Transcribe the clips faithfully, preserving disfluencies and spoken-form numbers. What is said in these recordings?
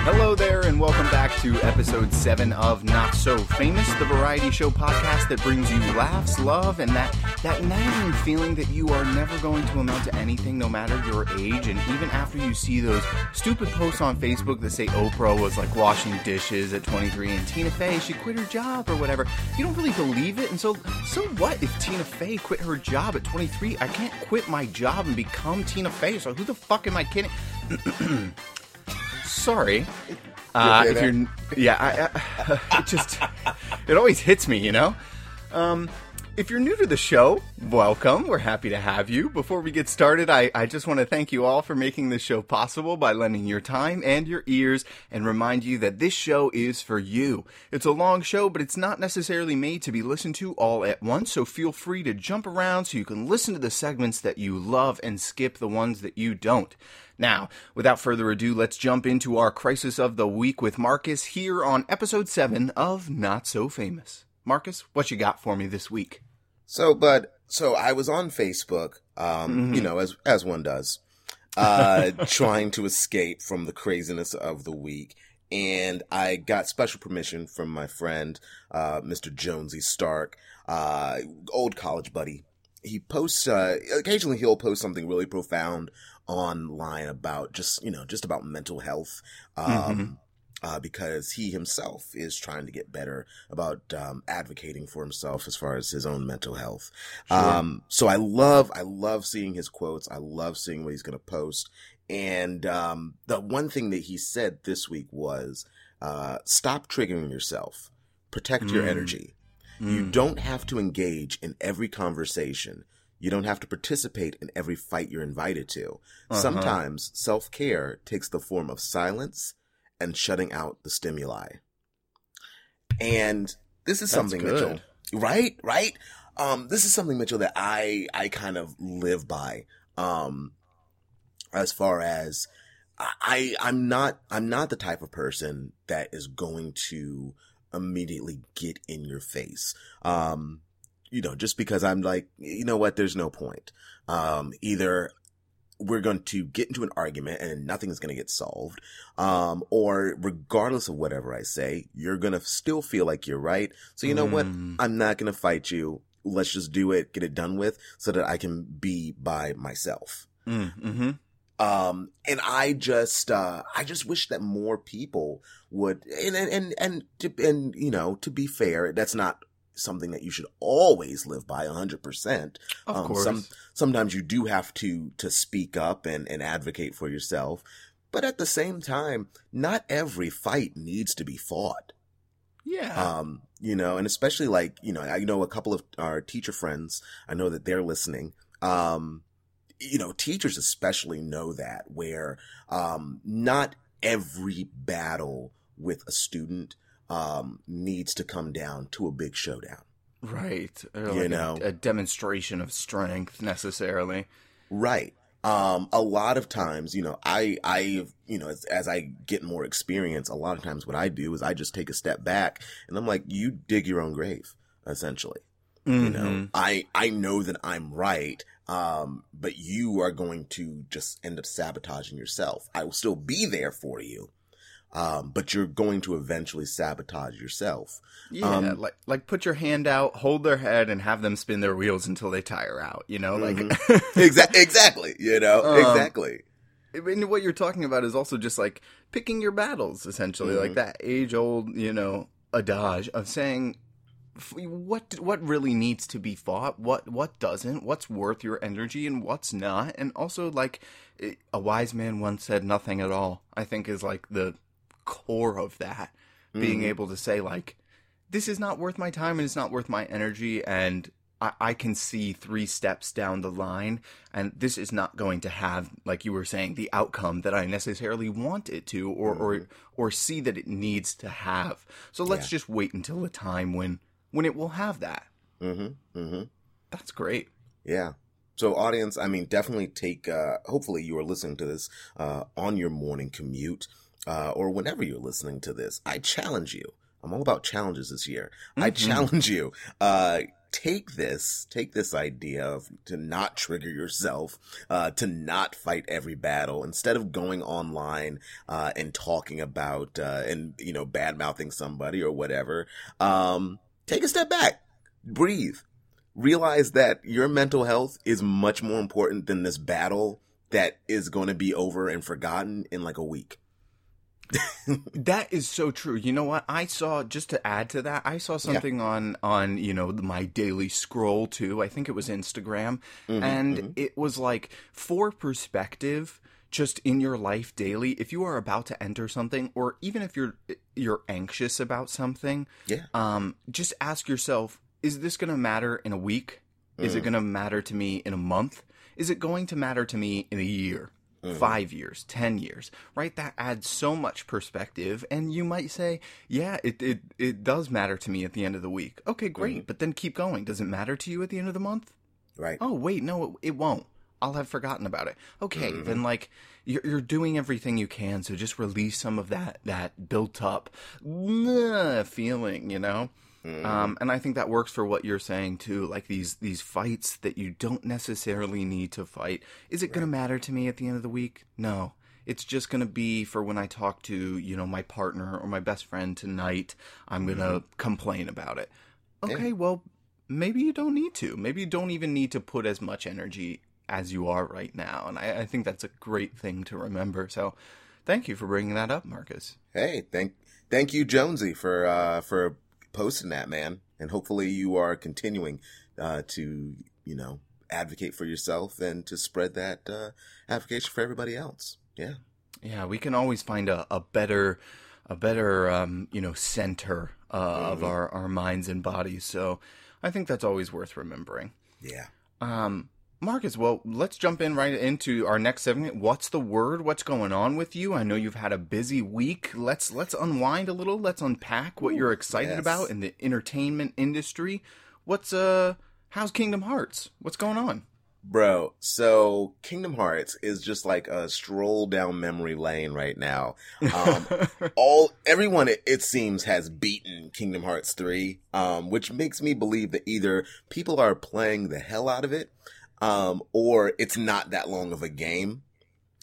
Hello there, and welcome back to episode seven of Not So Famous, the variety show podcast that brings you laughs, love, and that, that nagging feeling that you are never going to amount to anything no matter your age. And even after you see those stupid posts on Facebook that say Oprah was like washing dishes at twenty-three and Tina Fey, she quit her job or whatever, you don't really believe it. And so, so what if Tina Fey quit her job at twenty-three? I can't quit my job and become Tina Fey, so who the fuck am I kidding? Sorry, uh, if you're, yeah, I, I, it just, it always hits me, you know? Um, if you're new to the show, welcome. We're happy to have you. Before we get started, I, I just want to thank you all for making this show possible by lending your time and your ears, and remind you that this show is for you. It's a long show, but it's not necessarily made to be listened to all at once, so feel free to jump around so you can listen to the segments that you love and skip the ones that you don't. Now, without further ado, let's jump into our Crisis of the Week with Marcus here on Episode seven of Not So Famous. Marcus, what you got for me this week? So, bud, so I was on Facebook, um, mm-hmm. you know, as as one does, uh, trying to escape from the craziness of the week. And I got special permission from my friend, uh, Mister Jonesy Stark, uh, old college buddy. He posts, uh, occasionally he'll post something really profound online about just, you know, just about mental health, um, mm-hmm. uh, because he himself is trying to get better about, um, advocating for himself as far as his own mental health. Sure. Um, so I love, I love seeing his quotes. I love seeing what he's going to post. And, um, the one thing that he said this week was, uh, stop triggering yourself, protect mm. your energy. Mm. You don't have to engage in every conversation. You don't have to participate in every fight you're invited to. Uh-huh. Sometimes self-care takes the form of silence and shutting out the stimuli. And this is That's something, good. Mitchell. Right? Right? Um, this is something, Mitchell, that I, I kind of live by. Um, as far as I, I'm not, I'm not the type of person that is going to immediately get in your face. Um, You know, just because I'm like, you know what, there's no point. Um, either we're going to get into an argument and nothing's going to get solved, um, or regardless of whatever I say, you're going to still feel like you're right. So you know mm. what? I'm not going to fight you. Let's just do it, get it done with, so that I can be by myself. Mm, mm-hmm. Um, and I just, uh, I just wish that more people would, and, and, and, and, to, and, you know, to be fair, that's not something that you should always live by one hundred percent. Of um, course. Some, sometimes you do have to, to speak up and, and advocate for yourself. But at the same time, not every fight needs to be fought. Yeah. Um, you know, and especially like, you know, I know a couple of our teacher friends, I know that they're listening. Um, you know, teachers especially know that, where um, not every battle with a student Um, needs to come down to a big showdown. Right. Like you know, a, a demonstration of strength necessarily. Right. Um, a lot of times, you know, I, I, you know, as, as I get more experience, a lot of times what I do is I just take a step back and I'm like, you dig your own grave, essentially. Mm-hmm. You know, I, I know that I'm right. Um, but you are going to just end up sabotaging yourself. I will still be there for you. Um, but you're going to eventually sabotage yourself. Yeah, um, like like put your hand out, hold their head, and have them spin their wheels until they tire out. You know, mm-hmm. like exactly, exactly. You know, um, exactly. And what you're talking about is also just like picking your battles, essentially, mm-hmm. like that age old, you know, adage of saying what what really needs to be fought, what what doesn't, what's worth your energy, and what's not. And also, like a wise man once said, "Nothing at all." I think is like the core of that, being mm. able to say like, this is not worth my time and it's not worth my energy, and I, I can see three steps down the line, and this is not going to have, like you were saying, the outcome that I necessarily want it to, or mm. or or see that it needs to have. So let's yeah. just wait until a time when when it will have that. Mm-hmm. Mm-hmm. That's great. Yeah. So audience, I mean, definitely take. Uh, hopefully, you are listening to this uh, on your morning commute. uh, or whenever you're listening to this, I challenge you. I'm all about challenges this year. Mm-hmm. I challenge you. Uh, take this, take this idea of to not trigger yourself, uh, to not fight every battle. Instead of going online, uh, and talking about, uh, and, you know, bad mouthing somebody or whatever, um, take a step back, breathe, realize that your mental health is much more important than this battle that is going to be over and forgotten in like a week. That is so true. You know what? I saw, just to add to that, I saw something yeah. on, on, you know, my daily scroll too. I think it was Instagram. Mm-hmm, and mm-hmm. it was like, for perspective, just in your life daily, if you are about to enter something, or even if you're, you're anxious about something, yeah. um, just ask yourself, is this going to matter in a week? Mm. Is it going to matter to me in a month? Is it going to matter to me in a year? Mm. Five years, ten years, right? That adds so much perspective. And you might say, yeah, it it, it does matter to me at the end of the week. Okay, great. Mm. But then keep going. Does it matter to you at the end of the month? Right. Oh, wait, no, it, it won't. I'll have forgotten about it. Okay, mm-hmm. then like you're, you're doing everything you can. So just release some of that, that built up feeling, you know? Mm-hmm. Um, and I think that works for what you're saying too, like these, these fights that you don't necessarily need to fight. Is it right. going to matter to me at the end of the week? No, it's just going to be for when I talk to, you know, my partner or my best friend tonight, I'm going to mm-hmm. complain about it. Okay. Yeah. Well, maybe you don't need to, maybe you don't even need to put as much energy as you are right now. And I, I think that's a great thing to remember. So thank you for bringing that up, Marcus. Hey, thank, thank you, Jonesy, for, uh, for posting that, man, and hopefully you are continuing uh to you know advocate for yourself and to spread that uh advocation for everybody else. Yeah yeah we can always find a, a better a better um you know center uh, mm-hmm. of our our minds and bodies, so I think that's always worth remembering. yeah um Marcus, well, let's jump in right into our next segment. What's the word? What's going on with you? I know you've had a busy week. Let's let's unwind a little. Let's unpack what you're excited yes. about in the entertainment industry. What's uh, how's Kingdom Hearts? What's going on? Bro, so Kingdom Hearts is just like a stroll down memory lane right now. Um, all everyone, it, it seems, has beaten Kingdom Hearts three, um, which makes me believe that either people are playing the hell out of it, Um, or it's not that long of a game.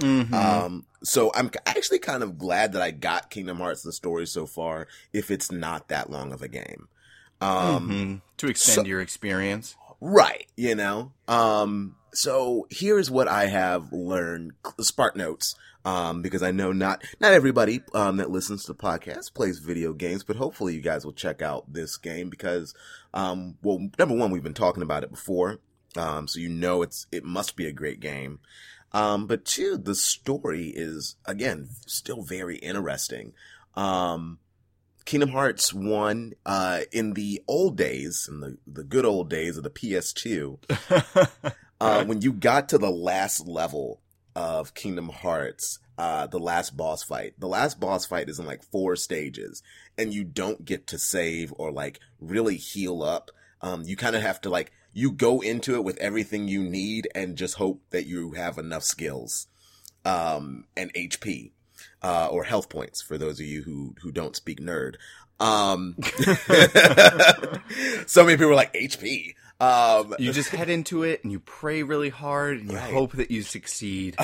Mm-hmm. Um, so I'm actually kind of glad that I got Kingdom Hearts, the story so far, if it's not that long of a game. Um, mm-hmm. to extend so, your experience. Right. You know, um, so here's what I have learned, Spark Notes. Um, because I know not, not everybody, um, that listens to podcasts plays video games, but hopefully you guys will check out this game because, um, well, number one, we've been talking about it before. Um, so you know it's it must be a great game. Um, but two, the story is, again, still very interesting. Um, Kingdom Hearts one, uh, in the old days, in the, the good old days of the P S two, uh, when you got to the last level of Kingdom Hearts, uh, the last boss fight, the last boss fight is in like four stages, and you don't get to save or like really heal up. Um, you kind of have to like, you go into it with everything you need and just hope that you have enough skills, um, and H P, uh, or health points for those of you who, who don't speak nerd. Um, so many people are like H P. Um, you just head into it and you pray really hard and you right. hope that you succeed.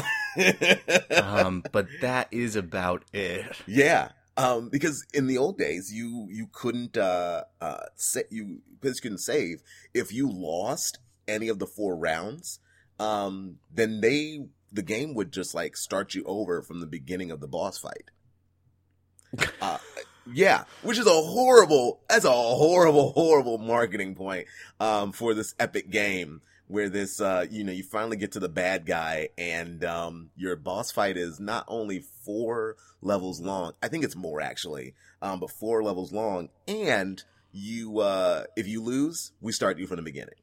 um, but that is about it. Yeah. Um, because in the old days, you, you couldn't, uh, uh, sa- you, because you couldn't save. If you lost any of the four rounds, um, then they, the game would just like start you over from the beginning of the boss fight. Uh, yeah, which is a horrible, that's a horrible, horrible marketing point, um, for this epic game where this, uh, you know, you finally get to the bad guy and, um, your boss fight is not only four levels long, I think it's more actually, um, but four levels long. And you, uh, if you lose, we start you from the beginning.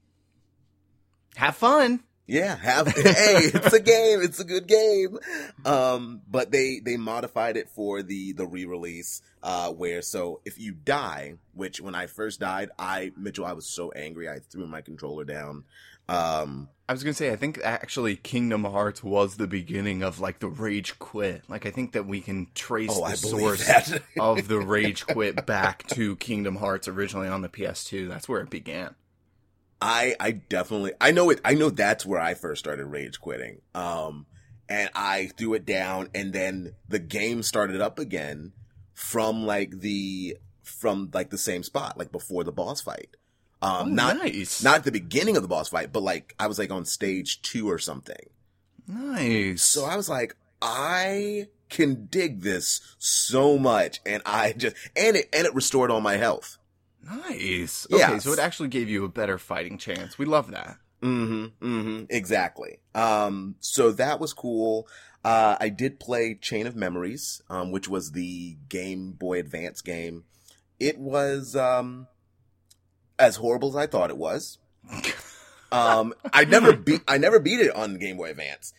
Have fun. Yeah. Have, hey, it's a game. It's a good game. Um, but they, they modified it for the, the re-release, uh, where, so if you die, which when I first died, I, Mitchell, I was so angry. I threw my controller down. Um, I was going to say, I think actually Kingdom Hearts was the beginning of, like, the rage quit. Like, I think that we can trace oh, the I source of the rage quit back to Kingdom Hearts originally on the P S two. That's where it began. I, I definitely, I know it, I know that's where I first started rage quitting. Um, and I threw it down, and then the game started up again from, like, the, from, like, the same spot, like, before the boss fight. Um, oh, not, nice. Not the beginning of the boss fight, but like I was like on stage two or something. Nice. So I was like, I can dig this so much. And I just, and it, and it restored all my health. Nice. Okay. Yes. So it actually gave you a better fighting chance. We love that. Mm-hmm. Mm-hmm. Exactly. Um, so that was cool. Uh, I did play Chain of Memories, um, which was the Game Boy Advance game. It was, um, as horrible as I thought it was. Um, I never beat, I never beat it on the Game Boy Advance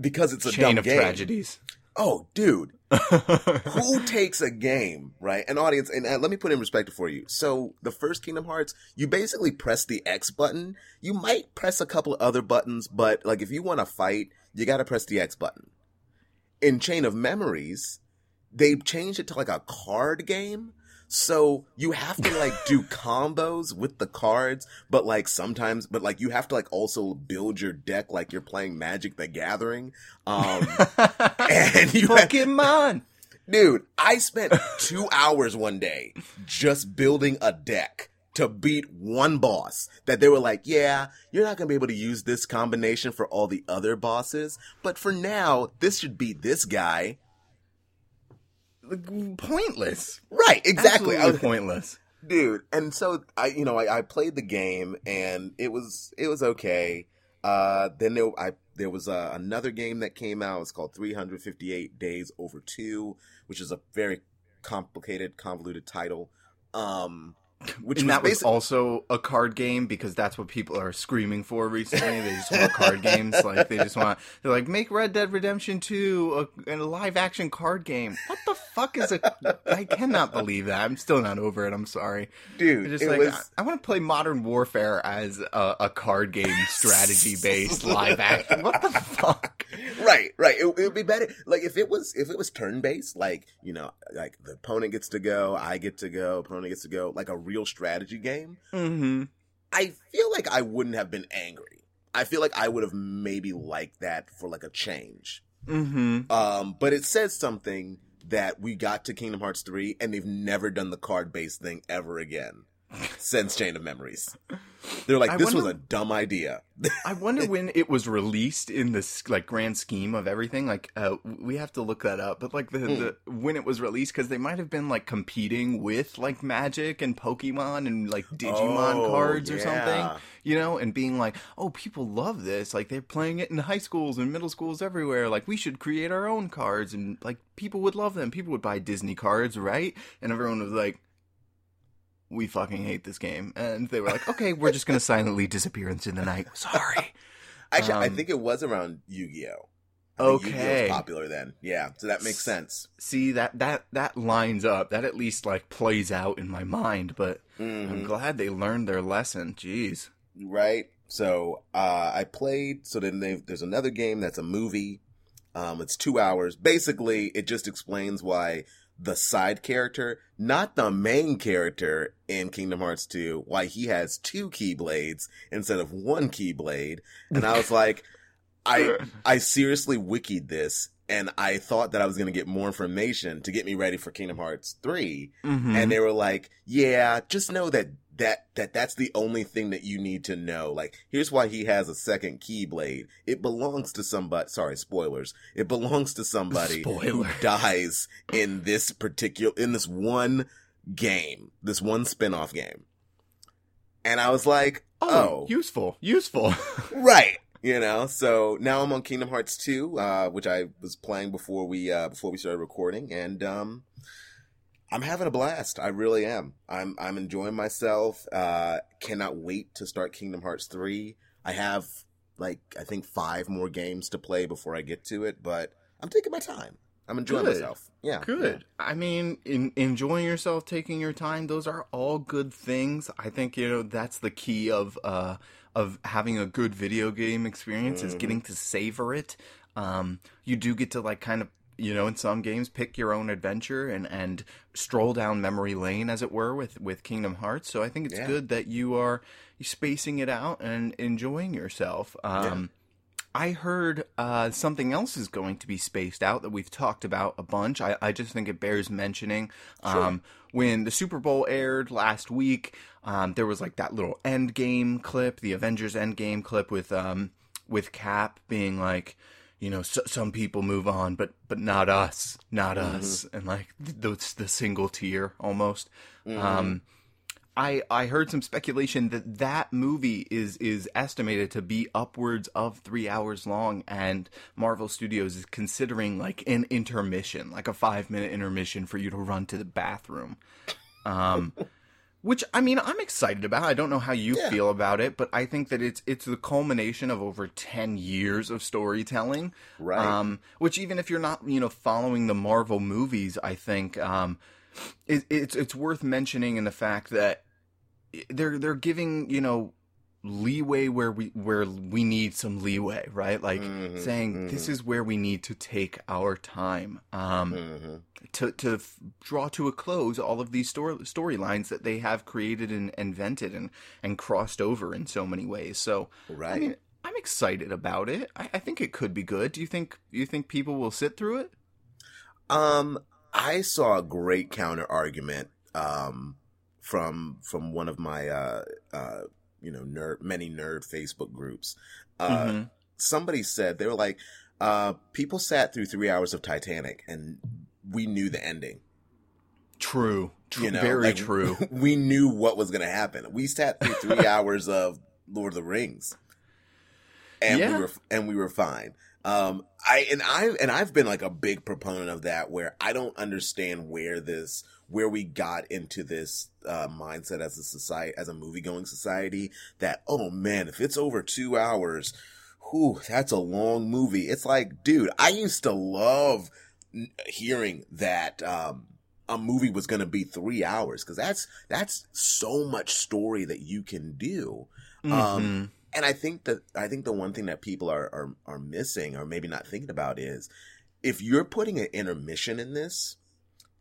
because it's a Chain dumb of game. Tragedies. Oh, dude. Who takes a game, right? An audience, and let me put in perspective for you. So the first Kingdom Hearts, you basically press the X button. You might press a couple of other buttons, but like if you want to fight, you got to press the X button. In Chain of Memories, they've changed it to like a card game. So you have to like do combos with the cards, but like sometimes, but like you have to like also build your deck like you're playing Magic the Gathering. Um, and you Pokemon, have, dude, I spent two hours one day just building a deck to beat one boss that they were like, yeah, you're not going to be able to use this combination for all the other bosses, but for now, this should be this guy. Pointless. Right, exactly. I was, pointless. Dude, and so I you know, I, I played the game and it was it was okay. Uh then there I there was uh, another game that came out. It's called three fifty-eight Days Over Two, which is a very complicated, convoluted title. Um Which and was that was also a card game because that's what people are screaming for recently. They just want card games. Like, they just want, they're like, make Red Dead Redemption two a, a live action card game. What the fuck is it? I cannot believe that. I'm still not over it. I'm sorry. Dude, I'm just it like, was... I, I want to play Modern Warfare as a, a card game strategy based live action. What the fuck? Right, right. It would be better. Like, if it was, if it was turn based, like, you know, like the opponent gets to go, I get to go, opponent gets to go, like a real strategy game, mm-hmm. I feel like I wouldn't have been angry. I feel like I would have maybe liked that for like a change. Mm-hmm. Um, but it says something that we got to Kingdom Hearts three and they've never done the card-based thing ever again since Chain of Memories. They're like, this I wonder, was a dumb idea. I wonder when it was released in this like grand scheme of everything. Like, uh, we have to look that up. But like the, mm. the when it was released, because they might have been like competing with like Magic and Pokemon and like Digimon oh, cards yeah. or something, you know, and being like, oh, people love this. Like they're playing it in high schools and middle schools everywhere. Like we should create our own cards and like people would love them. People would buy Disney cards, right? And everyone was like, we fucking hate this game. And they were like, okay, we're just going to silently disappear into the night. Sorry. Actually, um, I think it was around Yu-Gi-Oh! I okay. Yu-Gi-Oh! Was popular then. Yeah, so that makes sense. See, that, that, that lines up. That at least, like, plays out in my mind. But mm-hmm. I'm glad they learned their lesson. Jeez. Right? So uh, I played. So then there's another game that's a movie. Um, it's two hours. Basically, it just explains why the side character, not the main character in Kingdom Hearts two, why he has two Keyblades instead of one Keyblade. And I was like, I I seriously wikied this, and I thought that I was going to get more information to get me ready for Kingdom Hearts three. Mm-hmm. And they were like, yeah, just know that, that that that's the only thing that you need to know. Like, here's why he has a second Keyblade. It belongs to somebody. Sorry, spoilers. It belongs to somebody Spoiler. who dies in this particular in this one game, this one spinoff game. And I was like, oh, oh. useful, useful, right? You know. So now I'm on Kingdom Hearts two, uh, which I was playing before we uh, before we started recording, and um. I'm having a blast. I really am. I'm I'm enjoying myself. Uh, cannot wait to start Kingdom Hearts three. I have, like, I think five more games to play before I get to it, but I'm taking my time. I'm enjoying good. myself. Yeah. Good. Yeah. I mean, in, enjoying yourself, taking your time, those are all good things. I think, you know, that's the key of uh of having a good video game experience, mm-hmm. is getting to savor it. Um, you do get to, like, kind of, you know, in some games, pick your own adventure and, and stroll down memory lane, as it were, with, with Kingdom Hearts. So I think it's yeah. good that you are spacing it out and enjoying yourself. Um, yeah. I heard uh, something else is going to be spaced out that we've talked about a bunch. I, I just think it bears mentioning. Sure. Um, when the Super Bowl aired last week, um, there was, like, that little Endgame clip, the Avengers Endgame clip with um, with Cap being like, you know, so, some people move on, but but not us, not mm-hmm. us, and like the, the single tear almost. Mm-hmm. Um, I I heard some speculation that that movie is is estimated to be upwards of three hours long, and Marvel Studios is considering like an intermission, like a five minute intermission for you to run to the bathroom. Um, which, I mean, I'm excited about. I don't know how you yeah. feel about it, but I think that it's it's the culmination of over ten years of storytelling. Right. Um, which, even if you're not, you know, following the Marvel movies, I think um, it, it's it's worth mentioning in the fact that they're they're giving, you know, leeway where we where we need some leeway, right? Like mm-hmm, saying mm-hmm. this is where we need to take our time um mm-hmm. to to f- draw to a close all of these story storylines that they have created and invented and and crossed over in so many ways. So right. I mean, I'm excited about it. I, I think it could be good. Do you think you think people will sit through it? Um, I saw a great counter argument um from from one of my uh uh you know, nerd, many nerd Facebook groups. Uh, mm-hmm. Somebody said, they were like, uh, people sat through three hours of Titanic and we knew the ending. True. True. You know, very like, true. We knew what was going to happen. We sat through three hours of Lord of the Rings and yeah. we were, and we were fine. Um, I, and I, and I've been like a big proponent of that, where I don't understand where this, where we got into this, uh, mindset as a society, as a movie going society, that, oh man, if it's over two hours, whew, that's a long movie. It's like, dude, I used to love hearing that, um, a movie was going to be three hours. Cause that's, that's so much story that you can do. Mm-hmm. Um, And I think that I think the one thing that people are, are are missing or maybe not thinking about is, if you're putting an intermission in this,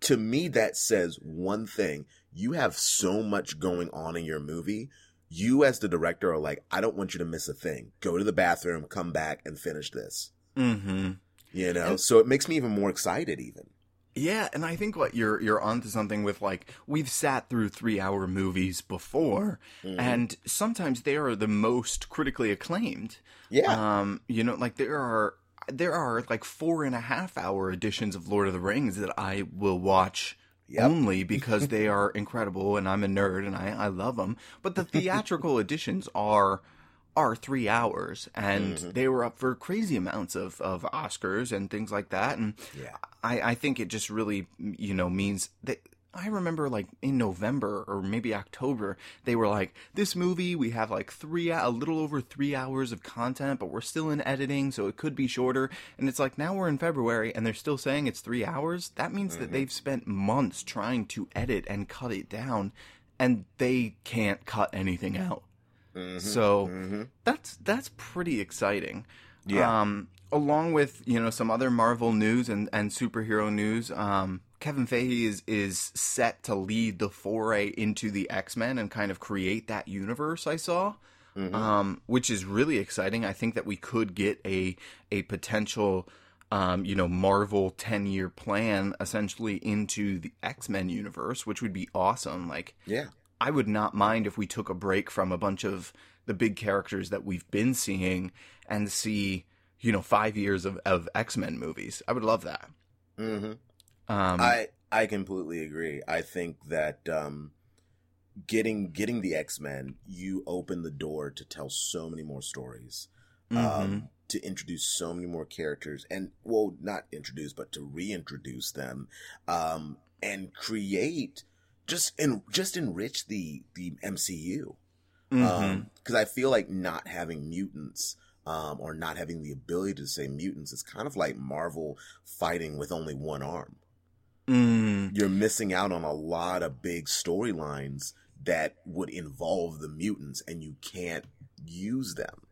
to me that says one thing: you have so much going on in your movie. You as the director are like, I don't want you to miss a thing. Go to the bathroom, come back, and finish this. Mm-hmm. You know, and so it makes me even more excited, even. Yeah, and I think what you're you're onto something with, like, we've sat through three hour movies before, mm-hmm. and sometimes they are the most critically acclaimed. Yeah, um, you know, like there are there are like four and a half hour editions of Lord of the Rings that I will watch. Yep. Only because they are incredible, and I'm a nerd and I I love them. But the theatrical editions are. are three hours and mm-hmm. they were up for crazy amounts of, of Oscars and things like that. And yeah. I, I think it just really, you know, means that I remember like in November or maybe October, they were like, this movie, we have like three, a little over three hours of content, but we're still in editing. So it could be shorter. And it's like, now we're in February and they're still saying it's three hours. That means mm-hmm. that they've spent months trying to edit and cut it down, and they can't cut anything out. Mm-hmm, so mm-hmm. that's that's pretty exciting. Yeah. Um, along with, you know, some other Marvel news and, and superhero news, um, Kevin Feige is, is set to lead the foray into the X-Men and kind of create that universe, I saw, mm-hmm. um, which is really exciting. I think that we could get a a potential, um, you know, Marvel ten-year plan essentially into the X-Men universe, which would be awesome. Like, yeah. I would not mind if we took a break from a bunch of the big characters that we've been seeing and see, you know, five years of, of X-Men movies. I would love that. Mm-hmm. Um, I I completely agree. I think that um, getting getting the X-Men, you open the door to tell so many more stories, mm-hmm. um, to introduce so many more characters, and well, not introduce, but to reintroduce them, um, and create. Just en- just enrich the, the M C U. Because mm-hmm. um, I feel like not having mutants um, or not having the ability to say mutants is kind of like Marvel fighting with only one arm. Mm. You're missing out on a lot of big storylines that would involve the mutants, and you can't use them.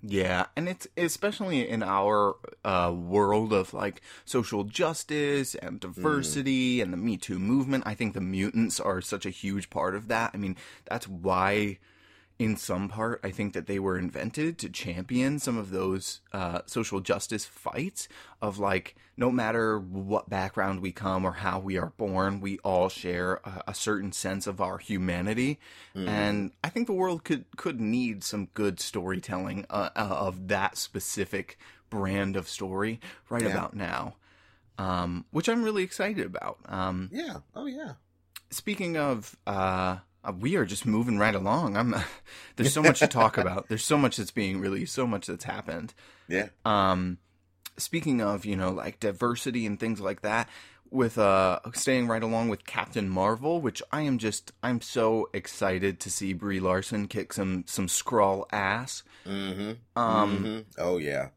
Yeah, and it's especially in our uh, world of like social justice and diversity mm. and the Me Too movement. I think the mutants are such a huge part of that. I mean, that's why, in some part, I think that they were invented to champion some of those uh, social justice fights of like, no matter what background we come or how we are born, we all share a, a certain sense of our humanity. Mm. And I think the world could, could need some good storytelling uh, uh, of that specific brand of story right yeah. about now, um, which I'm really excited about. Um, yeah. Oh, yeah. Speaking of... Uh, we are just moving right along. I'm there's so much to talk about. There's so much that's being released, so much that's happened. Yeah. Um, speaking of, you know, like diversity and things like that, with uh staying right along with Captain Marvel, which I am just I'm so excited to see Brie Larson kick some some Skrull ass. Mm-hmm. Um mm-hmm. Oh yeah.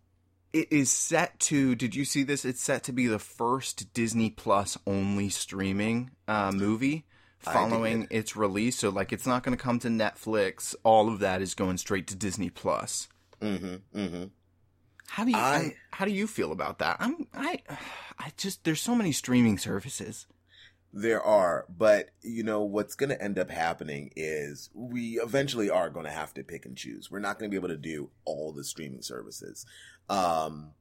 It is set to, did you see this? It's set to be the first Disney Plus only streaming uh movie. Following its release, so like it's not going to come to Netflix. All of that is going straight to Disney Plus. Mm-hmm. Mm-hmm. How do you I, I, how do you feel about that? I'm I I just there's so many streaming services. There are, but you know what's going to end up happening is we eventually are going to have to pick and choose. We're not going to be able to do all the streaming services, um,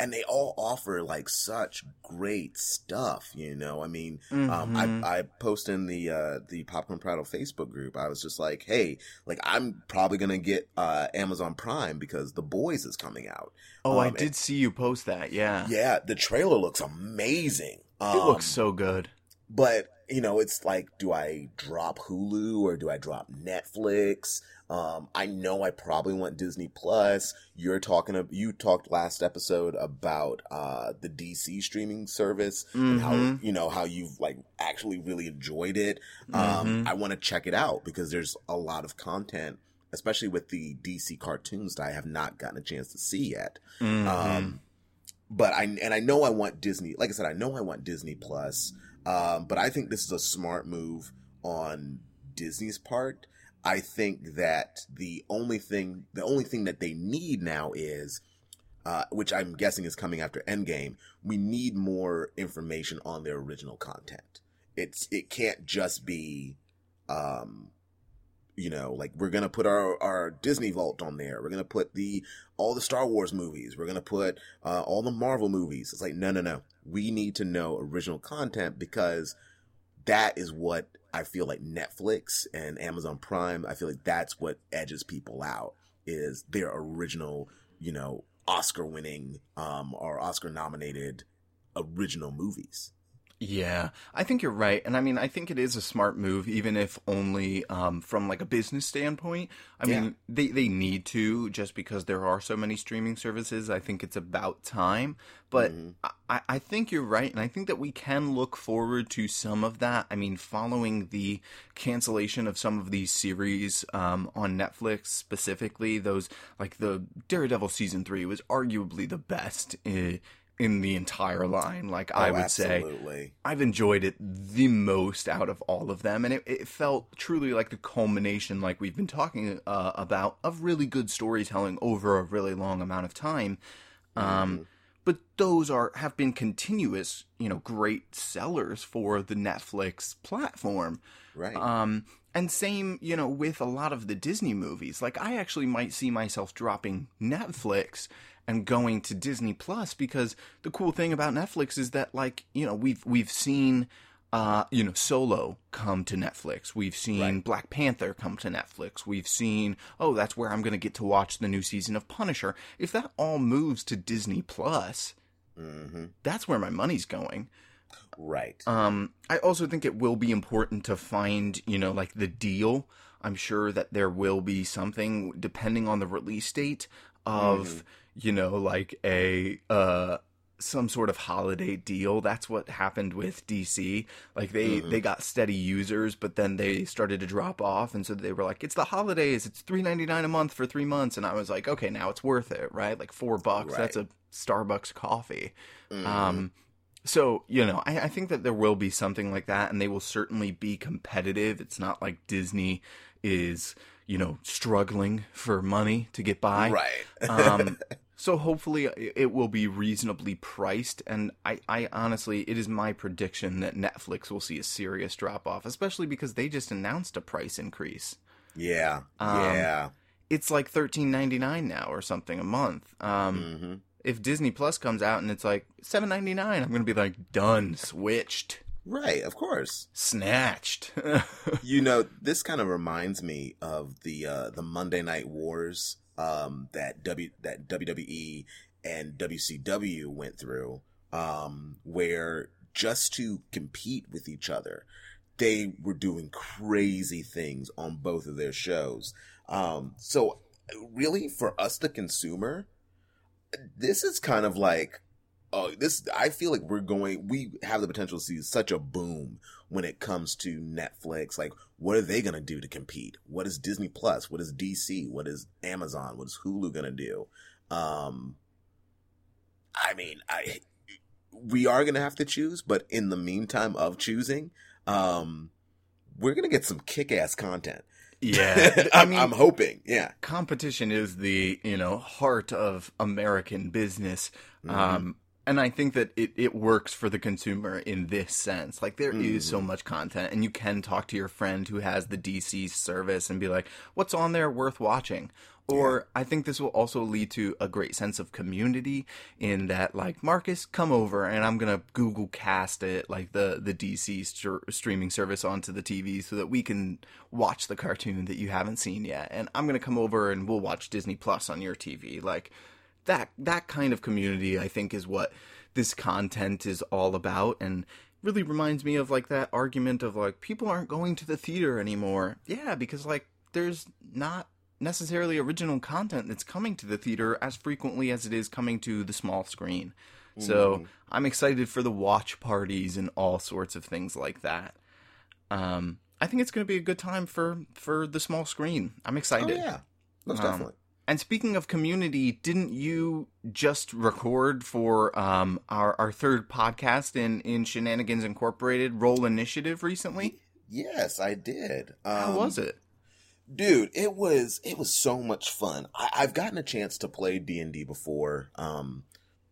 and they all offer like such great stuff, you know. I mean, mm-hmm. um, I, I posted in the uh, the Popcorn Prattle Facebook group. I was just like, "Hey, like I'm probably gonna get uh, Amazon Prime because The Boys is coming out." Oh, um, I did and, see you post that. Yeah, yeah. The trailer looks amazing. Um, it looks so good. But you know, it's like, do I drop Hulu or do I drop Netflix? Um, I know I probably want Disney Plus. You're talking, you talked last episode about, uh, the D C streaming service mm-hmm. and how, you know, how you've like actually really enjoyed it. Um, mm-hmm. I want to check it out because there's a lot of content, especially with the D C cartoons that I have not gotten a chance to see yet. Mm-hmm. Um, but I, and I know I want Disney, like I said, I know I want Disney Plus. Um, but I think this is a smart move on Disney's part. I think that the only thing, the only thing that they need now is, uh, which I'm guessing is coming after Endgame, we need more information on their original content. It's it can't just be, um, you know, like we're gonna put our, our Disney Vault on there. We're gonna put the all the Star Wars movies. We're gonna put uh, all the Marvel movies. It's like no, no, no. We need to know original content because that is what. I feel like Netflix and Amazon Prime, I feel like that's what edges people out is their original, you know, Oscar winning um, or Oscar nominated original movies. Yeah, I think you're right. And I mean, I think it is a smart move, even if only um, from like a business standpoint. I yeah. mean, they, they need to just because there are so many streaming services. I think it's about time. But mm-hmm. I, I think you're right. And I think that we can look forward to some of that. I mean, following the cancellation of some of these series um, on Netflix specifically, those like the Daredevil season three was arguably the best uh, in the entire line. Like oh, I would absolutely. say I've enjoyed it the most out of all of them. And it, it felt truly like the culmination, like we've been talking uh, about, of really good storytelling over a really long amount of time. Um, mm-hmm. But those are, have been continuous, you know, great sellers for the Netflix platform. Right. Um, and same, you know, with a lot of the Disney movies, like I actually might see myself dropping Netflix and going to Disney Plus because the cool thing about Netflix is that, like, you know, we've we've seen, uh, you know, Solo come to Netflix. We've seen right. Black Panther come to Netflix. We've seen, oh, that's where I'm going to get to watch the new season of Punisher. If that all moves to Disney Plus, mm-hmm. that's where my money's going. Right. Um, I also think it will be important to find, you know, like the deal. I'm sure that there will be something, depending on the release date, of... Mm-hmm. You know, like a uh, some sort of holiday deal. That's what happened with D C. Like they, mm-hmm. they got steady users, but then they started to drop off. And so they were like, it's the holidays. It's three ninety-nine a month for three months. And I was like, okay, now it's worth it. Right. Like four bucks. Right. That's a Starbucks coffee. Mm-hmm. Um, so, you know, I, I think that there will be something like that, and they will certainly be competitive. It's not like Disney is, you know, struggling for money to get by. Right. um, so hopefully it will be reasonably priced. And I, I honestly, it is my prediction that Netflix will see a serious drop off, especially because they just announced a price increase. Yeah. Um, yeah. It's like thirteen ninety-nine now or something a month. Um, mm-hmm. If Disney Plus comes out and it's like seven ninety-nine, I'm going to be like, done, switched. Right, of course. Snatched. You know, this kind of reminds me of the uh, the Monday Night Wars um, that w that W W E and W C W went through, um, where just to compete with each other, they were doing crazy things on both of their shows. Um, so really, for us, the consumer... This is kind of like, oh, this. I feel like we're going. We have the potential to see such a boom when it comes to Netflix. Like, what are they going to do to compete? What is Disney Plus? What is D C? What is Amazon? What is Hulu going to do? Um, I mean, I we are going to have to choose, but in the meantime of choosing, um, we're going to get some kick-ass content. Yeah. I mean, I'm hoping. Yeah. Competition is the, you know, heart of American business. Mm-hmm. Um, and I think that it, it works for the consumer in this sense. Like, there mm-hmm. is so much content, and you can talk to your friend who has the D C service and be like, what's on there worth watching? Or yeah. I think this will also lead to a great sense of community in that, like, Marcus, come over and I'm going to Google cast it, like the, the D C st- streaming service onto the T V so that we can watch the cartoon that you haven't seen yet. And I'm going to come over and we'll watch Disney Plus on your T V. Like that, that kind of community, I think, is what this content is all about. And really reminds me of like that argument of like, people aren't going to the theater anymore. Yeah. Because like, there's not necessarily original content that's coming to the theater as frequently as it is coming to the small screen. Mm. So I'm excited for the watch parties and all sorts of things like that. Um, I think it's going to be a good time for, for the small screen. I'm excited. Oh, yeah, most um, definitely. And speaking of community, didn't you just record for um, our, our third podcast in, in Shenanigans Incorporated, Roll Initiative, recently? Yes, I did. Um, How was it? Dude, it was it was so much fun. I, I've gotten a chance to play D and D before, um,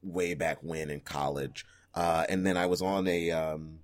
way back when in college, uh, and then I was on a um,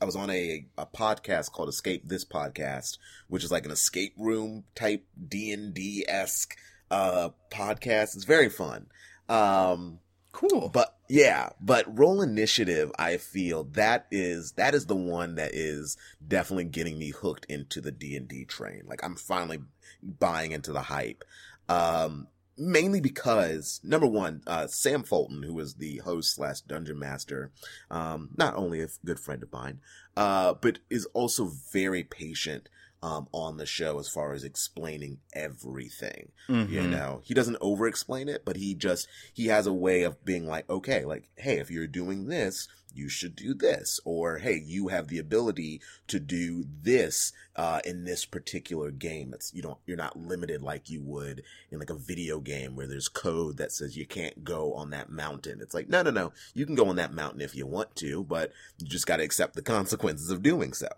I was on a, a podcast called Escape This Podcast, which is like an escape room type D and D-esque uh, podcast. It's very fun. Um, cool, but yeah, but Roll Initiative, I feel that is that is the one that is definitely getting me hooked into the D and D train. Like, I'm finally buying into the hype, um, mainly because number one, uh, Sam Fulton, who is the host slash dungeon master, um, not only a good friend of mine, uh, but is also very patient. Um, on the show as far as explaining everything. Mm-hmm. You know, he doesn't over explain it, but he just, he has a way of being like, okay, like, hey, if you're doing this, you should do this. Or, hey, you have the ability to do this uh, in this particular game. It's, you don't, you're not limited like you would in like a video game where there's code that says you can't go on that mountain. It's like, no, no, no, you can go on that mountain if you want to, but you just got to accept the consequences of doing so.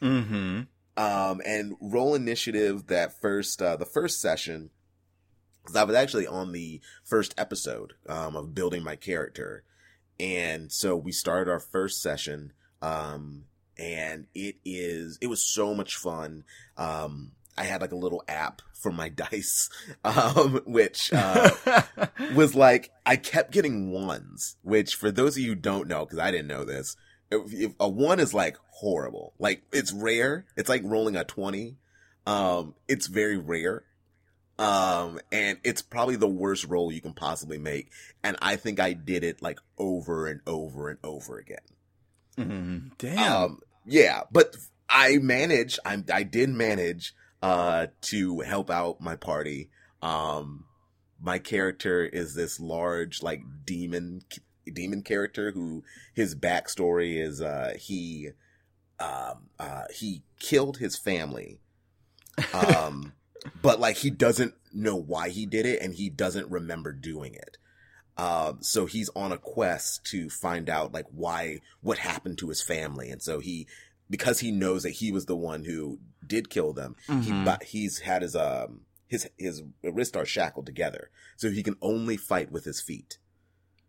Mm-hmm. Um, and Roll Initiative, that first, uh, the first session, cause I was actually on the first episode, um, of building my character. And so we started our first session. Um, and it is, it was so much fun. Um, I had like a little app for my dice, um, which, uh, was like, I kept getting ones, which for those of you who don't know, cause I didn't know this. If, if a one is like horrible, like it's rare. It's like rolling a twenty. Um, it's very rare. Um, and it's probably the worst roll you can possibly make. And I think I did it like over and over and over again. Mm-hmm. Damn. Um, yeah, but I managed, I, I did manage, uh, to help out my party. Um, my character is this large, like demon demon character who his backstory is uh, he um, uh, he killed his family, um, but like he doesn't know why he did it and he doesn't remember doing it. Uh, so he's on a quest to find out like why, what happened to his family, and so he, because he knows that he was the one who did kill them, mm-hmm. he he's had his um his his wrists are shackled together, so he can only fight with his feet.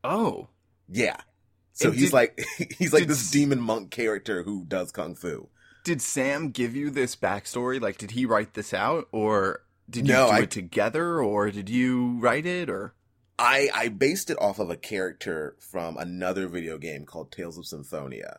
Oh, yeah. So and he's did, like he's like did, this demon monk character who does kung fu. Did Sam give you this backstory? Like, did he write this out, or did you no, do I, it together, or did you write it, or? I, I based it off of a character from another video game called Tales of Symphonia.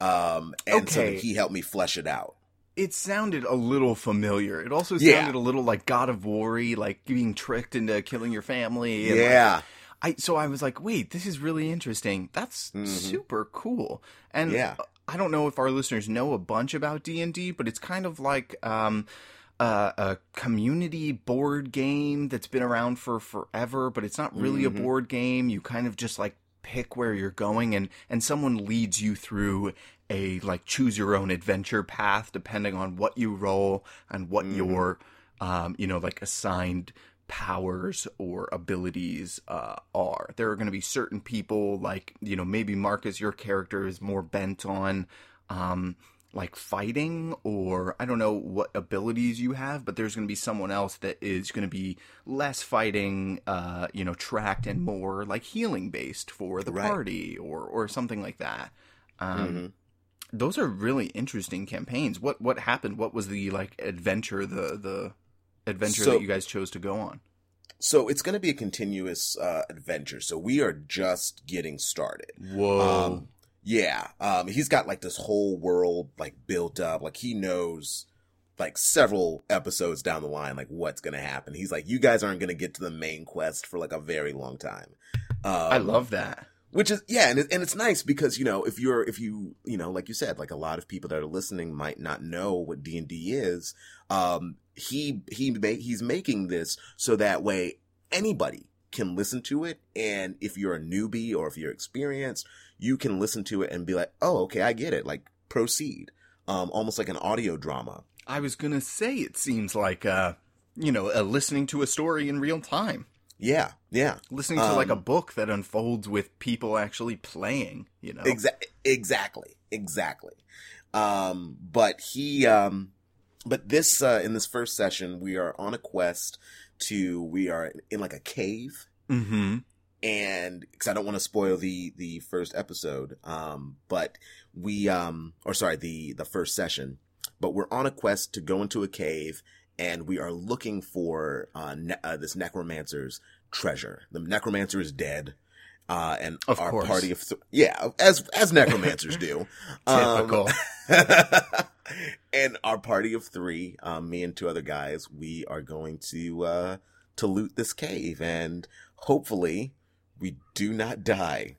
Um, and okay. so he helped me flesh it out. It sounded a little familiar. It also sounded yeah. a little like God of War-y, like being tricked into killing your family. And yeah. Like, I So I was like, wait, this is really interesting. That's mm-hmm. super cool. And yeah. I don't know if our listeners know a bunch about D and D, but it's kind of like... Um, Uh, a community board game that's been around for forever, but it's not really mm-hmm. a board game. You kind of just like pick where you're going, and and someone leads you through a like choose your own adventure path depending on what you roll and what mm-hmm. your um you know like assigned powers or abilities uh are. There are going to be certain people like, you know, maybe Marcus, your character is more bent on um like fighting, or I don't know what abilities you have, but there's going to be someone else that is going to be less fighting, uh, you know, tracked and more like healing based for the right. party or, or something like that. Um, mm-hmm. Those are really interesting campaigns. What, what happened? What was the like adventure, the, the adventure so, that you guys chose to go on? So it's going to be a continuous, uh, adventure. So we are just getting started. Whoa. Um, Yeah, um, he's got like this whole world like built up. Like he knows, like several episodes down the line, like what's gonna happen. He's like, you guys aren't gonna get to the main quest for like a very long time. Um, I love that. Which is yeah, and it, and it's nice because you know if you're if you you know like you said, like a lot of people that are listening might not know what D and D is. Um, he he ma- he's making this so that way anybody can listen to it, and if you're a newbie or if you're experienced, you can listen to it and be like, oh, okay, I get it. Like, proceed. Um, almost like an audio drama. I was going to say it seems like, uh, you know, uh, listening to a story in real time. Yeah, yeah. Listening to, um, like, a book that unfolds with people actually playing, you know? Exa- exactly, exactly. Um, but he, um, but this, uh, in this first session, we are on a quest to, we are in, like, a cave. Mm-hmm. And because I don't want to spoil the the first episode, um, but we, um, or sorry, the the first session, but we're on a quest to go into a cave, and we are looking for uh, ne- uh, this necromancer's treasure. The necromancer is dead, uh, and of our course. party of th- yeah, as as necromancers do, typical. Um, and our party of three, um, me and two other guys, we are going to uh, to loot this cave, and hopefully we do not die.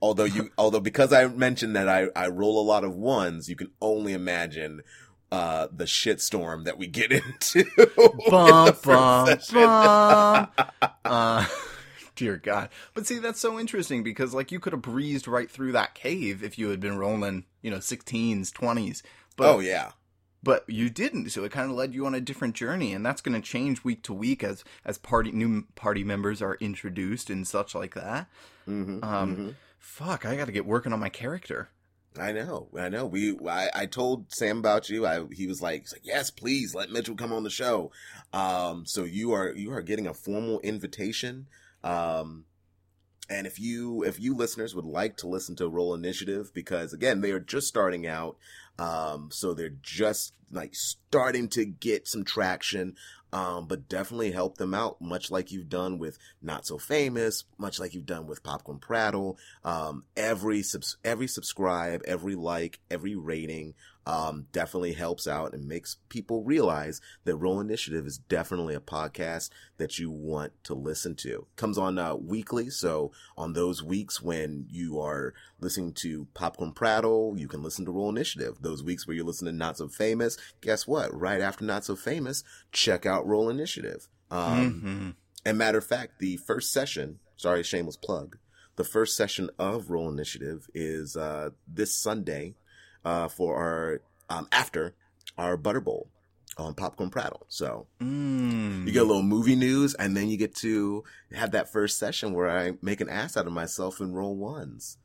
although you, although because I mentioned that I, I roll a lot of ones, you can only imagine uh, the shitstorm that we get into. Bum, in bum, bum. uh, dear God. But see, that's so interesting because like you could have breezed right through that cave if you had been rolling, you know, sixteens, twenties. But, oh, yeah. But you didn't, so it kind of led you on a different journey, and that's going to change week to week as as party new party members are introduced and such like that. Mm-hmm, um, mm-hmm. Fuck, I got to get working on my character. I know, I know. We, I, I told Sam about you. I, he was like, he's like, yes, please let Mitchell come on the show. Um, so you are you are getting a formal invitation. Um, and if you if you listeners would like to listen to Roll Initiative, because again, they are just starting out. Um, so they're just like starting to get some traction, um, but definitely help them out, much like you've done with Not So Famous, much like you've done with Popcorn Prattle. Um, every subs- every subscribe, every like, every rating, um, definitely helps out and makes people realize that Roll Initiative is definitely a podcast that you want to listen to. Comes on uh, weekly, so on those weeks when you are listening to Popcorn Prattle, you can listen to Roll Initiative. Those weeks where you're listening to Not So Famous, guess what? Right after Not So Famous, check out Roll Initiative. Um, mm-hmm. And matter of fact, the first session, sorry, shameless plug, The first session of Roll Initiative is uh, this Sunday uh, for our um, after our Butter Bowl on Popcorn Prattle. So mm. you get a little movie news, and then you get to have that first session where I make an ass out of myself and roll ones.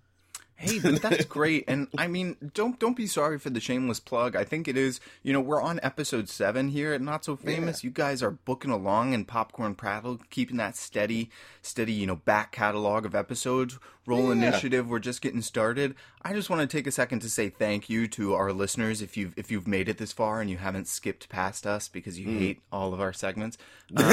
Hey, but that's great. And I mean, don't don't be sorry for the shameless plug. I think it is, you know, we're on episode seven here at Not So Famous. Yeah. You guys are booking along in Popcorn Prattle, keeping that steady, steady, you know, back catalog of episodes. Roll yeah. Initiative, we're just getting started. I just want to take a second to say thank you to our listeners if you've if you've made it this far and you haven't skipped past us because you mm. hate all of our segments. Um,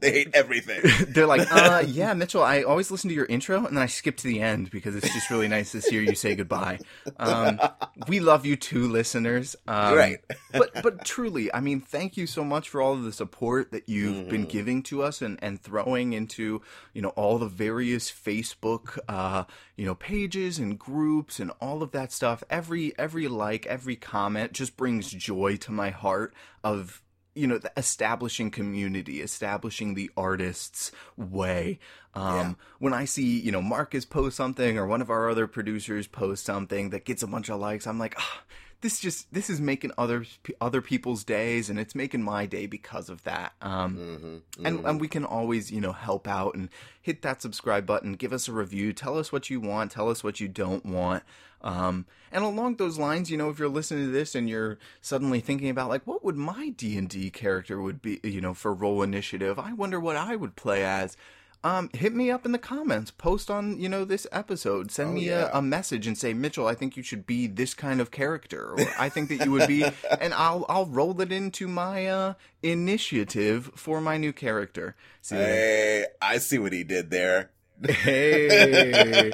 they hate everything. They're like, uh, yeah, Mitchell, I always listen to your intro and then I skip to the end because it's just really nice to hear you say goodbye. Um, we love you too, listeners. Um, right. but but truly, I mean, thank you so much for all of the support that you've mm-hmm. been giving to us and, and throwing into, you know, all the various Facebook, uh, you know, pages and groups and all of that stuff. Every every like, every comment just brings joy to my heart of, you know, the establishing community, establishing the artist's way. Um, yeah. When I see, you know, Marcus post something or one of our other producers post something that gets a bunch of likes, I'm like, oh, this just this is making other other people's days, and it's making my day because of that. Um, mm-hmm, mm-hmm. And, and we can always, you know, help out and hit that subscribe button, give us a review, tell us what you want, tell us what you don't want. Um, and along those lines, you know, if you're listening to this and you're suddenly thinking about like, what would my D and D character would be, you know, for Roll Initiative? I wonder what I would play as. Um, hit me up in the comments, post on, you know, this episode, send oh, me yeah. a, a message and say, Mitchell, I think you should be this kind of character. Or I think that you would be, and I'll, I'll roll it into my, uh, initiative for my new character. See, hey, I see what he did there. Hey,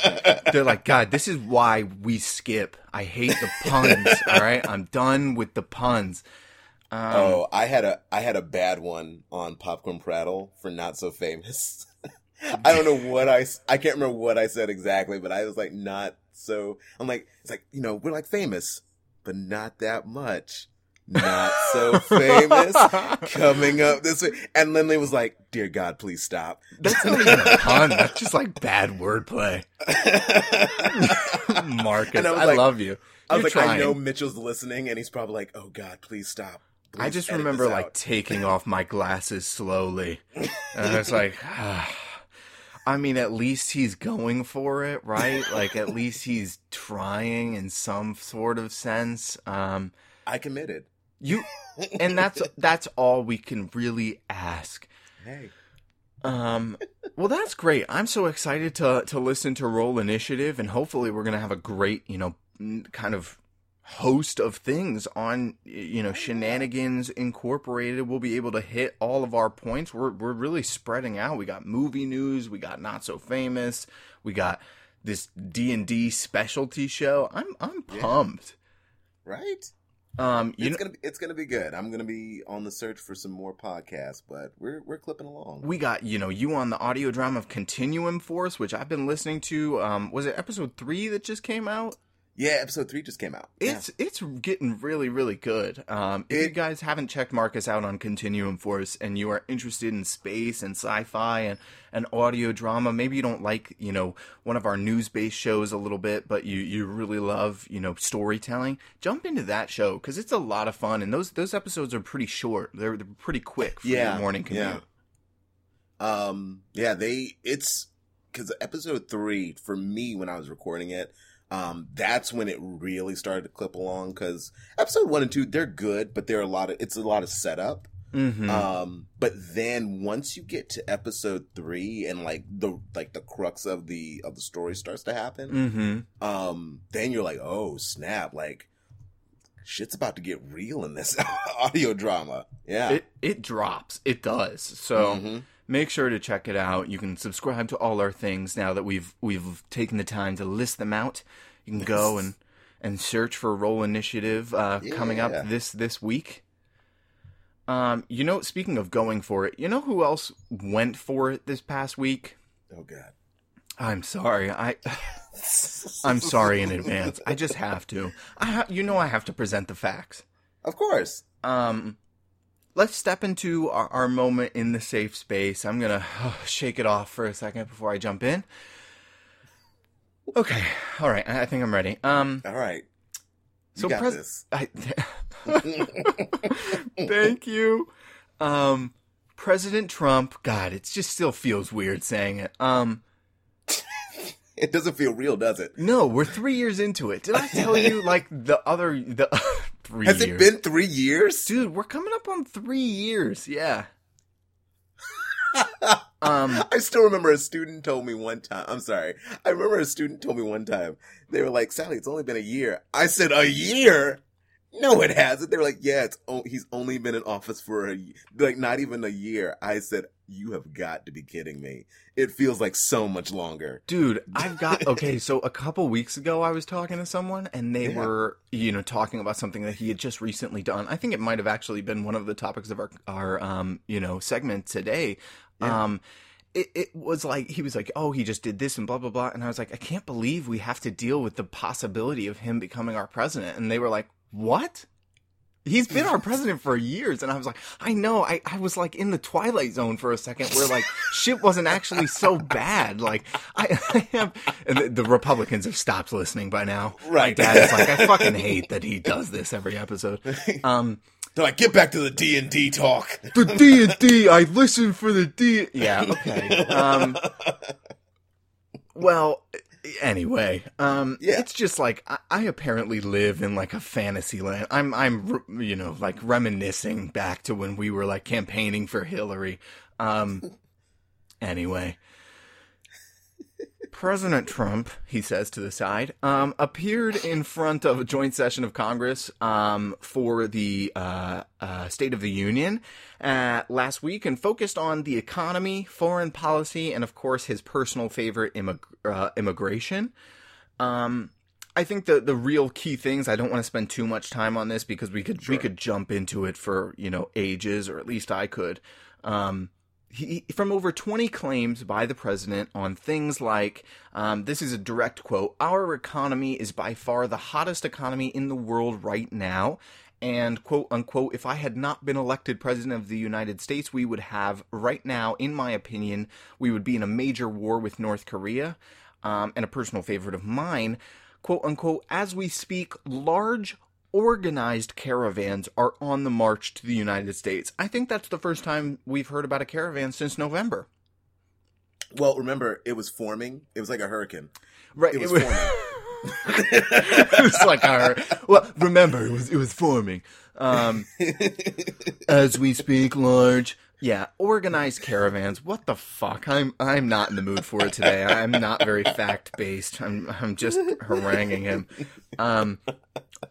they're like, God, this is why we skip. I hate the puns. All right. I'm done with the puns. Um, oh, I had a, I had a bad one on Popcorn Prattle for Not So Famous. I don't know what I, I can't remember what I said exactly, but I was like, not so, I'm like, it's like, you know, we're like famous, but not that much. Not so famous coming up this week. And Lindley was like, dear God, please stop. That's not even a pun. That's just like bad wordplay. Marcus, and I, I like, love you. You're I was like, trying. I know Mitchell's listening and he's probably like, oh God, please stop. Please I just remember like taking off my glasses slowly. And I was like, ah. I mean, at least he's going for it, right? Like at least he's trying in some sort of sense. Um, I committed. You, and that's that's all we can really ask. Hey, um, well, that's great. I'm so excited to to listen to Roll Initiative, and hopefully, we're gonna have a great, you know, kind of host of things on, you know, Shenanigans Incorporated. We'll be able to hit all of our points. We're we're really spreading out. We got movie news. We got Not So Famous. We got this D and D specialty show. I'm I'm pumped. Yeah. Right. Um, you it's know, gonna be, it's gonna be good. I'm gonna be on the search for some more podcasts, but we're we're clipping along. We got, you know, you on the audio drama of Continuum Force, which I've been listening to. Um, was it episode three that just came out? Yeah, episode three just came out. It's yeah. it's getting really really good. Um, if it, you guys haven't checked Marcus out on Continuum Force, and you are interested in space and sci-fi and an audio drama, maybe you don't like, you know, one of our news-based shows a little bit, but you, you really love, you know, storytelling, jump into that show because it's a lot of fun. And those those episodes are pretty short. They're, they're pretty quick for yeah, your morning commute. Yeah. Um, yeah, they it's because episode three for me when I was recording it, um, that's when it really started to clip along because episode one and two they're good, but they're a lot of it's a lot of setup. Mm-hmm. Um, but then once you get to episode three and like the like the crux of the of the story starts to happen, mm-hmm. um, then you're like, oh snap! Like shit's about to get real in this audio drama. Yeah, it it drops. It does. So mm-hmm. make sure to check it out. You can subscribe to all our things now that we've we've taken the time to list them out. You can go and, and search for Roll Initiative uh, yeah. coming up this this week. Um, you know, speaking of going for it, you know who else went for it this past week? Oh God, I'm sorry. I, I'm sorry in advance. I just have to. I, ha- you know, I have to present the facts. Of course. Um, let's step into our, our moment in the safe space. I'm gonna uh, shake it off for a second before I jump in. Okay. All right. I think I'm ready. Um, All right. You so got pres- this. I- Thank you. Um, President Trump. God, it just still feels weird saying it. Um, it doesn't feel real, does it? No, we're three years into it. Did I tell you, like, the other... the three Has years. It been three years? Dude, we're coming up on three years. Yeah. um, I still remember a student told me one time. I'm sorry. I remember a student told me one time. They were like, Sally, it's only been a year. I said, a year? No, it hasn't. They were like, yeah, it's o- he's only been in office for a year. Like, not even a year. I said, you have got to be kidding me. It feels like so much longer. Dude, I've got, okay, so a couple weeks ago I was talking to someone and they yeah. were, you know, talking about something that he had just recently done. I think it might have actually been one of the topics of our, our um, you know, segment today. Yeah. Um, it, it was like, he was like, oh, he just did this and blah, blah, blah. And I was like, I can't believe we have to deal with the possibility of him becoming our president. And they were like, what? He's been our president for years. And I was like, I know. I, I was like in the Twilight Zone for a second where like shit wasn't actually so bad. Like I, I have, and the, the Republicans have stopped listening by now. Right. My dad is like, I fucking hate that he does this every episode. Um, They're like, get back to the D and D talk. The D and D. I listen for the D. Yeah. Okay. Um, well, Anyway, um, yeah. it's just like, I, I apparently live in like a fantasy land. I'm, I'm, you know, like reminiscing back to when we were like campaigning for Hillary. Um, anyway, President Trump, he says to the side, um, appeared in front of a joint session of Congress, um, for the, uh, uh, State of the Union, uh, last week and focused on the economy, foreign policy, and of course his personal favorite, immig- Uh, immigration. Um, I think the the real key things. I don't want to spend too much time on this because we could sure. we could jump into it for you know ages, or at least I could. Um, he, from over twenty claims by the president on things like um, this is a direct quote: "Our economy is by far the hottest economy in the world right now." And quote unquote, if I had not been elected president of the United States, we would have right now, in my opinion, we would be in a major war with North Korea. Um, and a personal favorite of mine, quote unquote, as we speak, large organized caravans are on the march to the United States. I think that's the first time we've heard about a caravan since November. Well, remember, it was forming. It was like a hurricane. Right. It was, it was forming. It was like our well remember it was it was forming um as we speak large yeah organized caravans. What the fuck? I'm i'm not in the mood for it today. I'm not very fact-based. I'm i'm just haranguing him. Um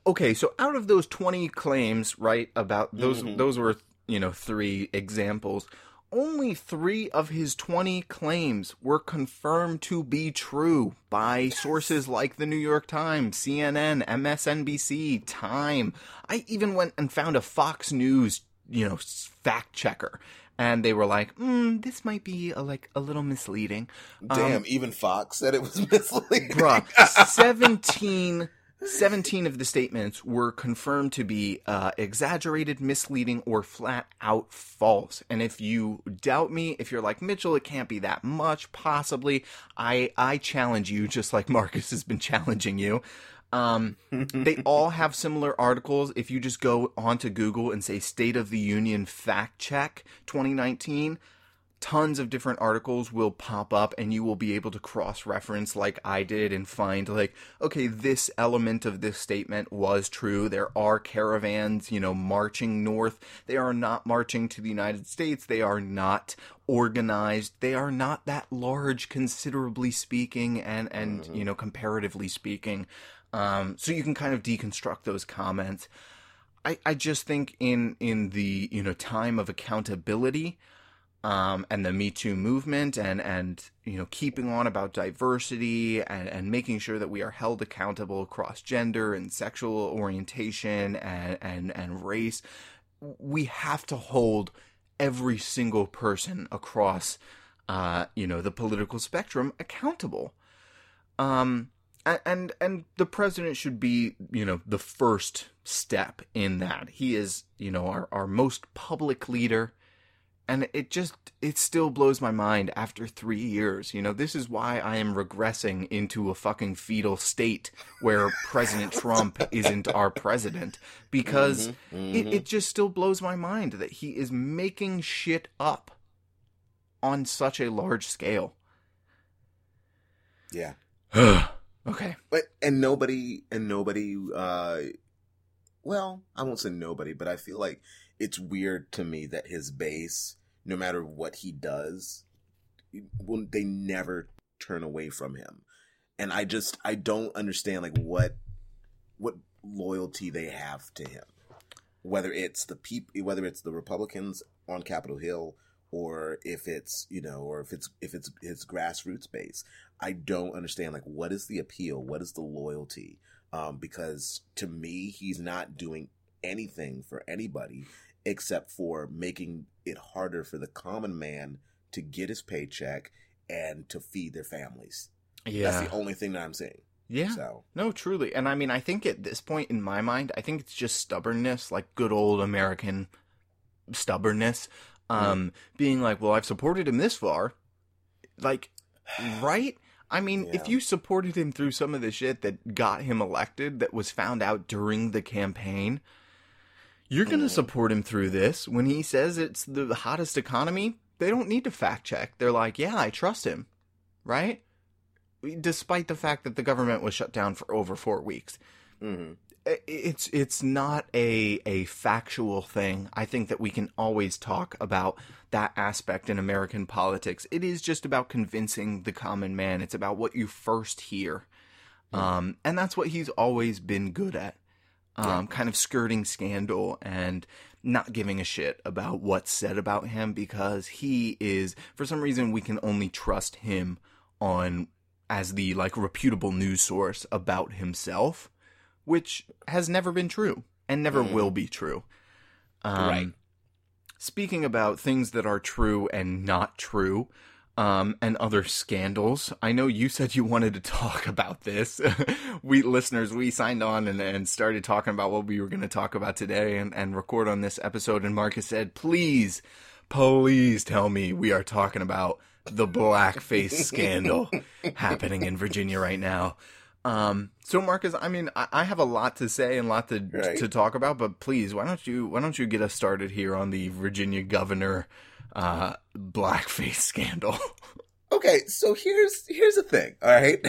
okay, so out of those twenty claims, right, about those mm-hmm. those were you know three examples. Only three of his twenty claims were confirmed to be true by sources like the New York Times, C N N, M S N B C, Time. I even went and found a Fox News, you know, fact checker, and they were like, mm, "This might be a, like a little misleading." Damn, um, even Fox said it was misleading. Bruh, seventeen. seventeen of the statements were confirmed to be uh, exaggerated, misleading, or flat out false. And if you doubt me, if you're like, Mitchell, it can't be that much, possibly, I, I challenge you, just like Marcus has been challenging you. Um, they all have similar articles. If you just go onto Google and say State of the Union Fact Check twenty nineteen, tons of different articles will pop up and you will be able to cross-reference like I did and find like, okay, this element of this statement was true. There are caravans, you know, marching north. They are not marching to the United States. They are not organized. They are not that large, considerably speaking, and, and you know, comparatively speaking. Um, so you can kind of deconstruct those comments. I, I just think in, in the, you know, time of accountability, Um, and the Me Too movement and, and, you know, keeping on about diversity and, and making sure that we are held accountable across gender and sexual orientation and, and, and race, we have to hold every single person across, uh, you know, the political spectrum accountable. Um, and, and, and the president should be, you know, the first step in that. He is, you know, our, our most public leader. And it just, it still blows my mind after three years. You know, this is why I am regressing into a fucking fetal state where President Trump isn't our president. Because mm-hmm, mm-hmm. It, it just still blows my mind that he is making shit up on such a large scale. Yeah. Okay. But, and nobody, and nobody, uh, well, I won't say nobody, but I feel like it's weird to me that his base, no matter what he does, will, they never turn away from him. And I just, I don't understand like what, what loyalty they have to him, whether it's the people, whether it's the Republicans on Capitol Hill, or if it's, you know, or if it's, if it's his grassroots base. I don't understand like what is the appeal? What is the loyalty? Um, because to me, he's not doing anything for anybody except for making it harder for the common man to get his paycheck and to feed their families. Yeah. That's the only thing that I'm seeing. Yeah. So. No, truly. And I mean, I think at this point in my mind, I think it's just stubbornness, like good old American stubbornness, um, mm-hmm. being like, well, I've supported him this far. Like, right? I mean, yeah. if you supported him through some of the shit that got him elected that was found out during the campaign, you're going to support him through this. When he says it's the hottest economy, they don't need to fact check. They're like, yeah, I trust him, right? Despite the fact that the government was shut down for over four weeks. Mm-hmm. It's it's not a a factual thing. I think that we can always talk about that aspect in American politics. It is just about convincing the common man. It's about what you first hear. Yeah. Um, and that's what he's always been good at, um, yeah. kind of skirting scandal and not giving a shit about what's said about him, because he is, for some reason, we can only trust him on as the like reputable news source about himself. Which has never been true and never mm. will be true. Um, right. Speaking about things that are true and not true, um, and other scandals, I know you said you wanted to talk about this. We listeners, we signed on and, and started talking about what we were going to talk about today and, and record on this episode. And Marcus said, please, please tell me we are talking about the blackface scandal happening in Virginia right now. Um, so Marcus, I mean, I, I have a lot to say and a lot to, right. to talk about, but please, why don't you, why don't you get us started here on the Virginia governor, uh, blackface scandal? Okay. So here's, here's the thing. All right.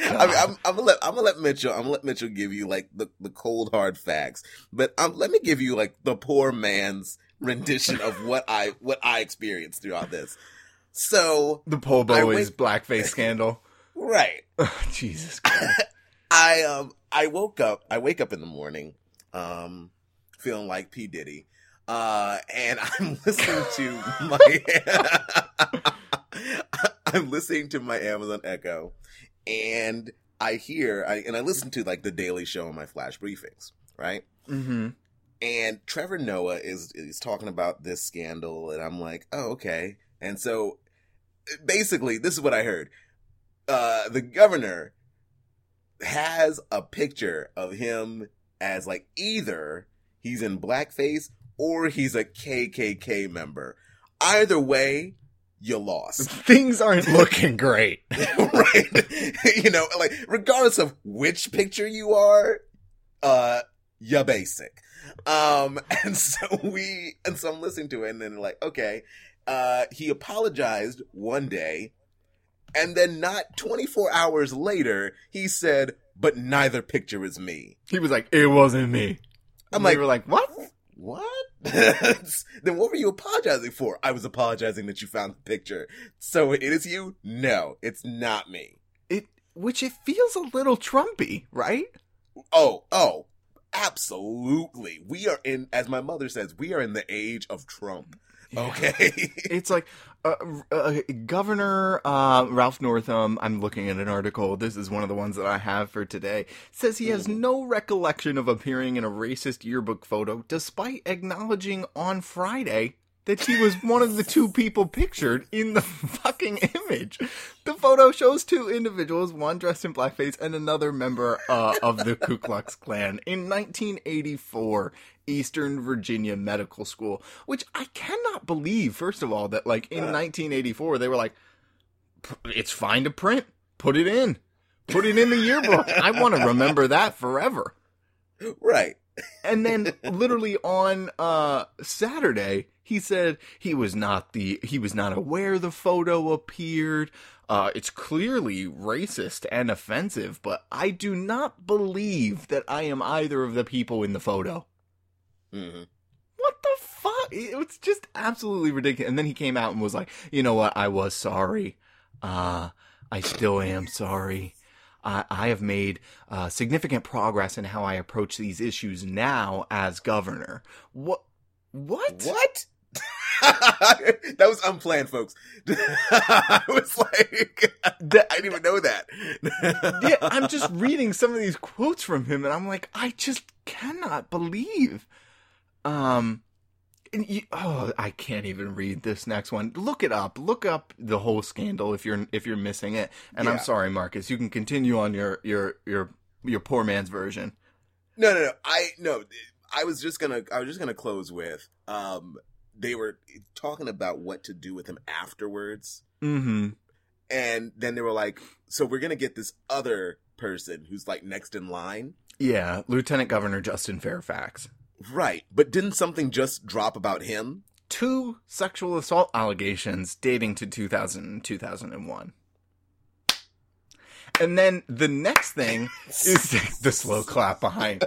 I mean, I'm, I'm gonna let, I'm gonna let Mitchell, I'm gonna let Mitchell give you like the, the cold hard facts, but um, let me give you like the poor man's rendition of what I, what I experienced throughout this. So the po' boy's blackface scandal. Right. Oh, Jesus Christ. I um I woke up I wake up in the morning um feeling like P. Diddy. Uh and I'm listening to my I'm listening to my Amazon Echo, and I hear I and I listen to like the Daily Show and my flash briefings, right? Mm-hmm. And Trevor Noah is is talking about this scandal, and I'm like, oh, okay. And so basically this is what I heard. Uh, the governor has a picture of him as like either he's in blackface or he's a K K K member. Either way, you lost. Things aren't looking great. Right. You know, like regardless of which picture you are, uh, you're basic. Um, and so we, and so I'm listening to it and then like, okay, uh, he apologized one day. And then not twenty-four hours later, he said, but neither picture is me. He was like, it wasn't me. I'm like, we were like, what? What? Then what were you apologizing for? I was apologizing that you found the picture. So it is you? No, it's not me. It, which it feels a little Trumpy, right? Oh, oh, absolutely. We are in, as my mother says, we are in the age of Trump. Okay. It's like uh, uh, Governor uh, Ralph Northam, I'm looking at an article. This is one of the ones that I have for today. Says he has no recollection of appearing in a racist yearbook photo, despite acknowledging on Friday that she was one of the two people pictured in the fucking image. The photo shows two individuals, one dressed in blackface and another member uh, of the Ku Klux Klan in nineteen eighty-four Eastern Virginia Medical School, which I cannot believe, first of all, that like in nineteen eighty-four they were like, it's fine to print, put it in, put it in the yearbook. I want to remember that forever. Right. And then literally on uh, Saturday, he said he was not the he was not aware the photo appeared. Uh, it's clearly racist and offensive, but I do not believe that I am either of the people in the photo. Mm-hmm. What the fuck? It was just absolutely ridiculous. And then he came out and was like, you know what? I was sorry. Uh, I still am sorry. Uh, I have made uh, significant progress in how I approach these issues now as governor. What? What? What? That was unplanned, folks. I was like, that, I didn't even know that. Yeah, I'm just reading some of these quotes from him, and I'm like, I just cannot believe. Um, and you, oh, I can't even read this next one. Look it up. Look up the whole scandal if you're if you're missing it. And yeah. I'm sorry, Marcus. You can continue on your your your your poor man's version. No, no, no. I no. I was just gonna. I was just gonna close with. Um, they were talking about what to do with him afterwards, mm-hmm. and then they were like, "So we're gonna get this other person who's like next in line." Yeah, Lieutenant Governor Justin Fairfax. Right, but didn't something just drop about him? Two sexual assault allegations dating to two thousand and two thousand one. And then the next thing is the slow clap behind.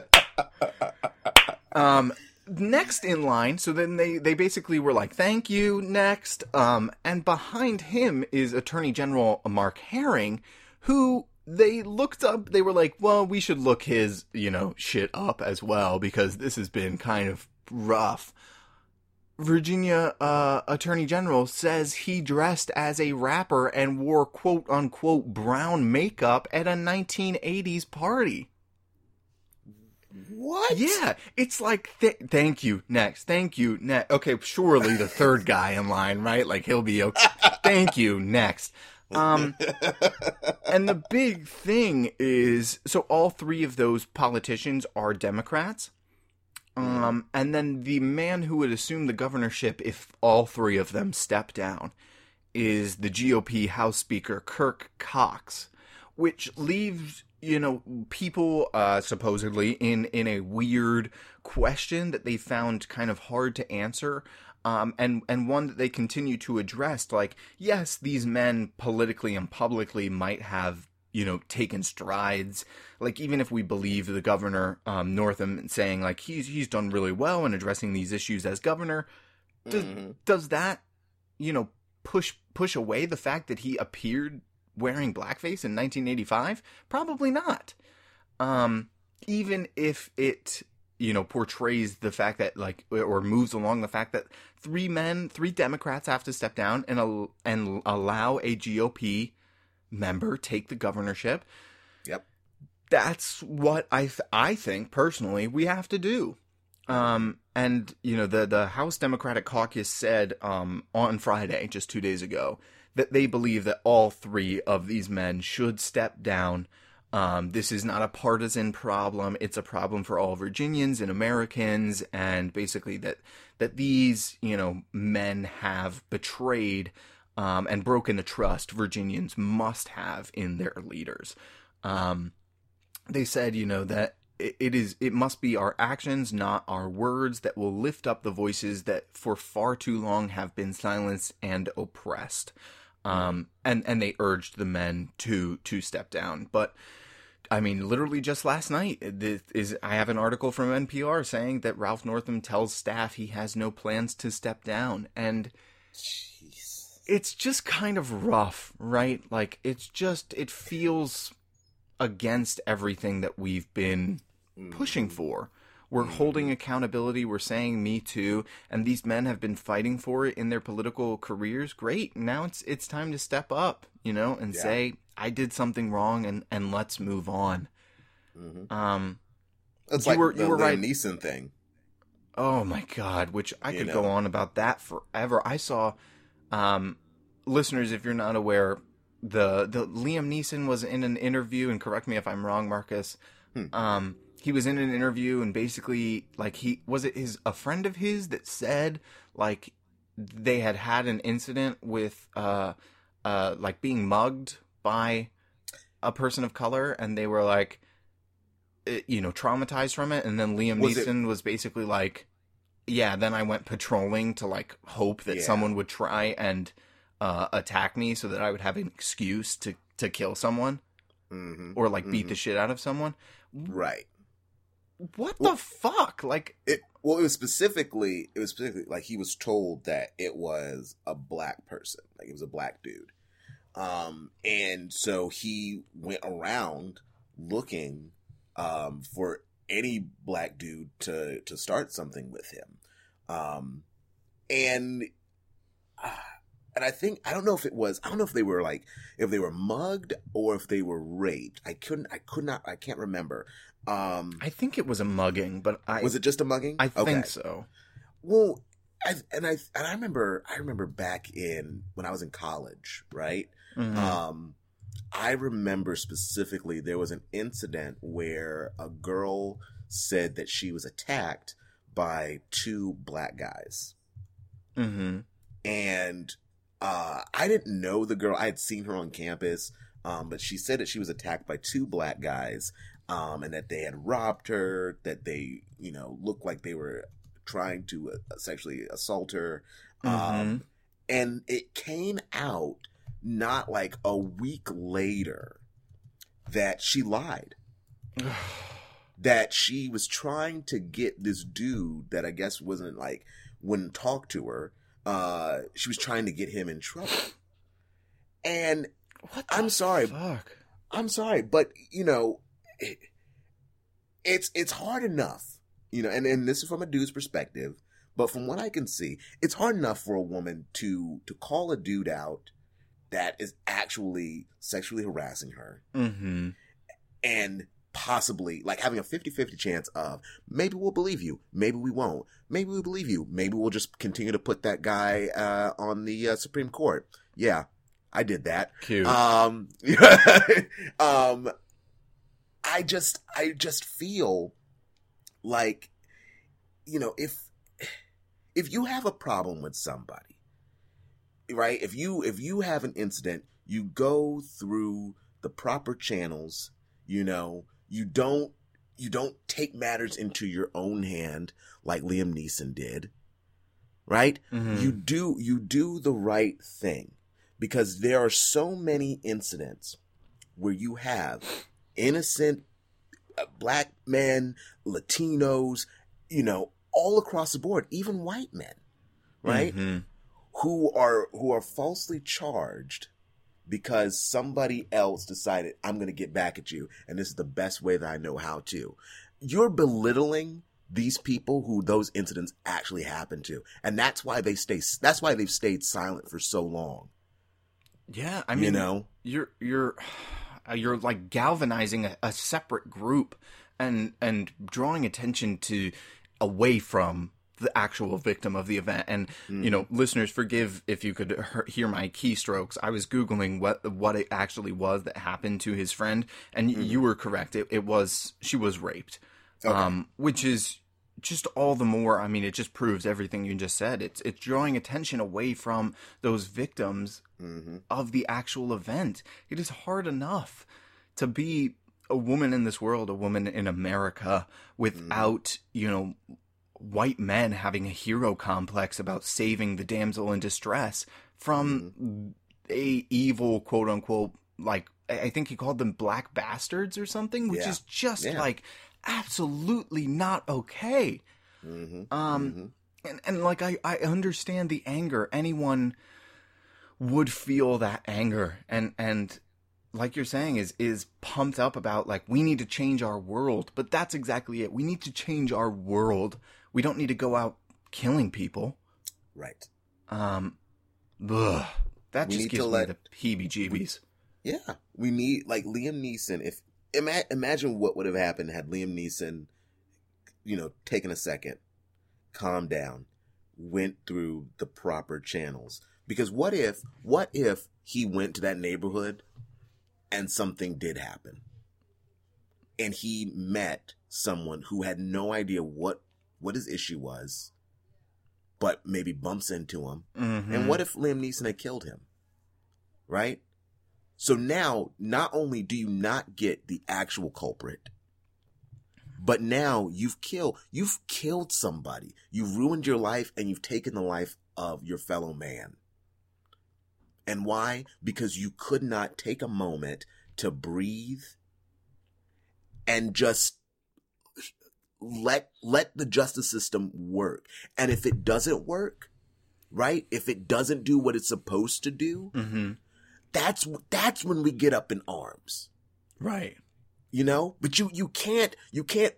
Um, next in line, so then they, they basically were like, thank you, next. Um, and behind him is Attorney General Mark Herring, who... They looked up, they were like, well, we should look his, you know, shit up as well, because this has been kind of rough. Virginia uh, Attorney General says he dressed as a rapper and wore quote-unquote brown makeup at a nineteen eighties party. What? Yeah, it's like, th- thank you, next, thank you, next. Okay, surely the third guy in line, right? Like, he'll be okay. Thank you, next. Um, and the big thing is, so all three of those politicians are Democrats. Um, and then the man who would assume the governorship if all three of them step down is the G O P House Speaker Kirk Cox, which leaves, you know, people, uh, supposedly in, in a weird question that they found kind of hard to answer. Um, and, and one that they continue to address, like, yes, these men politically and publicly might have, you know, taken strides. Like, even if we believe the governor, um, Northam, saying, like, he's he's done really well in addressing these issues as governor, does, mm-hmm. does that, you know, push push away the fact that he appeared wearing blackface in nineteen eighty-five? Probably not. Um, even if it... you know, portrays the fact that, like, or moves along the fact that three men, three Democrats have to step down and al- and allow a G O P member take the governorship. Yep. That's what I th- I think, personally, we have to do. Um, and, you know, the, the House Democratic Caucus said um, on Friday, just two days ago, that they believe that all three of these men should step down. Um, this is not a partisan problem. It's a problem for all Virginians and Americans, and basically that that these, you know, men have betrayed um, and broken the trust Virginians must have in their leaders. Um, they said, you know, that it, it is it must be our actions, not our words, that will lift up the voices that for far too long have been silenced and oppressed. Um, and, and they urged the men to to step down, but. I mean, literally just last night, this is, I have an article from N P R saying that Ralph Northam tells staff he has no plans to step down. And jeez. It's just kind of rough, right? Like, it's just, it feels against everything that we've been mm. pushing for. We're mm. holding accountability. We're saying Me Too. And these men have been fighting for it in their political careers. Great. Now it's it's time to step up, you know, and yeah. say... I did something wrong, and, and let's move on. Mm-hmm. Um, it's you like were, the you were Liam right. Neeson thing. Oh my God, which I you could know. go on about that forever. I saw, um, listeners, if you're not aware, the, the Liam Neeson was in an interview, and correct me if I'm wrong, Marcus. Hmm. Um, he was in an interview and basically, like, he, was it his, a friend of his that said, like, they had had an incident with, uh, uh, like being mugged by a person of color, and they were like, you know, traumatized from it. And then Liam was Neeson it... was basically like, yeah, then I went patrolling to like hope that yeah. someone would try and uh, attack me so that I would have an excuse to, to kill someone mm-hmm. or like mm-hmm. beat the shit out of someone. Right. What well, the fuck? Like it, well, it was specifically, it was specifically like he was told that it was a black person. Like it was a black dude. Um, and so he went around looking um, for any black dude to, to start something with him. Um, and, uh, and I think, I don't know if it was, I don't know if they were like, if they were mugged or if they were raped. I couldn't, I could not, I can't remember. Um, I think it was a mugging, but I, was it just a mugging? I think okay. so. Well, I, and I, and I remember, I remember back in when I was in college, right? Mm-hmm. Um, I remember specifically there was an incident where a girl said that she was attacked by two black guys. Mm-hmm. And uh, I didn't know the girl. I had seen her on campus, um, but she said that she was attacked by two black guys um, and that they had robbed her, that they, you know, looked like they were trying to sexually assault her. Mm-hmm. Um, and it came out not like a week later that she lied. That she was trying to get this dude that I guess wasn't like, wouldn't talk to her. Uh, she was trying to get him in trouble. And what the I'm sorry. Fuck? I'm sorry. But, you know, it, it's, it's hard enough, you know, and, and this is from a dude's perspective, but from what I can see, it's hard enough for a woman to, to call a dude out that is actually sexually harassing her mm-hmm. and possibly like having a fifty-fifty chance of maybe we'll believe you, maybe we won't, maybe we believe you, maybe we'll just continue to put that guy uh, on the uh, Supreme Court. Yeah, I did that. Cute. Um, um, I just, I just feel like, you know, if, if you have a problem with somebody, right? If you if you have an incident, you go through the proper channels, you know, you don't you don't take matters into your own hand like Liam Neeson did. Right? Mm-hmm. You do you do the right thing, because there are so many incidents where you have innocent black men, Latinos, you know, all across the board, even white men, right? Mm-hmm. Who are who are falsely charged because somebody else decided, I'm going to get back at you, and this is the best way that I know how to. You're belittling these people who those incidents actually happened to, and that's why they stay. That's why they've stayed silent for so long. Yeah, I mean, you know, you're you're you're like galvanizing a, a separate group and and drawing attention to away from the actual victim of the event. And, mm. you know, listeners, forgive if you could hear my keystrokes. I was Googling what what it actually was that happened to his friend. And mm. you were correct. It, it was, she was raped, okay. um, which is just all the more. I mean, it just proves everything you just said. It's, it's drawing attention away from those victims mm-hmm. of the actual event. It is hard enough to be a woman in this world, a woman in America, without, mm. you know, white men having a hero complex about saving the damsel in distress from mm-hmm. a evil, quote unquote, like, I think he called them black bastards or something, which yeah. is just yeah. like absolutely not okay. Mm-hmm. Um, mm-hmm. And, and like, I, I understand the anger. Anyone would feel that anger. And, and like you're saying, is, is pumped up about like, we need to change our world, but that's exactly it. We need to change our world. We don't need to go out killing people. Right. Um, ugh, that we just gives me let, the heebie-jeebies. We, yeah. We need, like, Liam Neeson. If ima- Imagine what would have happened had Liam Neeson, you know, taken a second calm down, went through the proper channels. Because what if, what if he went to that neighborhood and something did happen? And he met someone who had no idea what, what his issue was, but maybe bumps into him. Mm-hmm. And what if Liam Neeson had killed him? Right? So now, not only do you not get the actual culprit, but now you've killed, you've killed somebody. You've ruined your life and you've taken the life of your fellow man. And why? Because you could not take a moment to breathe and just let, let the justice system work. And if it doesn't work, right? If it doesn't do what it's supposed to do, mm-hmm. that's, that's when we get up in arms. Right. You know, but you, you can't, you can't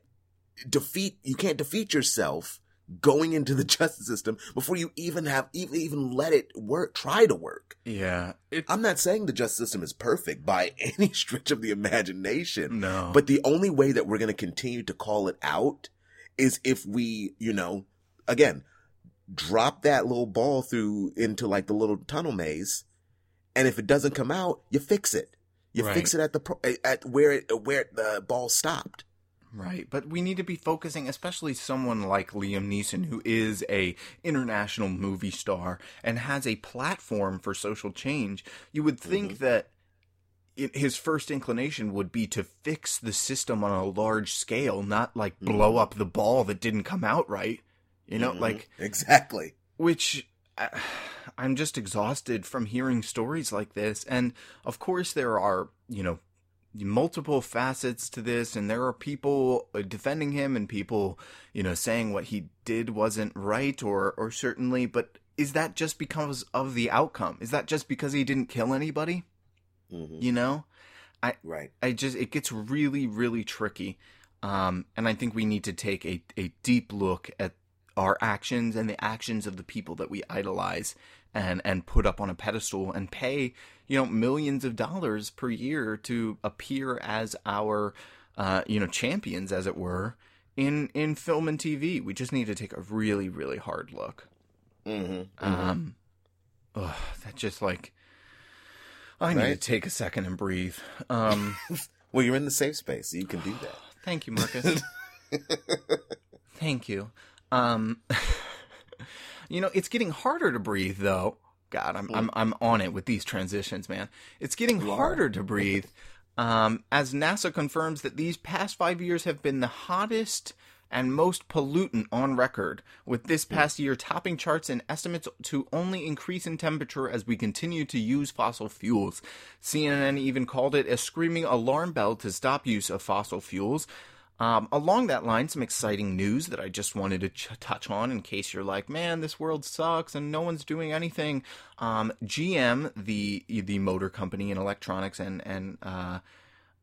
defeat, you can't defeat yourself going into the justice system before you even have, even, even let it work, try to work. Yeah. It, I'm not saying the justice system is perfect by any stretch of the imagination. No. But the only way that we're going to continue to call it out is if we, you know, again, drop that little ball through into like the little tunnel maze. And if it doesn't come out, you fix it. You right. fix it at the at where it, where the ball stopped. Right, but we need to be focusing, especially someone like Liam Neeson, who is a international movie star and has a platform for social change. You would think mm-hmm. that it, his first inclination would be to fix the system on a large scale, not like mm-hmm. blow up the ball that didn't come out right. You know, mm-hmm. like exactly. Which. I, I'm just exhausted from hearing stories like this. And of course there are, you know, multiple facets to this, and there are people defending him and people, you know, saying what he did wasn't right or, or certainly, but is that just because of the outcome? Is that just because he didn't kill anybody? Mm-hmm. You know, I, right. I just, it gets really, really tricky. Um, and I think we need to take a, a deep look at our actions and the actions of the people that we idolize and, and put up on a pedestal and pay, you know, millions of dollars per year to appear as our, uh, you know, champions, as it were, in, in film and T V. We just need to take a really, really hard look. Mm-hmm. Um, mm-hmm. Ugh, that just like, I right? need to take a second and breathe. Um, well, you're in the safe space. So you can do that. Thank you, Marcus. Thank you. Um, you know, it's getting harder to breathe though. God, I'm, I'm, I'm on it with these transitions, man. It's getting harder to breathe. Um, as NASA confirms that these past five years have been the hottest and most pollutant on record, with this past year topping charts and estimates to only increase in temperature as we continue to use fossil fuels. C N N even called it a screaming alarm bell to stop use of fossil fuels. Um, along that line, some exciting news that I just wanted to ch- touch on in case you're like, man, this world sucks and no one's doing anything. Um, G M, the the motor company in electronics and, and uh,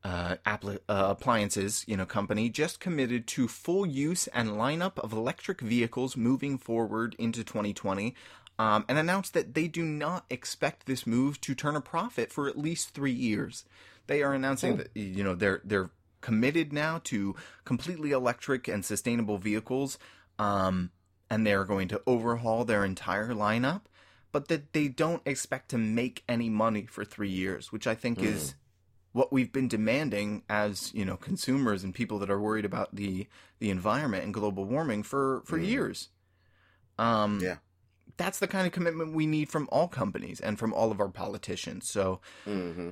uh, appli- uh, appliances you know, company, just committed to full use and lineup of electric vehicles moving forward into twenty twenty um, and announced that they do not expect this move to turn a profit for at least three years. They are announcing oh. that, you know, they're they're committed now to completely electric and sustainable vehicles, um, and they're going to overhaul their entire lineup, but that they don't expect to make any money for three years, which I think mm. is what we've been demanding as, you know, consumers and people that are worried about the, the environment and global warming for, for mm. years. Um, yeah. That's the kind of commitment we need from all companies and from all of our politicians. So, mm-hmm.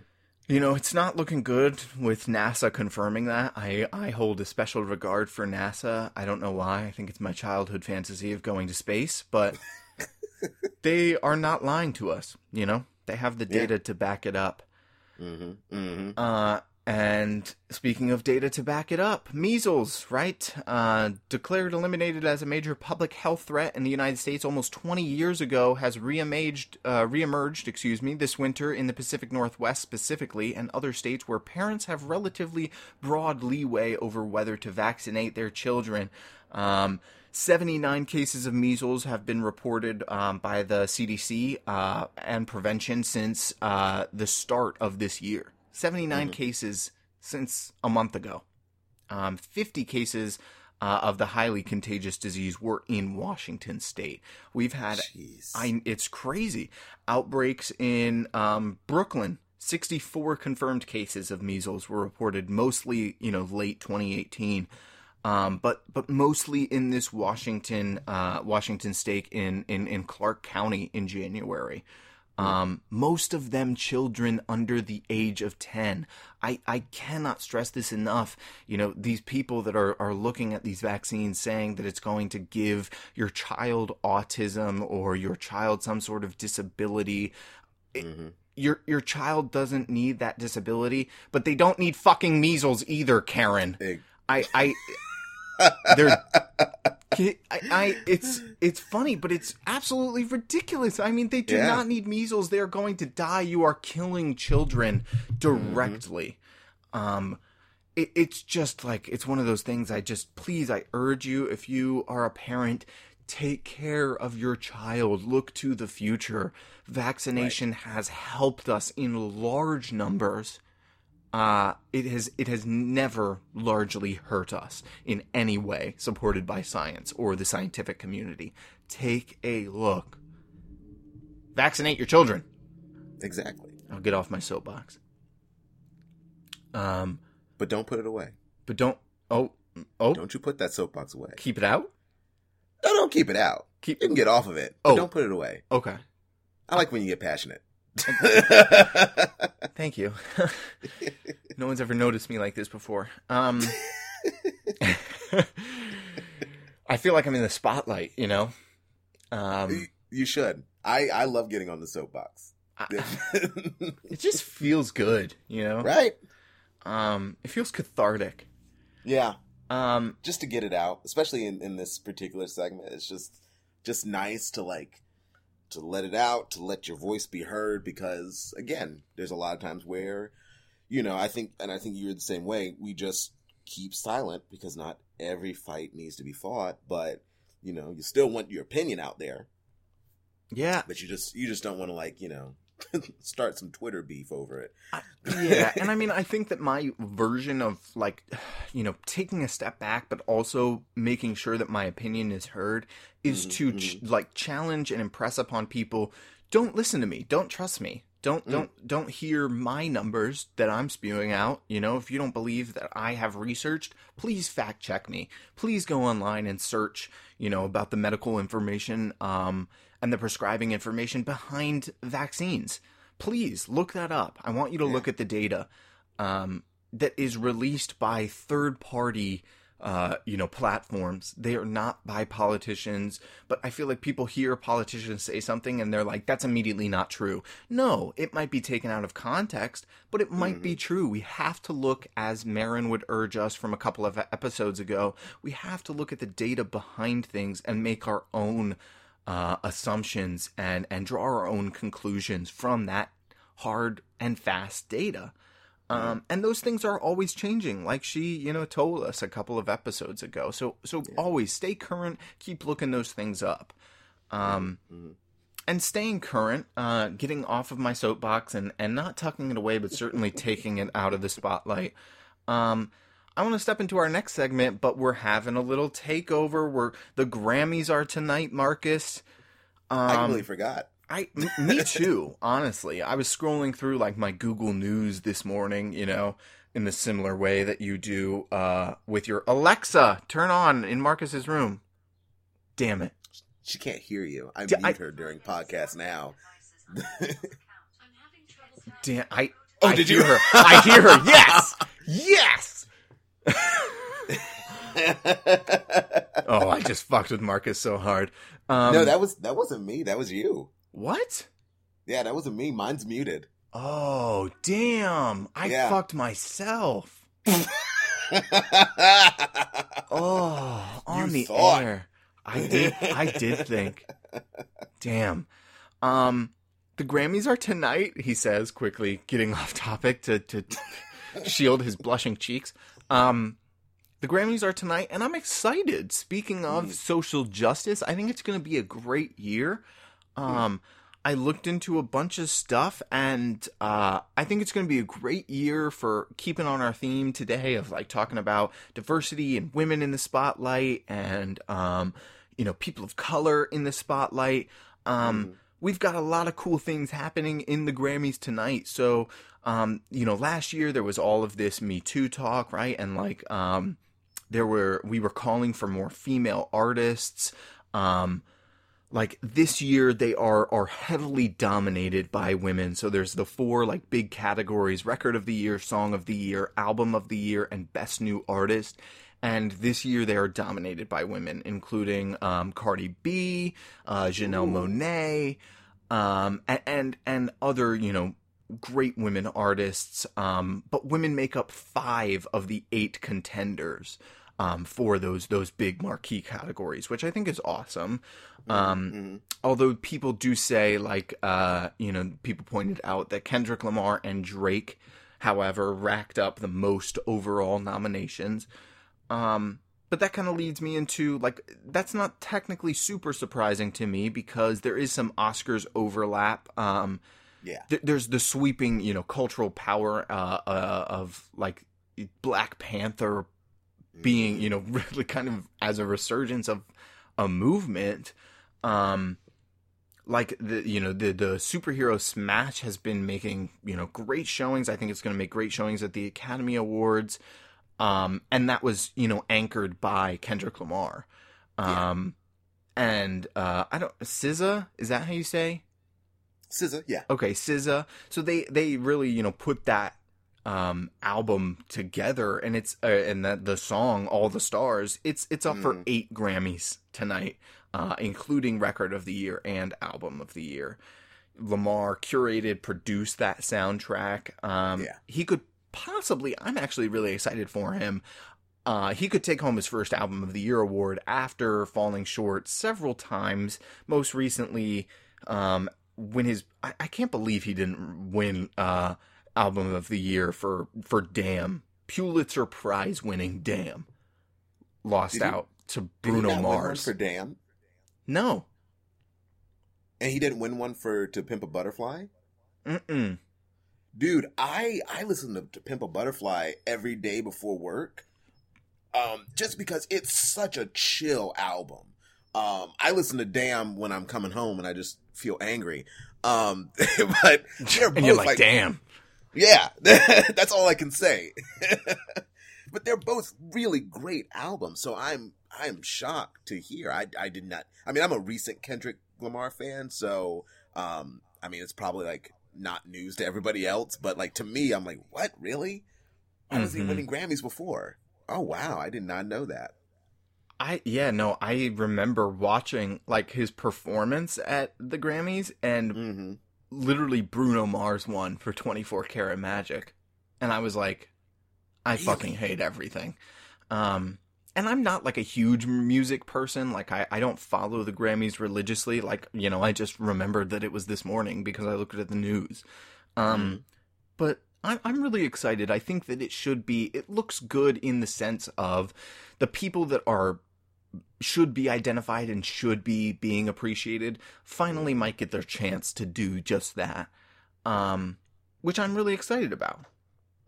you know, it's not looking good with NASA confirming that. I, I hold a special regard for NASA. I don't know why. I think it's my childhood fantasy of going to space, but they are not lying to us, you know? They have the data yeah. to back it up. Mm-hmm. Mm-hmm. Uh, and speaking of data to back it up, measles, right? Uh, declared eliminated as a major public health threat in the United States almost twenty years ago, has reemerged, uh, reemerged, excuse me, this winter in the Pacific Northwest specifically, and other states where parents have relatively broad leeway over whether to vaccinate their children. Um, seventy-nine cases of measles have been reported um, by the C D C uh, and prevention since uh, the start of this year. seventy-nine mm-hmm. cases since a month ago. Um, fifty cases uh, of the highly contagious disease were in Washington state. We've had, Jeez. I, it's crazy, outbreaks in um, Brooklyn. sixty-four confirmed cases of measles were reported, mostly, you know, late twenty eighteen, um, but but mostly in this Washington uh, Washington state in, in, in Clark County in January. Um, most of them children under the age of ten. I, I cannot stress this enough. You know, these people that are, are looking at these vaccines saying that it's going to give your child autism or your child some sort of disability. Mm-hmm. It, your, your child doesn't need that disability, but they don't need fucking measles either, Karen. Big. I, I, they're, I, I, it's it's funny, but it's absolutely ridiculous. I mean, they do yeah. not need measles. They are going to die. You are killing children directly. Mm-hmm. Um, it, it's just like, it's one of those things. I just, please, I urge you, if you are a parent, take care of your child. Look to the future. Vaccination right. has helped us in large numbers. Uh, it has it has never largely hurt us in any way, supported by science or the scientific community. Take a look. Vaccinate your children. Exactly. I'll get off my soapbox. Um, but don't put it away. But don't. Oh, oh. Don't you put that soapbox away? Keep it out. No, don't keep it out. Keep. You can get off of it. But oh, don't put it away. Okay. I like when you get passionate. Thank you. No one's ever noticed me like this before. Um, I feel like I'm in the spotlight, you know? Um, you, you should. I, I love getting on the soapbox. I, it just feels good, you know? Right. Um, it feels cathartic. Yeah. Um, just to get it out, especially in, in this particular segment. It's just just nice to like... to let it out, to let your voice be heard, because, again, there's a lot of times where, you know, I think, and I think you're the same way, we just keep silent because not every fight needs to be fought, but, you know, you still want your opinion out there. Yeah. But you just, you just don't want to, like, you know, start some Twitter beef over it. I, yeah, and I mean, I think that my version of, like, you know, taking a step back, but also making sure that my opinion is heard is mm-hmm. to, ch- like, challenge and impress upon people, don't listen to me, don't trust me, don't, mm. don't, don't hear my numbers that I'm spewing out, you know, if you don't believe that I have researched, please fact check me, please go online and search, you know, about the medical information, um, and the prescribing information behind vaccines. Please look that up. I want you to yeah. look at the data um, that is released by third-party, uh, you know, platforms. They are not by politicians. But I feel like people hear politicians say something and they're like, "That's immediately not true." No, it might be taken out of context, but it might mm-hmm. be true. We have to look, as Marin would urge us from a couple of episodes ago. We have to look at the data behind things and make our own Uh, assumptions and, and draw our own conclusions from that hard and fast data. Um, and those things are always changing, like she, you know, told us a couple of episodes ago. So so yeah. always stay current, keep looking those things up. Um, mm-hmm. And staying current, uh, getting off of my soapbox and, and not tucking it away, but certainly taking it out of the spotlight. Um I want to step into our next segment, but we're having a little takeover. We're the Grammys are tonight, Marcus. Um, I completely forgot. I, m- me too, honestly. I was scrolling through like my Google News this morning, you know, in the similar way that you do uh, with your Alexa. Turn on in Marcus's room. Damn it. She can't hear you. I D- mute I- her during podcasts now. Damn, I, oh, I did hear you? Her. I hear her. Yes. Yes. Oh, I just fucked with Marcus so hard. Um, no, that was that wasn't me. That was you. What? Yeah, that wasn't me. Mine's muted. Oh, damn! I yeah. fucked myself. Oh, on you the thought. Air. I did. I did think. Damn. Um, the Grammys are tonight. He says quickly, getting off topic to to shield his blushing cheeks. Um, the Grammys are tonight, and I'm excited. Speaking of mm. social justice, I think it's going to be a great year. Um, mm. I looked into a bunch of stuff, and uh, I think it's going to be a great year for keeping on our theme today of like talking about diversity and women in the spotlight and, um, you know, people of color in the spotlight. Um, mm-hmm. We've got a lot of cool things happening in the Grammys tonight. So, um, you know, last year there was all of this Me Too talk, right? And like, um, there were, we were calling for more female artists. Um, like this year they are, are heavily dominated by women. So there's the four like big categories: record of the year, song of the year, album of the year, and best new artist. And this year they are dominated by women, including um, Cardi B, uh, Janelle Ooh. Monáe, um, and, and and other, you know, great women artists. Um, but women make up five of the eight contenders um, for those those big marquee categories, which I think is awesome. Um, mm-hmm. Although people do say, like, uh, you know, people pointed out that Kendrick Lamar and Drake, however, racked up the most overall nominations. Um, but that kind of leads me into, like, that's not technically super surprising to me because there is some Oscars overlap. Um, yeah. Th- there's the sweeping, you know, cultural power, uh, uh of like Black Panther being, you know, really kind of as a resurgence of a movement. Um, like the, you know, the, the superhero smash has been making, you know, great showings. I think it's going to make great showings at the Academy Awards. Um, and that was, you know, anchored by Kendrick Lamar. Um, yeah. and, uh, I don't, S Z A, is that how you say? S Z A, yeah. Okay, S Z A. So they, they really, you know, put that, um, album together, and it's, uh, and that the song, All the Stars, it's, it's up mm. for eight Grammys tonight, uh, including Record of the Year and Album of the Year. Lamar curated, produced that soundtrack. Um, yeah. he could Possibly, I'm actually really excited for him. Uh, he could take home his first Album of the Year award after falling short several times. Most recently, um, when his... I, I can't believe he didn't win uh, Album of the Year for, for Damn. Pulitzer Prize winning Damn. Lost did out he, to Bruno did he not Mars. Win one for Damn? No. And he didn't win one for To Pimp a Butterfly? Mm-mm. Dude, I, I listen to, to Pimp a Butterfly every day before work, um, just because it's such a chill album. Um, I listen to Damn when I'm coming home and I just feel angry. Um, but they're both and you're like, like damn. Yeah, that's all I can say. But they're both really great albums, so I'm I'm shocked to hear. I I did not. I mean, I'm a recent Kendrick Lamar fan, so um, I mean, it's probably like. Not news to everybody else, but like to me, I'm like, what, really? Why was mm-hmm. he winning Grammys before? Oh wow, I did not know that. I yeah no, I remember watching like his performance at the Grammys, and mm-hmm. literally Bruno Mars won for twenty-four karat Magic, and I was like, I really? fucking hate everything. Um, and I'm not like a huge music person. Like I, I don't follow the Grammys religiously. Like, you know, I just remembered that it was this morning because I looked at the news. Um, mm-hmm. But I'm, I'm really excited. I think that it should be, it looks good in the sense of the people that are, should be identified and should be being appreciated finally might get their chance to do just that. Um, which I'm really excited about.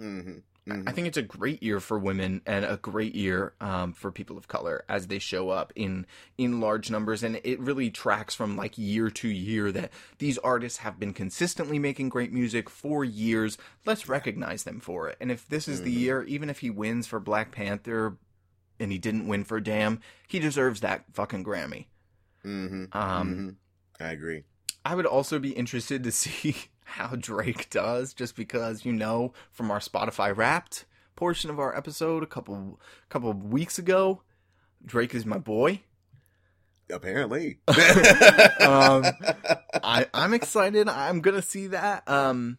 Mm-hmm. Mm-hmm. I think it's a great year for women and a great year um, for people of color as they show up in in large numbers. And it really tracks from like year to year that these artists have been consistently making great music for years. Let's recognize them for it. And if this is mm-hmm. the year, even if he wins for Black Panther and he didn't win for Damn, he deserves that fucking Grammy. Mm-hmm. Um, mm-hmm. I agree. I would also be interested to see... how Drake does, just because, you know, from our Spotify Wrapped portion of our episode a couple couple of weeks ago, Drake is my boy. Apparently. um, I, I'm excited. I'm gonna see that. Um,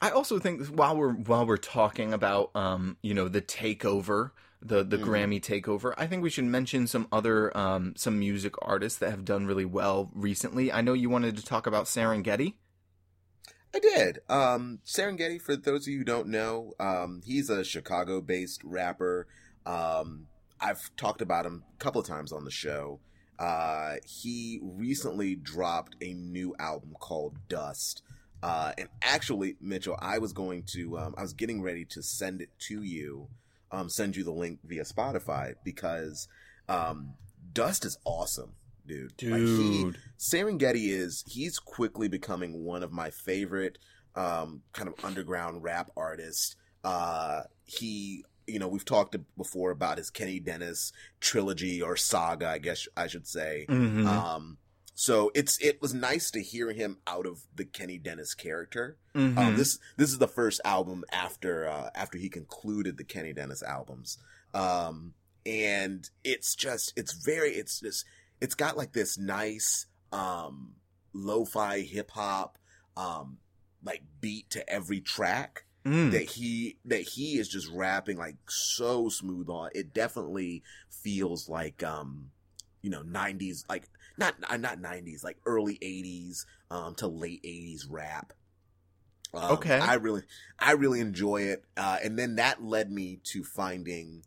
I also think while we're while we're talking about um, you know, the takeover, the the mm-hmm. Grammy takeover, I think we should mention some other um, some music artists that have done really well recently. I know you wanted to talk about Serengeti. I did. Um, Serengeti, for those of you who don't know, um, he's a Chicago-based rapper. Um, I've talked about him a couple of times on the show. Uh, he recently dropped a new album called Dust. Uh, and actually, Mitchell, I was going to, um, I was getting ready to send it to you, um, send you the link via Spotify, because um, Dust is awesome, dude. Dude. Like he, Serengeti is, he's quickly becoming one of my favorite um, kind of underground rap artists. Uh, he... You know, we've talked before about his Kenny Dennis trilogy or saga, I guess I should say. Mm-hmm. Um, so it's it was nice to hear him out of the Kenny Dennis character. Mm-hmm. Um, this this is the first album after uh, after he concluded the Kenny Dennis albums, um, and it's just it's very it's just it's got like this nice um, lo-fi hip hop um, like beat to every track. Mm. That he that he is just rapping like so smooth on. It definitely feels like um you know nineties, like not not nineties, like early eighties um to late eighties rap. Um, okay, I really I really enjoy it. Uh, and then that led me to finding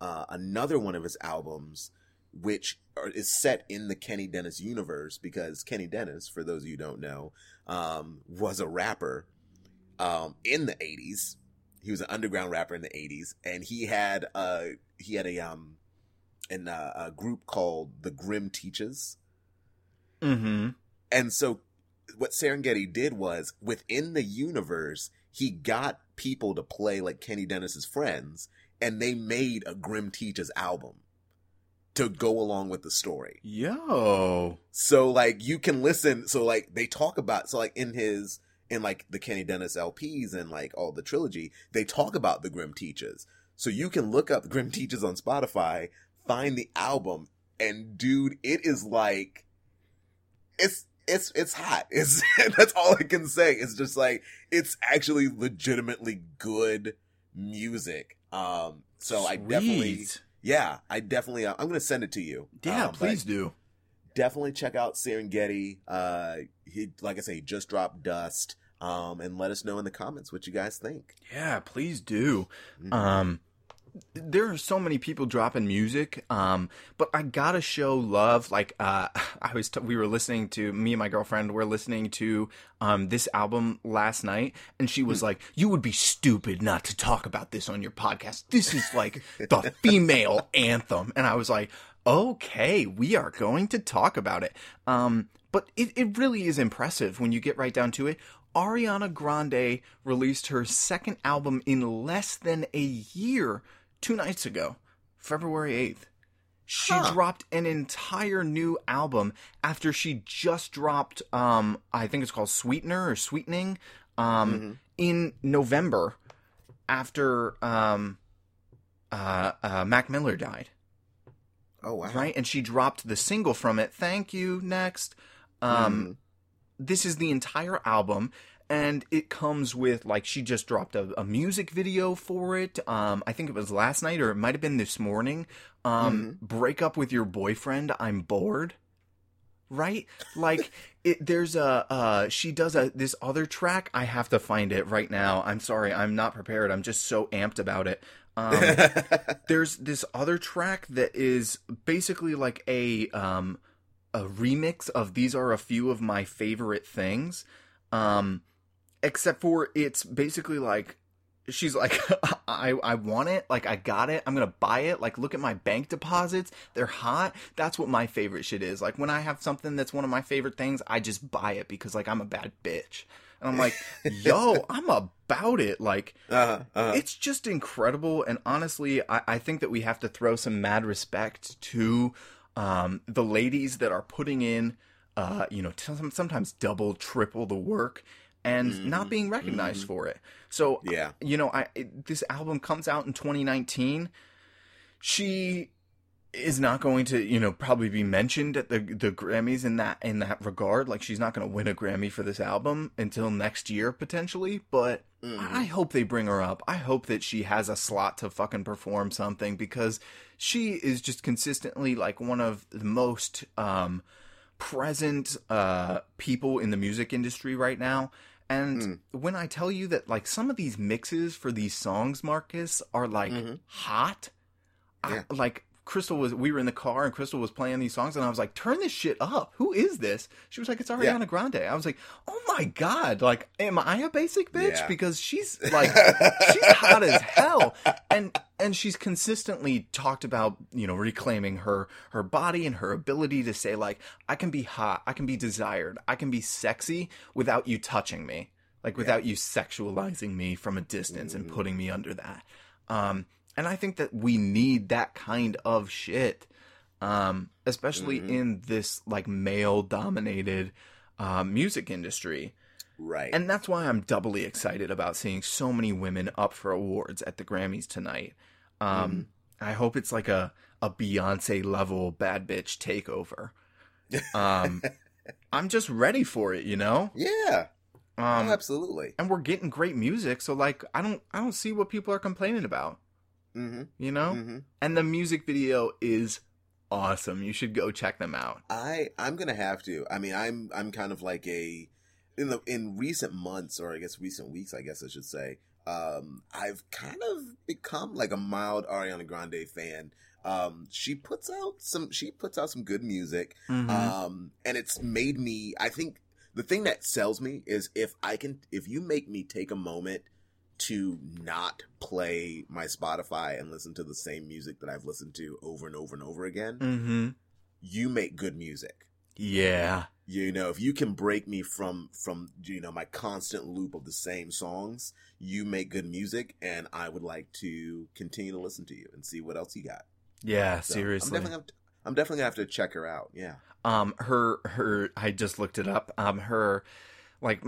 uh, another one of his albums, which are, is set in the Kenny Dennis universe, because Kenny Dennis, for those of you who don't know, um, was a rapper. Um, in the eighties, he was an underground rapper in the eighties, and he had uh he had a um an, uh, a group called the Grim Teachers. Mm-hmm. And so, what Serengeti did was, within the universe, he got people to play like Kenny Dennis's friends, and they made a Grim Teachers album to go along with the story. Yo. So like you can listen. So like they talk about so like in his. And like the Kenny Dennis L Ps and like all the trilogy, they talk about the Grim Teachers. So you can look up Grim Teachers on Spotify, find the album, and dude, it is like, it's it's it's hot. It's that's all I can say. It's just like it's actually legitimately good music. Um, so Sweet. I definitely, yeah, I definitely, I'm gonna send it to you. Yeah, um, please do. Definitely check out Serengeti. Uh, he, like I say, he just dropped Dust. Um, and let us know in the comments what you guys think. Yeah, please do. Mm-hmm. Um, there are so many people dropping music, um, but I gotta show love. Like uh, I was, t- we were listening to me and my girlfriend were listening to um, this album last night, and she was mm-hmm. like, "You would be stupid not to talk about this on your podcast. This is like the female anthem." And I was like, okay, we are going to talk about it. Um, but it, it really is impressive when you get right down to it. Ariana Grande released her second album in less than a year two nights ago, February eighth. She huh. dropped an entire new album after she just dropped, um, I think it's called Sweetener or Sweetening, um, mm-hmm. in November after um, uh, uh, Mac Miller died. Oh, wow. Right? And she dropped the single from it. Thank you. Next. Um, mm. This is the entire album. And it comes with, like, she just dropped a, a music video for it. Um, I think it was last night, or it might have been this morning. Um, mm. Break up with your boyfriend. I'm bored. Right? Like, it, there's a, uh, she does a, this other track. I have to find it right now. I'm sorry. I'm not prepared. I'm just so amped about it. um, there's this other track that is basically like a um a remix of These Are a Few of My Favorite Things, um except for it's basically like she's like, I I want it, like I got it, I'm gonna buy it, like look at my bank deposits, they're hot. That's what my favorite shit is. Like when I have something that's one of my favorite things, I just buy it because like I'm a bad bitch. And I'm like, yo, I'm about it. Like, uh-huh, uh-huh. It's just incredible. And honestly, I, I think that we have to throw some mad respect to um, the ladies that are putting in, uh, you know, t- sometimes double, triple the work and mm-hmm. not being recognized mm-hmm. for it. So, yeah. I, you know, I it, this album comes out in twenty nineteen. She is not going to, you know, probably be mentioned at the the Grammys in that in that regard. Like, she's not going to win a Grammy for this album until next year, potentially. But mm. I hope they bring her up. I hope that she has a slot to fucking perform something, because she is just consistently, like, one of the most um, present uh, people in the music industry right now. And mm. when I tell you that, like, some of these mixes for these songs, Marcus, are, like, mm-hmm. hot. Yeah. I, like... Crystal was, we were in the car and Crystal was playing these songs and I was like, turn this shit up. Who is this? She was like, it's Ariana yeah. Grande. I was like, oh my God. Like, am I a basic bitch? Yeah. Because she's like, she's hot as hell. And, and she's consistently talked about, you know, reclaiming her, her body and her ability to say like, I can be hot. I can be desired. I can be sexy without you touching me. Like without yeah. you sexualizing me from a distance mm-hmm. and putting me under that. Um, And I think that we need that kind of shit, um, especially mm-hmm. in this like male-dominated uh, music industry. Right. And that's why I'm doubly excited about seeing so many women up for awards at the Grammys tonight. Um, mm-hmm. I hope it's like a, a Beyonce-level bad bitch takeover. Um, I'm just ready for it, you know? Yeah. Um, oh, absolutely. And we're getting great music, so like I don't I don't see what people are complaining about. Mm-hmm. You know, mm-hmm. and the music video is awesome. You should go check them out. I I'm gonna have to. I mean, I'm I'm kind of like a in the in recent months, or I guess recent weeks, I guess I should say. Um, I've kind of become like a mild Ariana Grande fan. Um, she puts out some she puts out some good music, mm-hmm. um, and it's made me. I think the thing that sells me is if I can if you make me take a moment to not play my Spotify and listen to the same music that I've listened to over and over and over again, mm-hmm. you make good music. Yeah. You know, if you can break me from, from, you know, my constant loop of the same songs, you make good music, and I would like to continue to listen to you and see what else you got. Yeah, so seriously. I'm definitely, to, I'm definitely gonna have to check her out, yeah. Um, her, her, I just looked it up, um, her... Like,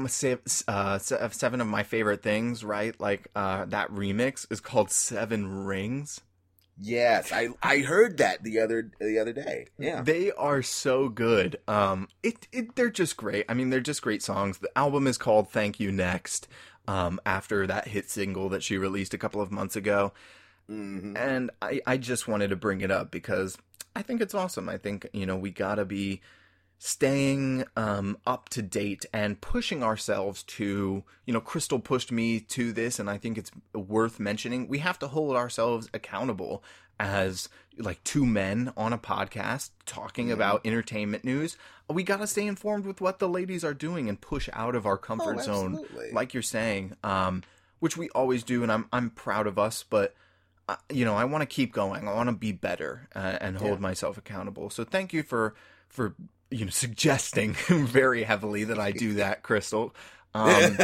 uh, seven of my favorite things, right? Like, uh, that remix is called Seven Rings. Yes, I I heard that the other the other day. Yeah, they are so good. Um, it it they're just great. I mean, they're just great songs. The album is called Thank You Next. Um, after that hit single that she released a couple of months ago, mm-hmm. and I I just wanted to bring it up because I think it's awesome. I think, you know, we gotta be staying um, up to date and pushing ourselves to, you know, Crystal pushed me to this, and I think it's worth mentioning. We have to hold ourselves accountable as like two men on a podcast talking mm-hmm. about entertainment news. We got to stay informed with what the ladies are doing and push out of our comfort oh, zone, absolutely. Like you're saying, um, which we always do, and I'm I'm proud of us, but. Uh, you know, I want to keep going. I want to be better uh, and hold yeah. myself accountable. So thank you for, for you know, suggesting very heavily that I do that, Crystal. Um,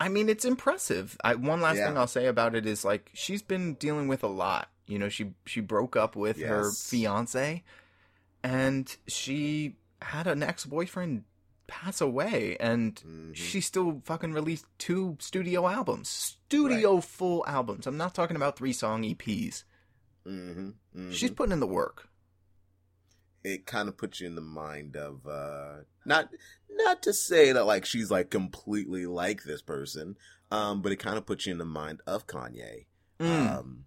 I mean, it's impressive. I, one last yeah. thing I'll say about it is, like, she's been dealing with a lot. You know, she she broke up with yes. her fiancé, and she had an ex-boyfriend pass away, and mm-hmm. she still fucking released two studio albums studio right. full albums. I'm not talking about three song E Ps. Mm-hmm. Mm-hmm. She's putting in the work. It kind of puts you in the mind of uh not not to say that like she's like completely like this person, um but it kind of puts you in the mind of Kanye. mm. Um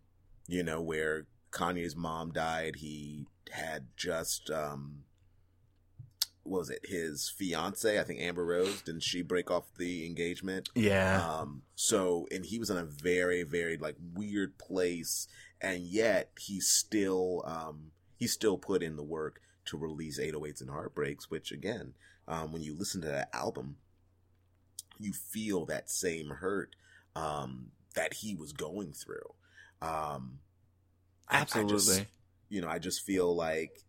you know, where Kanye's mom died, he had just um what was it, his fiance, I think Amber Rose, didn't she break off the engagement? Yeah. Um, so, and he was in a very, very like weird place, and yet he still, um, he still put in the work to release eight oh eights and Heartbreaks, which again, um, when you listen to that album, you feel that same hurt, um, that he was going through. Um, Absolutely. I, I just, you know, I just feel like,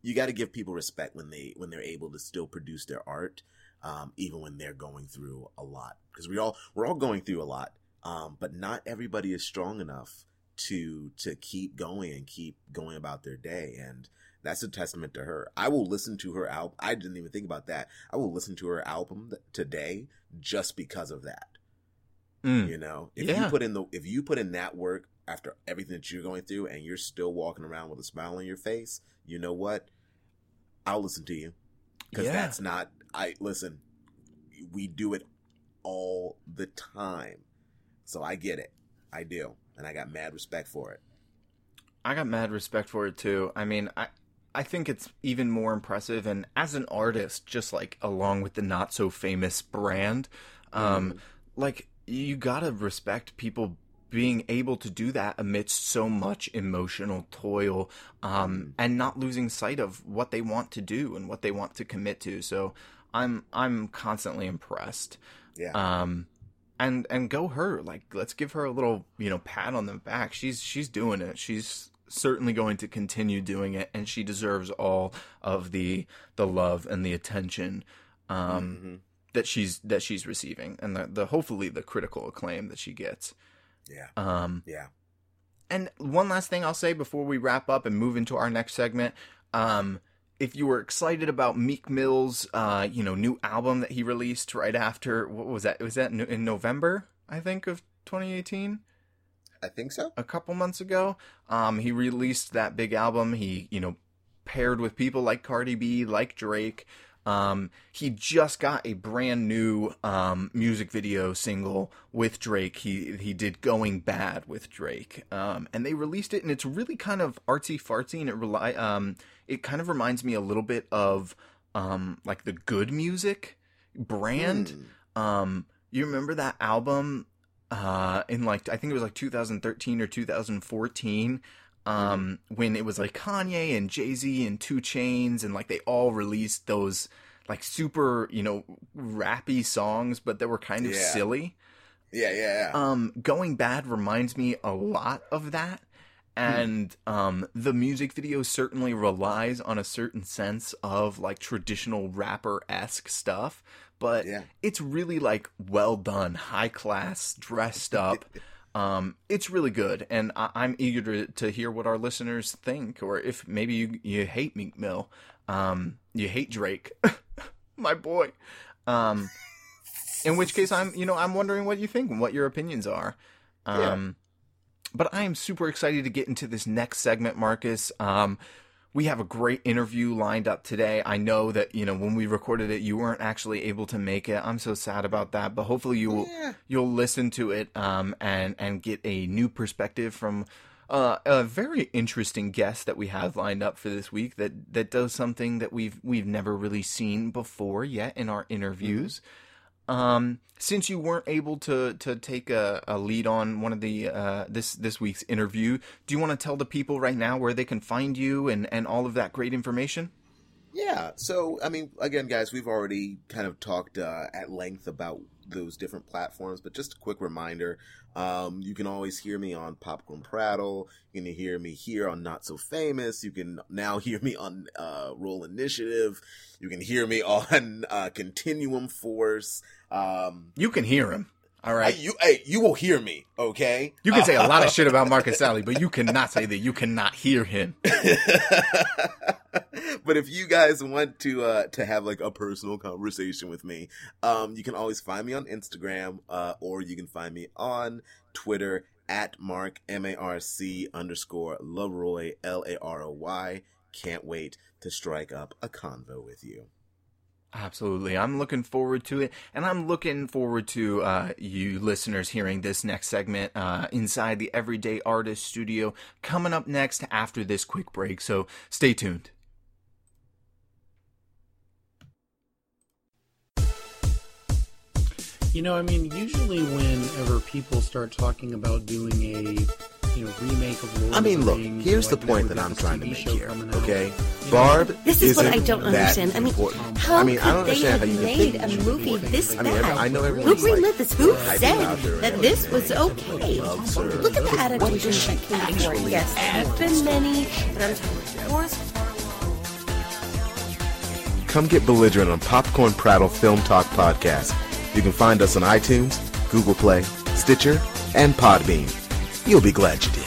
you got to give people respect when they when they're able to still produce their art, um, even when they're going through a lot. Because we all we're all going through a lot, um, but not everybody is strong enough to to keep going and keep going about their day. And that's a testament to her. I will listen to her album. I didn't even think about that. I will listen to her album th- today just because of that. Mm. You know, if yeah. you put in the if you put in that work after everything that you're going through, and you're still walking around with a smile on your face, you know what? I'll listen to you. Because yeah. that's not, I listen, we do it all the time. So I get it. I do. And I got mad respect for it. I got mad respect for it too. I mean, I, I think it's even more impressive. And as an artist, just like along with the not so famous brand, um, mm. like you got to respect people being able to do that amidst so much emotional toil, um, and not losing sight of what they want to do and what they want to commit to. So I'm I'm constantly impressed. Yeah. Um, and and go her. Like, let's give her a little, you know, pat on the back. She's she's doing it. She's certainly going to continue doing it, and she deserves all of the the love and the attention um, mm-hmm. that she's that she's receiving, and the, the hopefully the critical acclaim that she gets. Yeah. Um, yeah. And one last thing I'll say before we wrap up and move into our next segment. Um, if you were excited about Meek Mill's, uh, you know, new album that he released right after, what was that? Was that in November, I think, of twenty eighteen? I think so. A couple months ago. Um, he released that big album. He, you know, paired with people like Cardi B, like Drake. Um, he just got a brand new, um, music video single with Drake. He, he did Going Bad with Drake. Um, and they released it, and it's really kind of artsy fartsy, and it rely, um, it kind of reminds me a little bit of, um, like the Good Music brand. Mm. Um, you remember that album, uh, in like, I think it was like two thousand thirteen or two thousand fourteen. Um, when it was like Kanye and Jay-Z and two Chainz, and like they all released those like super, you know, rappy songs, but that were kind of yeah. silly. Yeah, yeah, yeah. Um, Going Bad reminds me a lot of that. And hmm. um, the music video certainly relies on a certain sense of like traditional rapper-esque stuff, but yeah. it's really like well done, high class, dressed up. Um, it's really good, and I- I'm eager to, to hear what our listeners think, or if maybe you, you hate Meek Mill, um, you hate Drake, my boy, um, in which case I'm, you know, I'm wondering what you think and what your opinions are. Um, yeah. But I am super excited to get into this next segment, Marcus. Um, we have a great interview lined up today. I know that, you know, when we recorded it, you weren't actually able to make it. I'm so sad about that, but hopefully you will, yeah. you'll listen to it um, and, and get a new perspective from uh, a very interesting guest that we have lined up for this week that, that does something that we've, we've never really seen before yet in our interviews. Mm-hmm. Um, since you weren't able to, to take a, a lead on one of the, uh, this, this week's interview, do you want to tell the people right now where they can find you and, and all of that great information? Yeah. So, I mean, again, guys, we've already kind of talked, uh, at length about those different platforms, but just a quick reminder, um, you can always hear me on Popcorn Prattle. You can hear me here on Not So Famous. You can now hear me on, uh, Roll Initiative. You can hear me on, uh, Continuum Force. Um, you can hear him. All right. I, you, hey, you will hear me. Okay. You can say a lot of shit about Marcus Alley, but you cannot say that you cannot hear him. But if you guys want to uh, to have like a personal conversation with me, um, you can always find me on Instagram, uh, or you can find me on Twitter at Mark M A R C underscore Laroy L A R O Y. Can't wait to strike up a convo with you. Absolutely. I'm looking forward to it. And I'm looking forward to uh, you listeners hearing this next segment uh, inside the Everyday Artist Studio coming up next after this quick break. So stay tuned. You know, I mean, usually whenever people start talking about doing a You know, remake of Lord I mean, look, things, here's like the point that I'm trying T V to make here, okay? You Barb This is what I don't understand. I mean, important. how I mean, could I they have made a movie this bad? I, mean, I know Who greenlit this? Who said that this was okay? Look at the attitudes that came before. Yes, there have been many, but I'm talking yours. Come get belligerent on Popcorn Prattle Film Talk Podcast. You can find us on iTunes, Google Play, Stitcher, and Podbean. You'll be glad you did.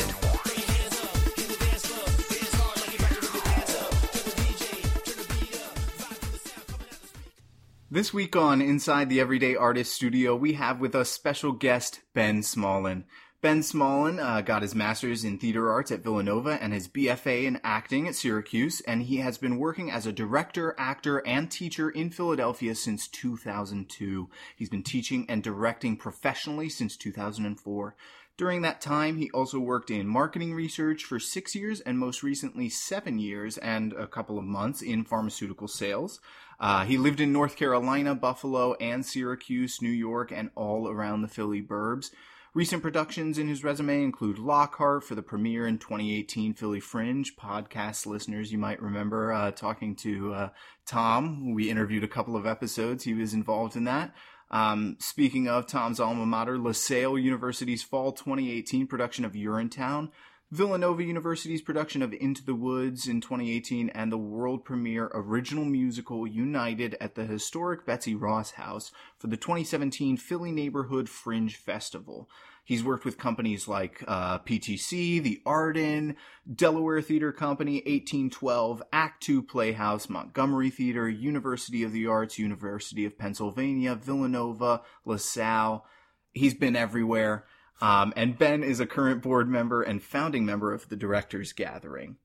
This week on Inside the Everyday Artist Studio, we have with us special guest Ben Smallin. Ben Smallin uh, got his master's in theater arts at Villanova and his B F A in acting at Syracuse, and he has been working as a director, actor, and teacher in Philadelphia since two thousand two. He's been teaching and directing professionally since two thousand four. During that time, he also worked in marketing research for six years and most recently seven years and a couple of months in pharmaceutical sales. Uh, he lived in North Carolina, Buffalo, and Syracuse, New York, and all around the Philly burbs. Recent productions in his resume include Lockhart for the premiere in twenty eighteen Philly Fringe. Podcast listeners, you might remember uh, talking to uh, Tom. We interviewed a couple of episodes. He was involved in that. Um, speaking of Tom's alma mater, LaSalle University's fall twenty eighteen production of Urinetown, Villanova University's production of Into the Woods in twenty eighteen, and the world premiere original musical United at the historic Betsy Ross House for the twenty seventeen Philly Neighborhood Fringe Festival. He's worked with companies like uh, P T C, The Arden, Delaware Theater Company, eighteen twelve, Act Two Playhouse, Montgomery Theater, University of the Arts, University of Pennsylvania, Villanova, LaSalle. He's been everywhere. Um, and Ben is a current board member and founding member of the Directors Gathering.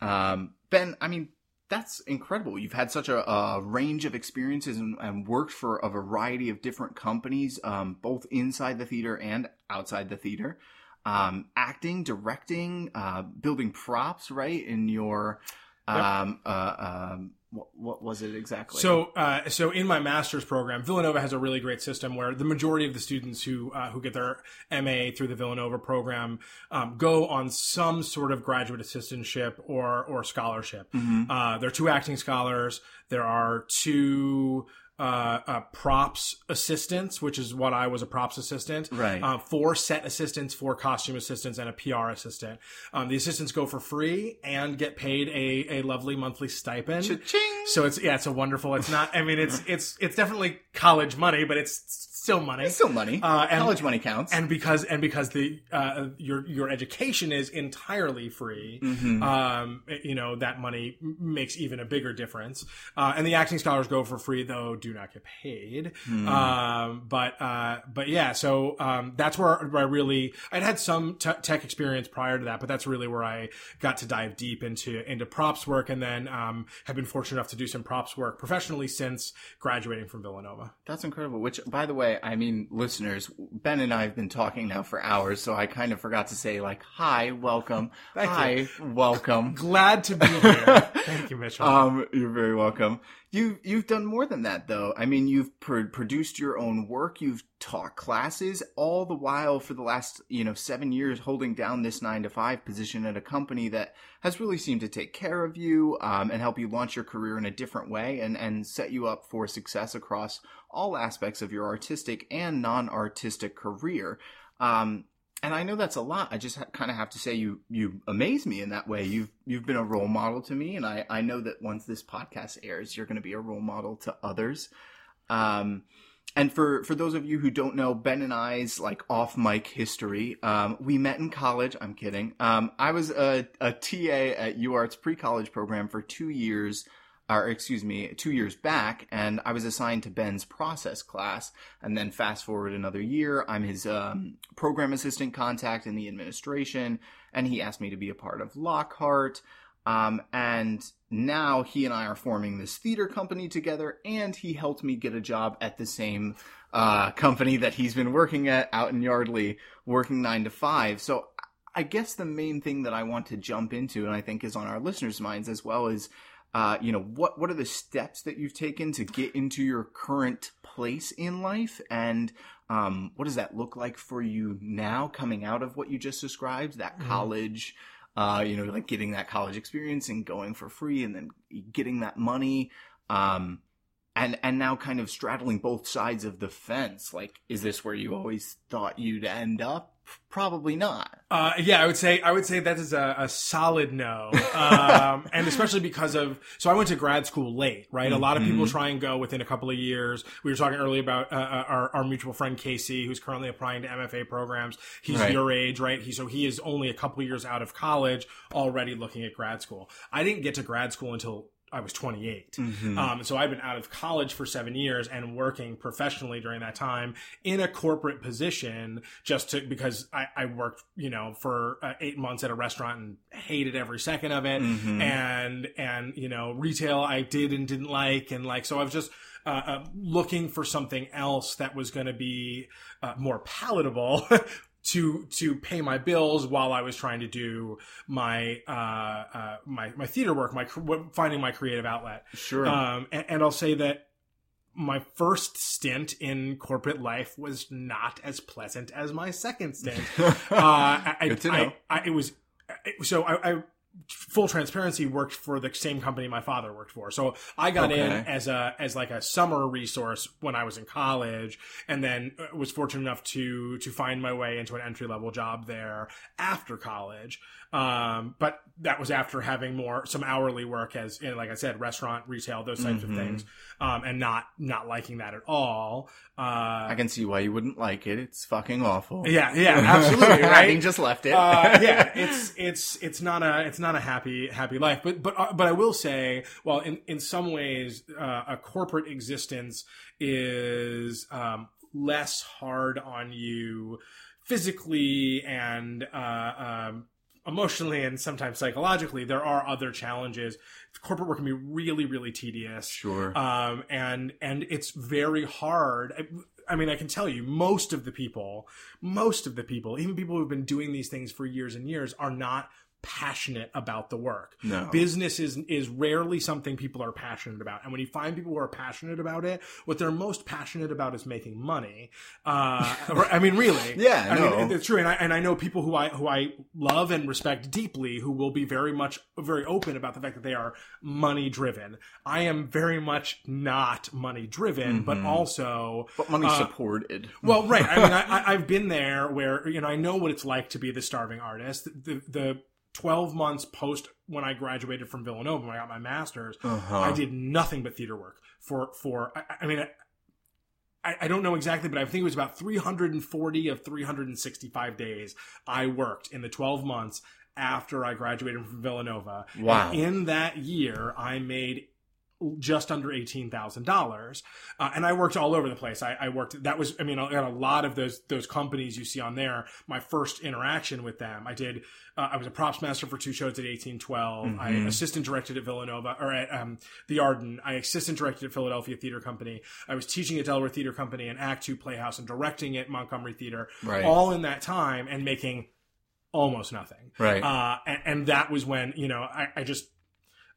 Um, Ben, I mean, that's incredible. You've had such a, a range of experiences and, and worked for a variety of different companies, um, both inside the theater and outside the theater. Um, acting, directing, uh, building props, right, in your... Um, yep. uh, um, What, what was it exactly? So, uh, so in my master's program, Villanova has a really great system where the majority of the students who uh, who get their M A through the Villanova program um, go on some sort of graduate assistantship or or scholarship. Mm-hmm. Uh, there are two acting scholars. There are two. Uh, uh, props assistants, which is what I was, a props assistant, right. Uh, four set assistants, four costume assistants, and a P R assistant. Um, the assistants go for free and get paid a, a lovely monthly stipend. Cha-ching! So it's, yeah, it's a wonderful, it's not, I mean, it's, it's, it's definitely college money, but it's still money. It's still money. Uh, and, college money counts. And because, and because the, uh, your, your education is entirely free, mm-hmm. um, you know, that money makes even a bigger difference. Uh, and the acting scholars go for free, though, do not get paid. Mm. Um, but, uh, but yeah, so, um, that's where I really, I'd had some t- tech experience prior to that, but that's really where I got to dive deep into, into props work. And then, um, have been fortunate enough to do some props work professionally since graduating from Villanova. That's incredible. Which, by the way, I mean, listeners, Ben and I have been talking now for hours, so I kind of forgot to say, like, hi, welcome. Thank hi, you. welcome. Glad to be here. Thank you, Mitchell. Um, you're very welcome. You, you've done more than that, though. I mean, you've pr- produced your own work. You've taught classes, all the while for the last, you know, seven years holding down this nine to five position at a company that has really seemed to take care of you, um, and help you launch your career in a different way and, and set you up for success across all aspects of your artistic and non-artistic career. Um, and I know that's a lot. I just ha- kind of have to say you, you amaze me in that way. You've, you've been a role model to me. And I, I know that once this podcast airs, you're going to be a role model to others. Um, and for, for those of you who don't know, Ben and I's like off mic history, um, we met in college. I'm kidding. Um, I was a, a T A at UArt's pre-college program for two years or excuse me, two years back, and I was assigned to Ben's process class. And then fast forward another year, I'm his um, program assistant contact in the administration, and he asked me to be a part of Lockhart. Um, and now he and I are forming this theater company together, and he helped me get a job at the same uh, company that he's been working at out in Yardley, working nine to five. So I guess the main thing that I want to jump into, and I think is on our listeners' minds as well, is Uh, you know, what, what are the steps that you've taken to get into your current place in life? And um, what does that look like for you now coming out of what you just described, that mm-hmm. college, uh, you know, like getting that college experience and going for free and then getting that money, um, and, and now kind of straddling both sides of the fence. Like, is this where you always thought you'd end up? Probably not. Uh, yeah, I would say I would say that is a, a solid no, um, and especially because of. So I went to grad school late, right? Mm-hmm. A lot of people try and go within a couple of years. We were talking earlier about uh, our, our mutual friend Casey, who's currently applying to M F A programs. He's right. your age, right? He so he is only a couple of years out of college, already looking at grad school. I didn't get to grad school until I was twenty-eight. Mm-hmm. Um, so I've been out of college for seven years and working professionally during that time in a corporate position just to, because I, I worked, you know, for uh, eight months at a restaurant and hated every second of it. Mm-hmm. And, and, you know, retail I did and didn't like. And like, so I was just, Uh, uh looking for something else that was going to be uh, more palatable to to pay my bills while I was trying to do my uh, uh my my theater work, my finding my creative outlet. Sure. Um, and, and I'll say that my first stint in corporate life was not as pleasant as my second stint. uh, I, Good to know. I, I, it was it, so I, I full transparency worked for the same company my father worked for. So I got okay. in as a as like a summer resource when I was in college, and then was fortunate enough to to find my way into an entry level job there after college. Um, but that was after having more some hourly work as in, like I said, restaurant, retail, those types mm-hmm. of things, um, and not not liking that at all. Uh, I can see why you wouldn't like it. It's fucking awful. Yeah, yeah, absolutely. Right? Having just left it. Uh, yeah, it's it's it's not a it's not a happy happy life. But but uh, but I will say, well, in in some ways, uh, a corporate existence is um, less hard on you physically and. Uh, um, Emotionally and sometimes psychologically, there are other challenges. Corporate work can be really, really tedious. Sure. Um, and and it's very hard. I, I mean, I can tell you, most of the people, most of the people, even people who've been doing these things for years and years, are not passionate about the work. No. Business is is rarely something people are passionate about. And when you find people who are passionate about it, what they're most passionate about is making money. Uh, I mean, really. Yeah, I no. mean, it's true. And I and I know people who I who I love and respect deeply who will be very much very open about the fact that they are money driven. I am very much not money driven, mm-hmm. but also but money uh, supported. Well, right. I mean, I, I, I've been there where you know I know what it's like to be the starving artist. The the twelve months post when I graduated from Villanova, when I got my master's, uh-huh. I did nothing but theater work for, for, I, I mean, I, I don't know exactly, but I think it was about three hundred forty of three hundred sixty-five days I worked in the twelve months after I graduated from Villanova. Wow. And in that year, I made just under eighteen thousand dollars. Uh, and I worked all over the place. I, I worked, that was, I mean, I got a lot of those, those companies you see on there. My first interaction with them, I did, uh, I was a props master for two shows at eighteen twelve. Mm-hmm. I assistant directed at Villanova or at, um, the Arden. I assistant directed at Philadelphia Theater Company. I was teaching at Delaware Theater Company and Act Two Playhouse and directing at Montgomery Theater, right. all in that time and making almost nothing. Right. Uh, and, and that was when, you know, I, I just,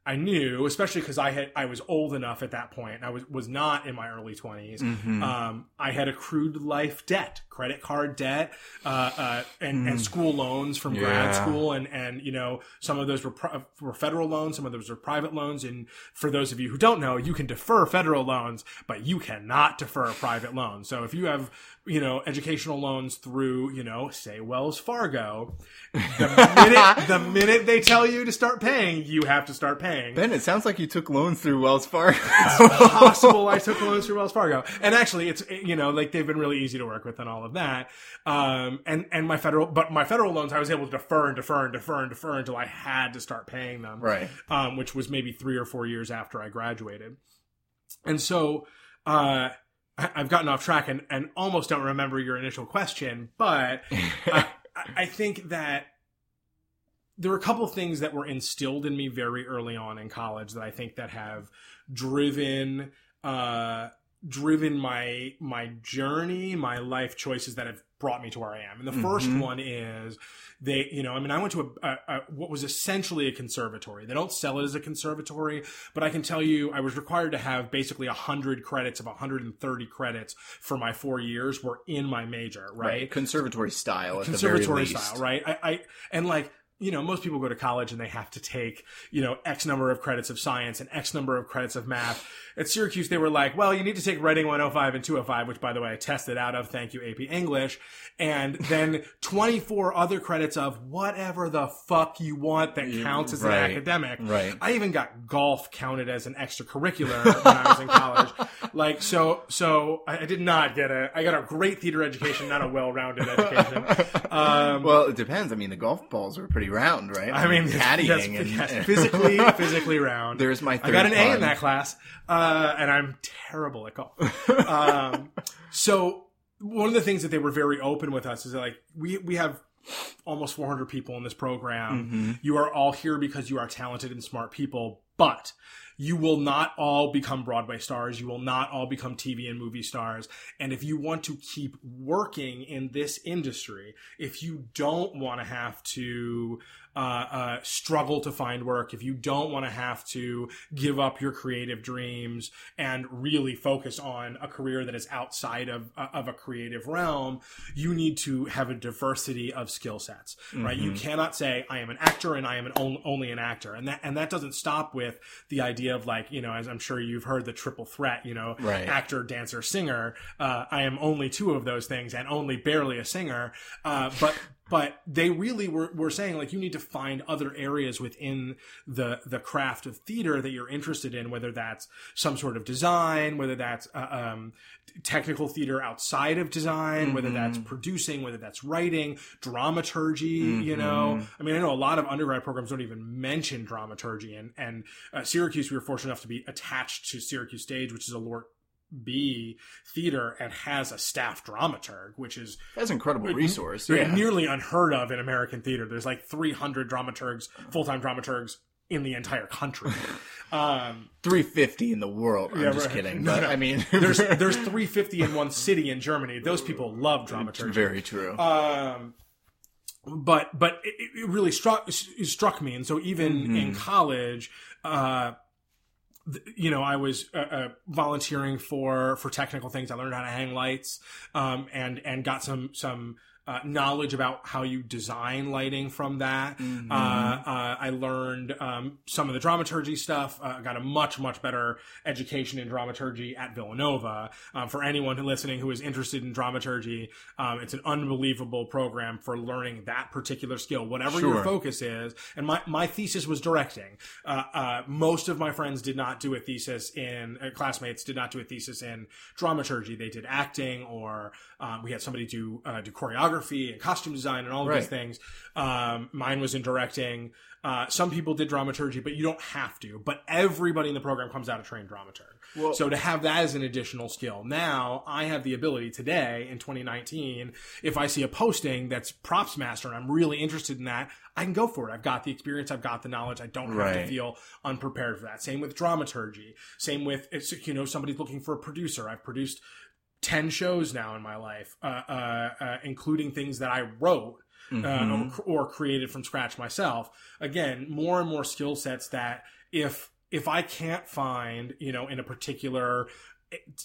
I knew, especially because I had I was old enough at that point, and I was, was not in my early twenties. Mm-hmm. Um, I had accrued life debt, credit card debt, uh, uh, and, mm. and school loans from yeah. grad school, and, and you know some of those were, pro- were federal loans, some of those were private loans. And for those of you who don't know, you can defer federal loans, but you cannot defer private loans. So if you have you know educational loans through you know say Wells Fargo, the minute the minute they tell you to start paying, you have to start paying. Ben, it sounds like you took loans through Wells Fargo. It's possible I took loans through Wells Fargo. And actually, it's, you know, like they've been really easy to work with and all of that. Um, and, and my federal, but my federal loans, I was able to defer and defer and defer and defer until I had to start paying them. Right. Um, which was maybe three or four years after I graduated. And so, uh, I've gotten off track and, and almost don't remember your initial question, but I, I think that there were a couple of things that were instilled in me very early on in college that I think that have driven, uh, driven my, my journey, my life choices that have brought me to where I am. And the mm-hmm. first one is they, you know, I mean, I went to a, a, a, what was essentially a conservatory. They don't sell it as a conservatory, but I can tell you I was required to have basically a hundred credits of one hundred thirty credits for my four years were in my major, right? right. Conservatory style. At conservatory the very least. Style, right? I, I, and like, you know, most people go to college and they have to take, you know, X number of credits of science and X number of credits of math. At Syracuse, they were like, well, you need to take Writing one oh five and two oh five, which, by the way, I tested out of. Thank you, A P English. And then twenty-four other credits of whatever the fuck you want that counts as right, an academic. Right. I even got golf counted as an extracurricular when I was in college. Like, so, so I did not get a, I got a great theater education, not a well-rounded education. Um, well, it depends. I mean, the golf balls were pretty round, right? I mean, caddying yes, and yes, physically, physically round. There's my third I got an A one. In that class, uh, and I'm terrible at golf. um, so one of the things that they were very open with us is that, like, we we have almost four hundred people in this program. Mm-hmm. You are all here because you are talented and smart people, but you will not all become Broadway stars. You will not all become T V and movie stars. And if you want to keep working in this industry, if you don't want to have to uh, uh, struggle to find work, if you don't want to have to give up your creative dreams and really focus on a career that is outside of uh, of a creative realm, you need to have a diversity of skill sets, right? Mm-hmm. You cannot say, I am an actor and I am an on- only an actor. And that, and that doesn't stop with the idea of, like, you know, as I'm sure you've heard, the triple threat, you know, right. actor, dancer, singer. Uh, I am only two of those things and only barely a singer. Uh, but, but they really were, were saying, like, you need to find other areas within the, the craft of theater that you're interested in, whether that's some sort of design, whether that's, uh, um, technical theater outside of design, mm-hmm. whether that's producing, whether that's writing, dramaturgy, mm-hmm. you know. I mean, I know a lot of undergrad programs don't even mention dramaturgy, and, and, uh, Syracuse, we were fortunate enough to be attached to Syracuse Stage, which is a Lort B theater, and has a staff dramaturg, which is that's an incredible n- resource. Yeah. Nearly unheard of in American theater. There's like three hundred dramaturgs, full-time dramaturgs in the entire country. Um, three hundred fifty in the world. I'm yeah, just right. kidding. No, but no. I mean, there's there's three hundred fifty in one city in Germany. Those people love dramaturgy. Very true. Um, but but it, it really struck it struck me, and so even mm-hmm. in college, uh. you know, I was uh, uh, volunteering for, for technical things. I learned how to hang lights, um, and, and got some, some, uh, knowledge about how you design lighting from that. Mm-hmm. Uh, uh, I learned, um, some of the dramaturgy stuff. I uh, got a much, much better education in dramaturgy at Villanova. Um, for anyone listening who is interested in dramaturgy, um, it's an unbelievable program for learning that particular skill, whatever sure. your focus is. And my, my thesis was directing. Uh, uh, most of my friends did not do a thesis in, uh, classmates did not do a thesis in dramaturgy. They did acting, or, um, we had somebody do, uh, do choreography and costume design and all of right. these things. Um, mine was in directing. Uh, some people did dramaturgy, but you don't have to. But everybody in the program comes out a trained dramaturg. Well, so to have that as an additional skill. Now I have the ability today in twenty nineteen, if I see a posting that's props master and I'm really interested in that, I can go for it. I've got the experience. I've got the knowledge. I don't have right. to feel unprepared for that. Same with dramaturgy. Same with, you know, somebody's looking for a producer. I've produced ten shows now in my life, uh, uh, uh, including things that I wrote mm-hmm. uh, or, or created from scratch myself. Again, more and more skill sets that if if I can't find, you know, in a particular,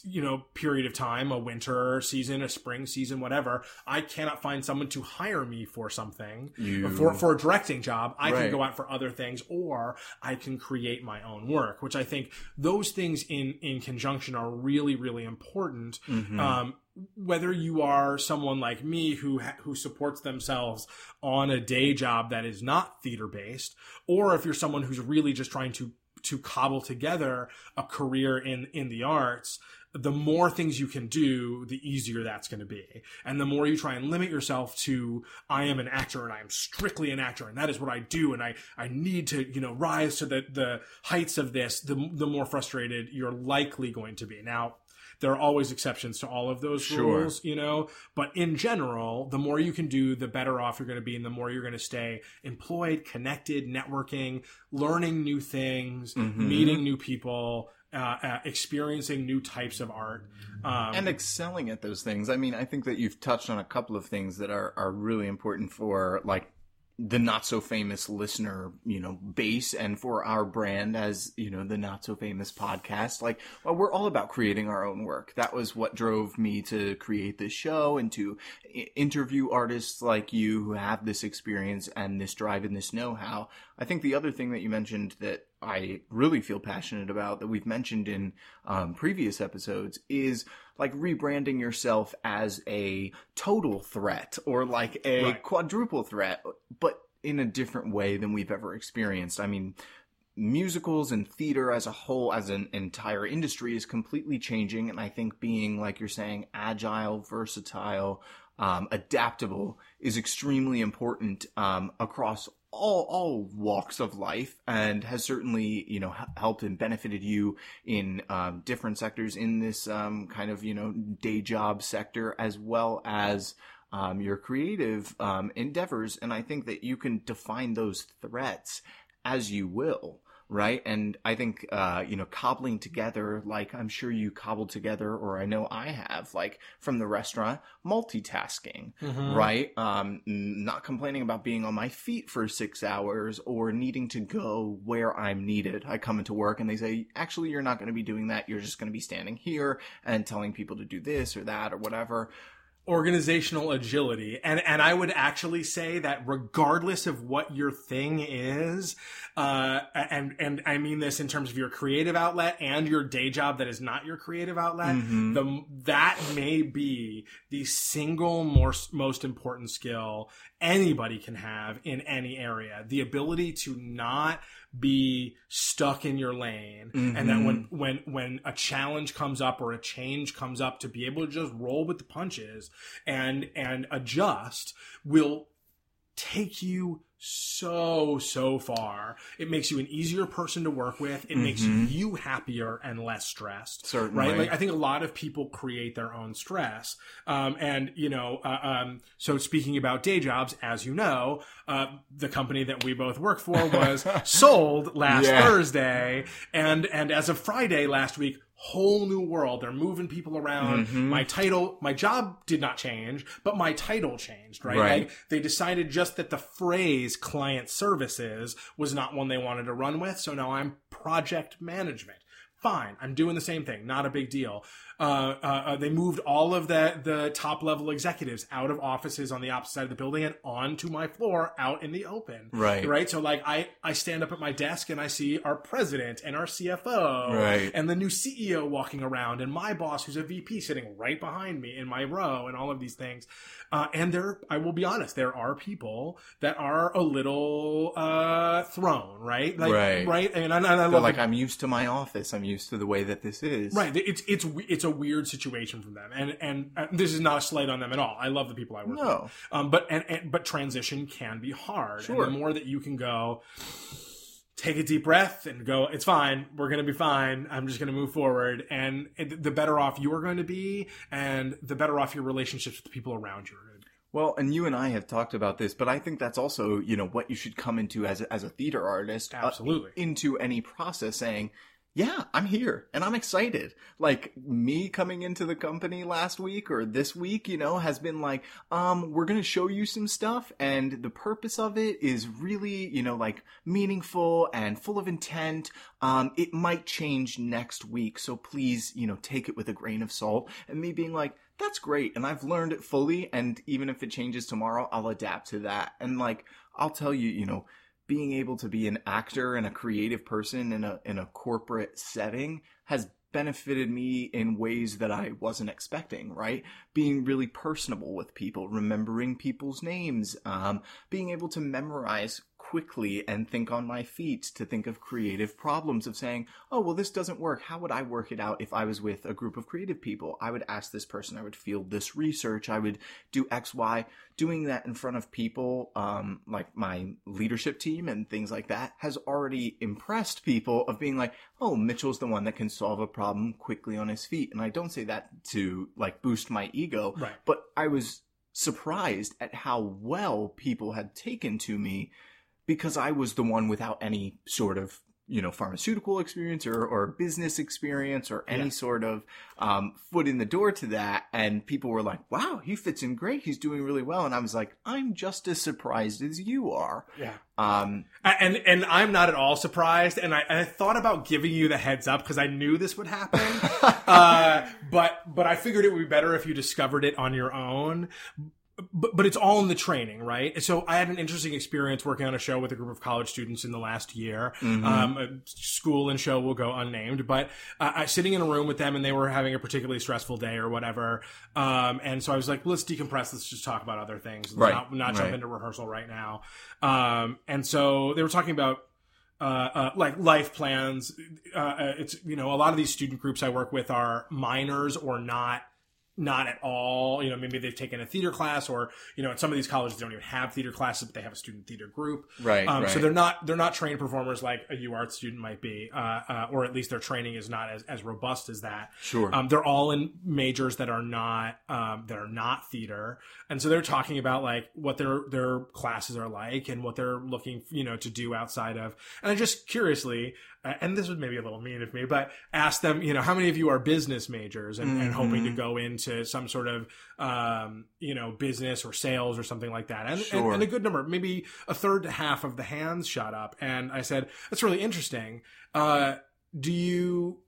you know, period of time, a winter season, a spring season, whatever, I cannot find someone to hire me for something, you. for for a directing job. I right. can go out for other things, or I can create my own work, which I think those things in, in conjunction are really, really important. Mm-hmm. Um, whether you are someone like me who ha- who supports themselves on a day job that is not theater based, or if you're someone who's really just trying to to cobble together a career in, in the arts, the more things you can do, the easier that's going to be. And the more you try and limit yourself to, I am an actor and I am strictly an actor and that is what I do. And I, I need to, you know, rise to the, the heights of this, the, the more frustrated you're likely going to be. Now, there are always exceptions to all of those sure. rules, you know, but in general, the more you can do, the better off you're going to be, and the more you're going to stay employed, connected, networking, learning new things, mm-hmm. meeting new people, uh, uh, experiencing new types of art. Um, and excelling at those things. I mean, I think that you've touched on a couple of things that are, are really important for, like, the not so famous listener, you know, base, and for our brand as, you know, the not so famous podcast. Like, well, we're all about creating our own work. That was what drove me to create this show and to interview artists like you who have this experience and this drive and this know-how. I think the other thing that you mentioned that I really feel passionate about, that we've mentioned in um, previous episodes, is like rebranding yourself as a total threat or like a right. quadruple threat, but in a different way than we've ever experienced. I mean, musicals and theater as a whole, as an entire industry, is completely changing. And I think being, like you're saying, agile, versatile, um, adaptable is extremely important um, across all all walks of life, and has certainly, you know, helped and benefited you in um, different sectors in this um, kind of, you know, day job sector, as well as um, your creative um, endeavors. And I think that you can define those threats as you will, right? And I think, uh, you know, cobbling together, like I'm sure you cobbled together, or I know I have, like from the restaurant, multitasking, mm-hmm. right? Um, not complaining about being on my feet for six hours or needing to go where I'm needed. I come into work and they say, actually, you're not going to be doing that. You're just going to be standing here and telling people to do this or that or whatever. Organizational agility. And, and I would actually say that regardless of what your thing is, uh, and, and I mean this in terms of your creative outlet and your day job that is not your creative outlet, mm-hmm. the, that may be the single most, most important skill anybody can have in any area. The ability to not be stuck in your lane, mm-hmm. and that when when when a challenge comes up or a change comes up, to be able to just roll with the punches and and adjust will take you so so far. It makes you an easier person to work with. It mm-hmm. makes you happier and less stressed. Certainly. Right? Like I think a lot of people create their own stress. Um, and you know, uh, um, so speaking about day jobs, as you know, uh, the company that we both work for was sold last yeah. Thursday, and and as of Friday last week. Whole new world. They're moving people around. Mm-hmm. My title, my job did not change, but my title changed, right? right. Like they decided just that the phrase client services was not one they wanted to run with. So now I'm project management. Fine. I'm doing the same thing. Not a big deal. Uh, uh, they moved all of the, the top level executives out of offices on the opposite side of the building and onto my floor out in the open. Right. Right. So like I, I stand up at my desk and I see our president and our C F O right. and the new C E O walking around and my boss, who's a V P, sitting right behind me in my row and all of these things. Uh, and there, I will be honest, there are people that are a little, uh, thrown, right? Like, right. Right. And I, and I love They're like, them. I'm used to my office. I'm used to the way that this is. Right. It's, it's, it's a weird situation from them, and and uh, this is not a slight on them at all. I love the people I work no. with, um, but and, and but transition can be hard. Sure. And the more that you can go, take a deep breath and go, it's fine. We're gonna be fine. I'm just gonna move forward, and it, the better off you are going to be, and the better off your relationships with the people around you are going to be. Well, and you and I have talked about this, but I think that's also, you know, what you should come into as a, as a theater artist, absolutely, uh, into any process, saying, yeah, I'm here and I'm excited. Like me coming into the company last week or this week, you know, has been like, um, we're going to show you some stuff. And the purpose of it is really, you know, like meaningful and full of intent. Um, it might change next week. So please, you know, take it with a grain of salt. And me being like, that's great. And I've learned it fully. And even if it changes tomorrow, I'll adapt to that. And like, I'll tell you, you know, being able to be an actor and a creative person in a in a corporate setting has benefited me in ways that I wasn't expecting, right? Being really personable with people, remembering people's names, um, being able to memorize quickly and think on my feet, to think of creative problems, of saying, oh, well, this doesn't work. How would I work it out if I was with a group of creative people? I would ask this person, I would field this research, I would do X, Y. Doing that in front of people, um, like my leadership team and things like that, has already impressed people of being like, oh, Mitchell's the one that can solve a problem quickly on his feet. And I don't say that to like boost my ego, right. but I was surprised at how well people had taken to me, because I was the one without any sort of, you know, pharmaceutical experience or, or business experience or any yeah. sort of um, foot in the door to that. And people were like, wow, he fits in great. He's doing really well. And I was like, I'm just as surprised as you are. Yeah. Um, and, and I'm not at all surprised. And I, I thought about giving you the heads up because I knew this would happen. uh, but, but I figured it would be better if you discovered it on your own. But, but it's all in the training, right? So I had an interesting experience working on a show with a group of college students in the last year. Mm-hmm. Um, a school and show will go unnamed, but uh, I sitting in a room with them and they were having a particularly stressful day or whatever. Um, and so I was like, let's decompress. Let's just talk about other things. Let's right. not, not jump right. into rehearsal right now. Um, and so they were talking about, Uh, uh, like life plans. Uh, it's, you know, a lot of these student groups I work with are minors or not not at all. You know, maybe they've taken a theater class, or, you know, at some of these colleges they don't even have theater classes, but they have a student theater group. Right. Um, right. So they're not they're not trained performers like a U Art student might be, uh, uh, or at least their training is not as, as robust as that. Sure. Um, they're all in majors that are not um, that are not theater, and so they're talking about like what their their classes are like and what they're looking, you know, to do outside of. And I just curiously, uh, and this was maybe a little mean of me, but ask them, you know, how many of you are business majors and, mm-hmm. and hoping to go into some sort of, um, you know, business or sales or something like that. And, sure. and, and a good number, maybe a third to half of the hands shot up. And I said, that's really interesting. Uh, do you,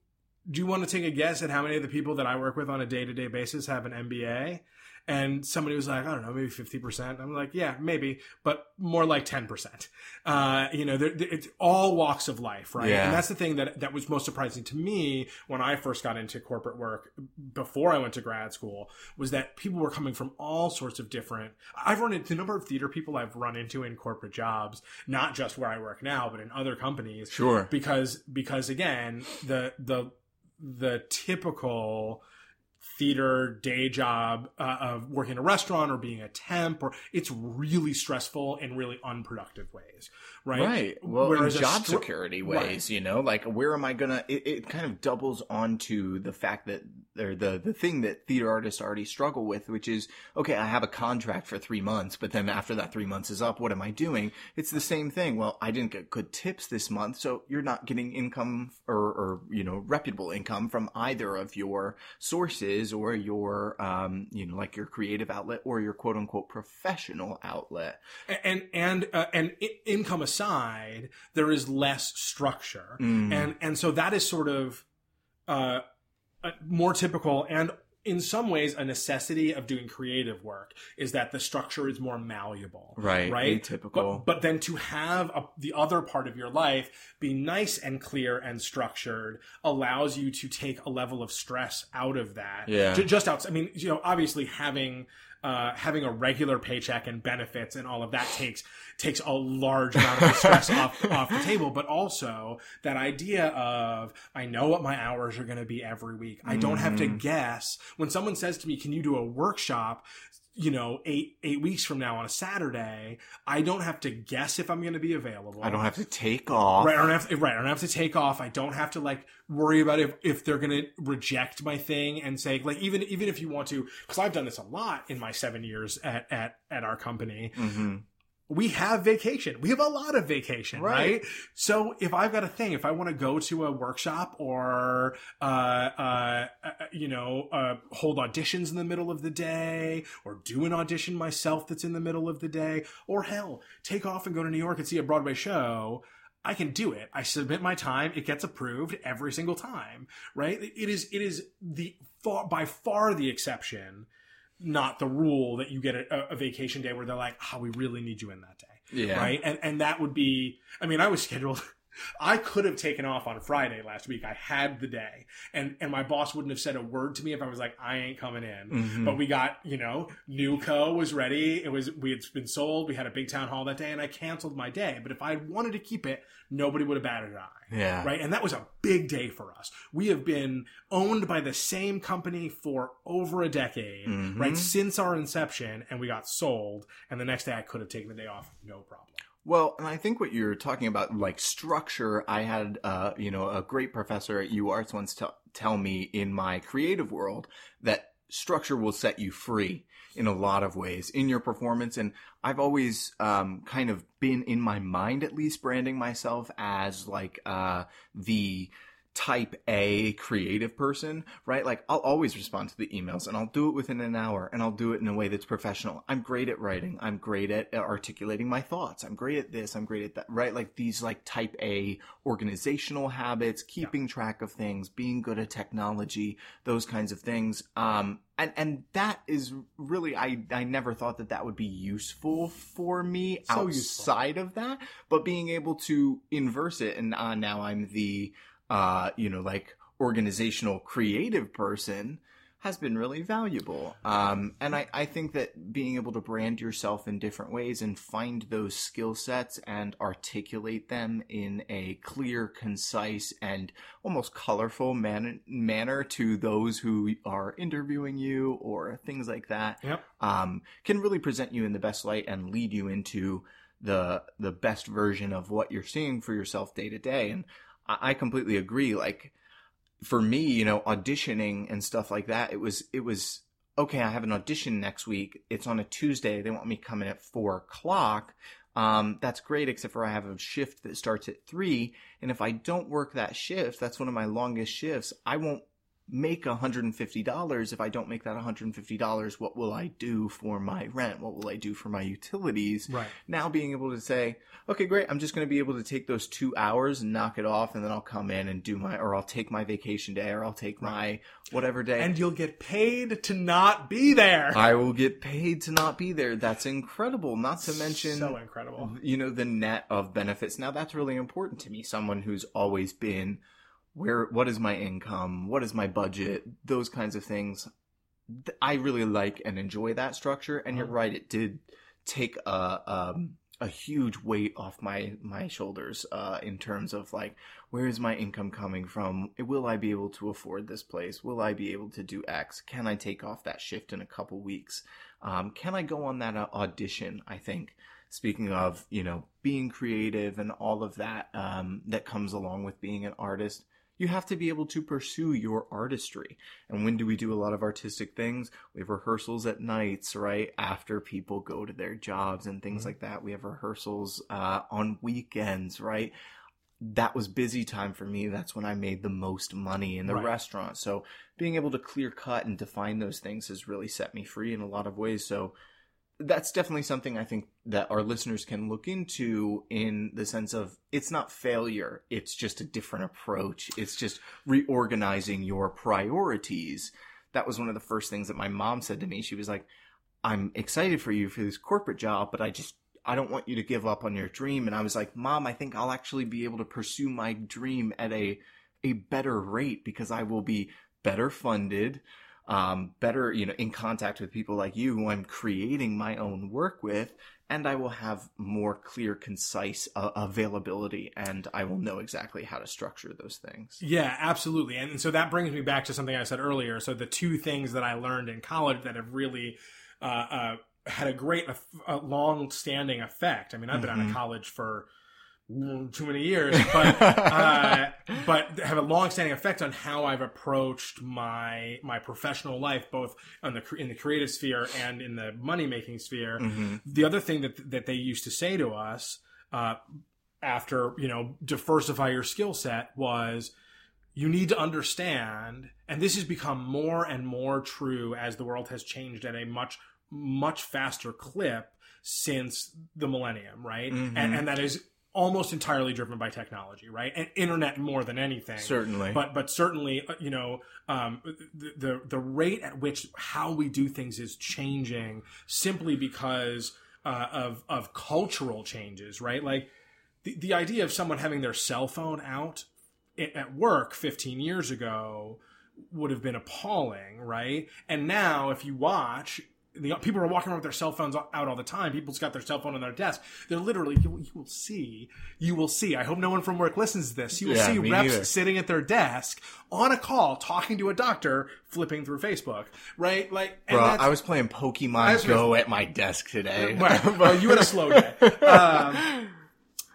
do you want to take a guess at how many of the people that I work with on a day-to-day basis have an M B A? And somebody was like, I don't know, maybe fifty percent. I'm like, yeah, maybe, but more like ten percent. Uh, you know, they're, they're, it's all walks of life, right? Yeah. And that's the thing that that was most surprising to me when I first got into corporate work before I went to grad school, was that people were coming from all sorts of different... I've run into the number of theater people I've run into in corporate jobs, not just where I work now, but in other companies. Sure. Because, because again, the the the typical... theater day job uh, of working in a restaurant or being a temp, or it's really stressful in really unproductive ways, right? Right. Well, in job st- security ways, right. You know, like where am I gonna? It, it kind of doubles onto the fact that or the the thing that theater artists already struggle with, which is okay, I have a contract for three months, but then after that three months is up, what am I doing? It's the same thing. Well, I didn't get good tips this month, so you're not getting income or, or you know reputable income from either of your sources. Or your, um, you know, like your creative outlet, or your "quote unquote" professional outlet, and and uh, and I- income aside, there is less structure, mm. and and so that is sort of uh, more typical, and in some ways a necessity of doing creative work is that the structure is more malleable, right? Right, atypical. But, but then to have a, the other part of your life be nice and clear and structured allows you to take a level of stress out of that. Yeah. To, just out. I mean, you know, obviously having. Uh, having a regular paycheck and benefits and all of that takes takes a large amount of stress off, off the table. But also that idea of, I know what my hours are going to be every week. I don't mm-hmm. have to guess. When someone says to me, can you do a workshop, you know, eight eight weeks from now on a Saturday, I don't have to guess if I'm going to be available. I don't have to take off. Right, I don't have to, right, I don't have to take off. I don't have to, like, worry about if, if they're going to reject my thing and say, like, even even if you want to, because I've done this a lot in my seven years at, at, at our company. Mm-hmm. We have vacation. We have a lot of vacation, right? right? So if I've got a thing, if I want to go to a workshop or, uh, uh, uh, you know, uh, hold auditions in the middle of the day, or do an audition myself that's in the middle of the day, or hell, take off and go to New York and see a Broadway show, I can do it. I submit my time. It gets approved every single time, right? It is, it is the far, by far the exception, not the rule, that you get a, a vacation day where they're like, oh, we really need you in that day. Yeah. Right. And, and that would be, I mean, I was scheduled, I could have taken off on Friday last week. I had the day, and, and my boss wouldn't have said a word to me if I was like, I ain't coming in, mm-hmm. but we got, you know, Newco was ready. It was, we had been sold. We had a big town hall that day, and I canceled my day. But if I wanted to keep it, nobody would have batted an eye. Yeah. Right. And that was a big day for us. We have been owned by the same company for over a decade, mm-hmm. right? Since our inception, and we got sold. And the next day I could have taken the day off. No problem. Well, and I think what you're talking about, like structure, I had, uh, you know, a great professor at UArts once t- tell me in my creative world that structure will set you free in a lot of ways in your performance. And I've always um, kind of been, in my mind at least, branding myself as like uh, the... type A creative person, right? Like I'll always respond to the emails, and I'll do it within an hour, and I'll do it in a way that's professional. I'm great at writing. I'm great at articulating my thoughts. I'm great at this. I'm great at that, right? Like these like type A organizational habits, keeping yeah. track of things, being good at technology, those kinds of things. Um, And and that is really, I, I never thought that that would be useful for me so outside useful. Of that, but being able to inverse it, and uh, now I'm the, Uh, you know, like organizational creative person, has been really valuable. Um, and I, I think that being able to brand yourself in different ways and find those skill sets and articulate them in a clear, concise, and almost colorful man- manner to those who are interviewing you or things like that, yep. um, can really present you in the best light and lead you into the the best version of what you're seeing for yourself day to day. And I, I completely agree. Like, for me, you know, auditioning and stuff like that, it was, it was, okay, I have an audition next week. It's on a Tuesday. They want me coming at four o'clock. Um, that's great, except for I have a shift that starts at three. And if I don't work that shift, that's one of my longest shifts. I won't make one hundred fifty dollars. If I don't make that one hundred fifty dollars, what will I do for my rent? What will I do for my utilities? Right. Now being able to say, okay, great, I'm just going to be able to take those two hours and knock it off, and then I'll come in and do my, or I'll take my vacation day, or I'll take my whatever day. And you'll get paid to not be there. I will get paid to not be there. That's incredible. Not to mention, so incredible, you know, the net of benefits. Now that's really important to me. Someone who's always been, where, what is my income? What is my budget? Those kinds of things. I really like and enjoy that structure. And you're right, it did take a a, a huge weight off my my shoulders uh, in terms of like, where is my income coming from? Will I be able to afford this place? Will I be able to do X? Can I take off that shift in a couple weeks? Um, can I go on that audition? I think, speaking of, you know, being creative and all of that um, that comes along with being an artist. You have to be able to pursue your artistry. And when do we do a lot of artistic things? We have rehearsals at nights, right? After people go to their jobs and things mm-hmm. like that. We have rehearsals uh, on weekends, right? That was busy time for me. That's when I made the most money in the right. restaurant. So being able to clear cut and define those things has really set me free in a lot of ways. So that's definitely something I think that our listeners can look into, in the sense of it's not failure. It's just a different approach. It's just reorganizing your priorities. That was one of the first things that my mom said to me. She was like, I'm excited for you for this corporate job, but I just, I don't want you to give up on your dream. And I was like, Mom, I think I'll actually be able to pursue my dream at a, a better rate because I will be better funded. Um, better, you know, in contact with people like you who I'm creating my own work with, and I will have more clear, concise uh, availability, and I will know exactly how to structure those things. Yeah, absolutely. And so that brings me back to something I said earlier. So the two things that I learned in college that have really uh, uh, had a great, a long-standing effect. I mean, I've been mm-hmm. out of college for too many years, but uh, but have a long-standing effect on how I've approached my my professional life, both on the in the creative sphere and in the money-making sphere. Mm-hmm. The other thing that that they used to say to us uh, after, you know, diversify your skill set was, you need to understand, and this has become more and more true as the world has changed at a much much faster clip since the millennium, right? Mm-hmm. And, and that is almost entirely driven by technology, right? And internet more than anything. Certainly. But but certainly, you know, um, the, the the rate at which how we do things is changing simply because uh, of of cultural changes, right? Like the, the idea of someone having their cell phone out at work fifteen years ago would have been appalling, right? And now if you watch, The, people are walking around with their cell phones out all the time. People's got their cell phone on their desk. They're literally, you, you will see, you will see. I hope no one from work listens to this. You will yeah, see reps either. Sitting at their desk on a call, talking to a doctor, flipping through Facebook, right? Like, and bro, I was playing Pokemon was, Go at my desk today. Well, well, you had a slow day. Um,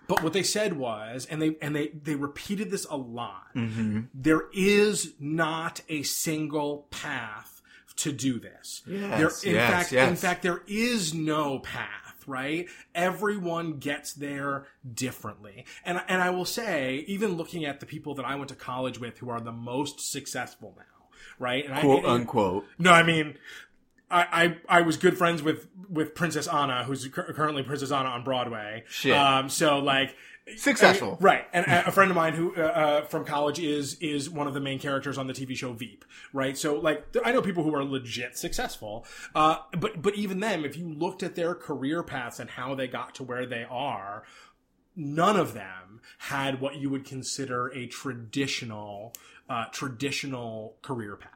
but what they said was, and they and they they repeated this a lot. Mm-hmm. There is not a single path to do this. Yes, there, in yes, fact, yes. in fact, there is no path, right? Everyone gets there differently. And, and I will say, even looking at the people that I went to college with who are the most successful now, right? And quote I, and, unquote. No, I mean, I, I, I was good friends with, with Princess Anna, who's currently Princess Anna on Broadway. Shit. Um, so like, successful, I mean, right? And a friend of mine who uh, from college is is one of the main characters on the T V show Veep, right? So, like, I know people who are legit successful, uh, but but even them, if you looked at their career paths and how they got to where they are, none of them had what you would consider a traditional uh, traditional career path.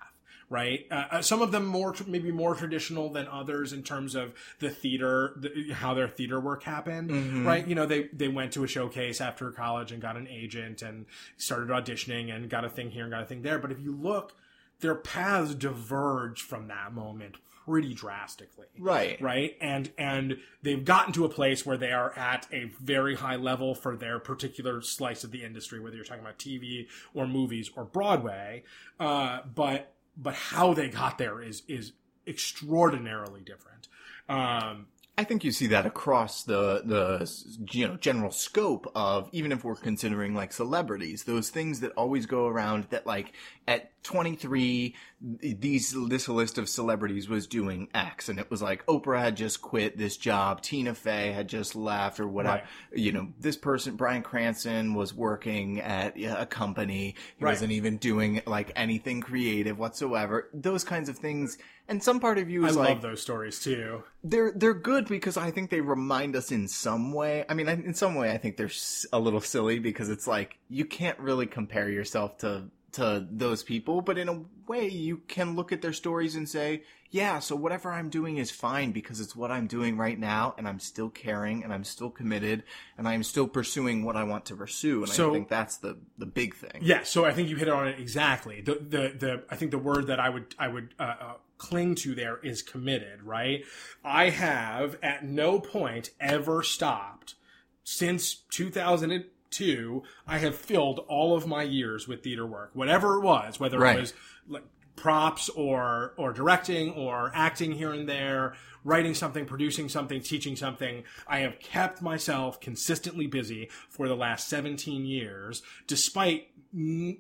right? Uh, some of them more maybe more traditional than others in terms of the theater, the, how their theater work happened, mm-hmm. right? You know, they they went to a showcase after college and got an agent and started auditioning and got a thing here and got a thing there. But if you look, their paths diverge from that moment pretty drastically. Right. Right. And, and they've gotten to a place where they are at a very high level for their particular slice of the industry, whether you're talking about T V or movies or Broadway. Uh, but, but how they got there is, is extraordinarily different. Um, I think you see that across the, the, you know, general scope of, even if we're considering like celebrities, those things that always go around that like at twenty-three, these, this list of celebrities was doing X, and it was like Oprah had just quit this job. Tina Fey had just left or whatever. Right. You know, this person, Bryan Cranston, was working at a company. He right. wasn't even doing like anything creative whatsoever. Those kinds of things. And some part of you is I like... I love those stories, too. They're they're good because I think they remind us in some way. I mean, in some way, I think they're a little silly because it's like, you can't really compare yourself to, to those people. But in a way, you can look at their stories and say, yeah, so whatever I'm doing is fine because it's what I'm doing right now. And I'm still caring and I'm still committed and I'm still pursuing what I want to pursue. And so, I think that's the, the big thing. Yeah, so I think you hit on it exactly. The, the, the, I think the word that I would... I would uh, uh, cling to there is committed, right? I have at no point ever stopped since two thousand two. I have filled all of my years with theater work, whatever it was, whether right. it was like props or or directing or acting here and there, writing something, producing something, teaching something. I have kept myself consistently busy for the last seventeen years, despite n-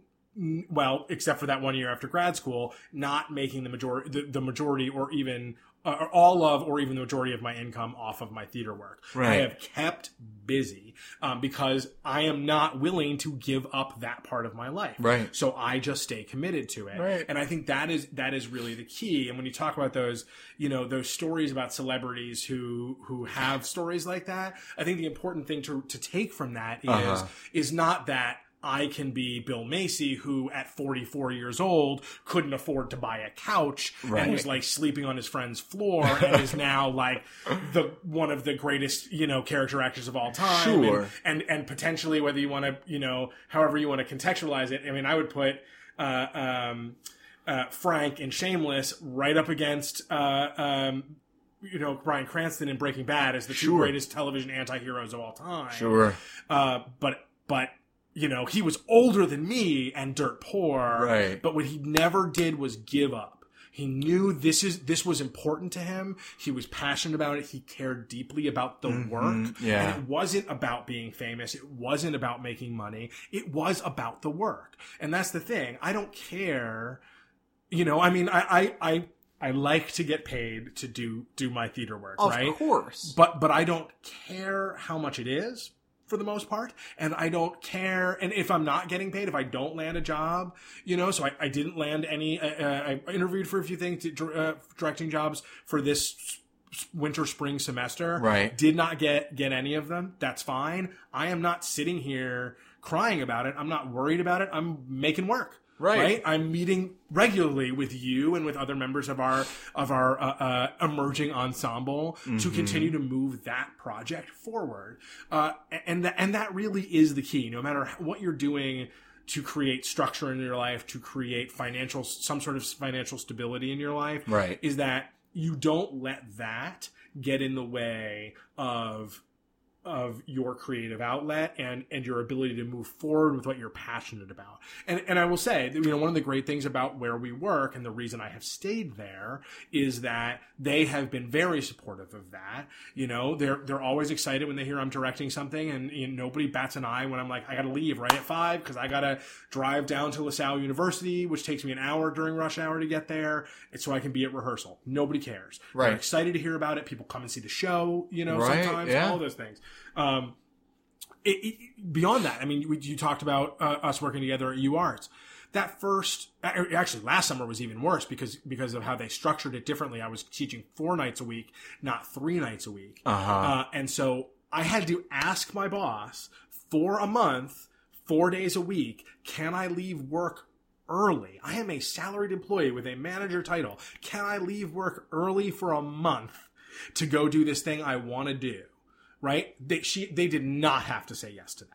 well, except for that one year after grad school, not making the majority, the, the majority or even uh, or all of, or even the majority of my income off of my theater work. Right. I have kept busy um, because I am not willing to give up that part of my life. Right. So I just stay committed to it. Right. And I think that is, that is really the key. And when you talk about those, you know, those stories about celebrities who, who have stories like that, I think the important thing to, to take from that is, uh-huh. is not that I can be Bill Macy, who at forty-four years old couldn't afford to buy a couch right. and was like sleeping on his friend's floor and is now like the one of the greatest, you know, character actors of all time. Sure. And, and, and potentially whether you want to, you know, however you want to contextualize it. I mean, I would put, uh, um, uh, Frank in Shameless right up against, uh, um, you know, Bryan Cranston in Breaking Bad as the sure. two greatest television anti-heroes of all time. Sure. Uh, but, but, you know, he was older than me and dirt poor, right. but what he never did was give up. He knew this is this was important to him. He was passionate about it. He cared deeply about the mm-hmm. work. Yeah. And it wasn't about being famous. It wasn't about making money. It was about the work. And that's the thing. I don't care. You know, I mean, I I I, I like to get paid to do, do my theater work, of right? Of course. But but I don't care how much it is. For the most part. And I don't care. And if I'm not getting paid, if I don't land a job, you know, so I, I didn't land any, uh, I interviewed for a few things, uh, directing jobs for this winter, spring semester. Right. Did not get, get any of them. That's fine. I am not sitting here crying about it. I'm not worried about it. I'm making work. Right. right. I'm meeting regularly with you and with other members of our, of our, uh, uh emerging ensemble mm-hmm. to continue to move that project forward. Uh, and, th- and that really is the key. No matter what you're doing to create structure in your life, to create financial, some sort of financial stability in your life, right. is that you don't let that get in the way of, of your creative outlet and, and your ability to move forward with what you're passionate about. And and I will say, you know, one of the great things about where we work and the reason I have stayed there is that they have been very supportive of that. You know, they're they're always excited when they hear I'm directing something, and you know, nobody bats an eye when I'm like, I gotta leave right at five because I gotta drive down to LaSalle University, which takes me an hour during rush hour to get there, and so I can be at rehearsal. Nobody cares. Right. They're excited to hear about it. People come and see the show, you know, right. sometimes, yeah. all those things. Um, it, it, beyond that, I mean, we, you talked about uh, us working together at U Arts. That first, actually last summer was even worse because, because of how they structured it differently. I was teaching four nights a week, not three nights a week. Uh-huh. Uh, and so I had to ask my boss for a month, four days a week, can I leave work early. I am a salaried employee with a manager title. Can I leave work early for a month to go do this thing I want to do? Right? They, she, they did not have to say yes to that.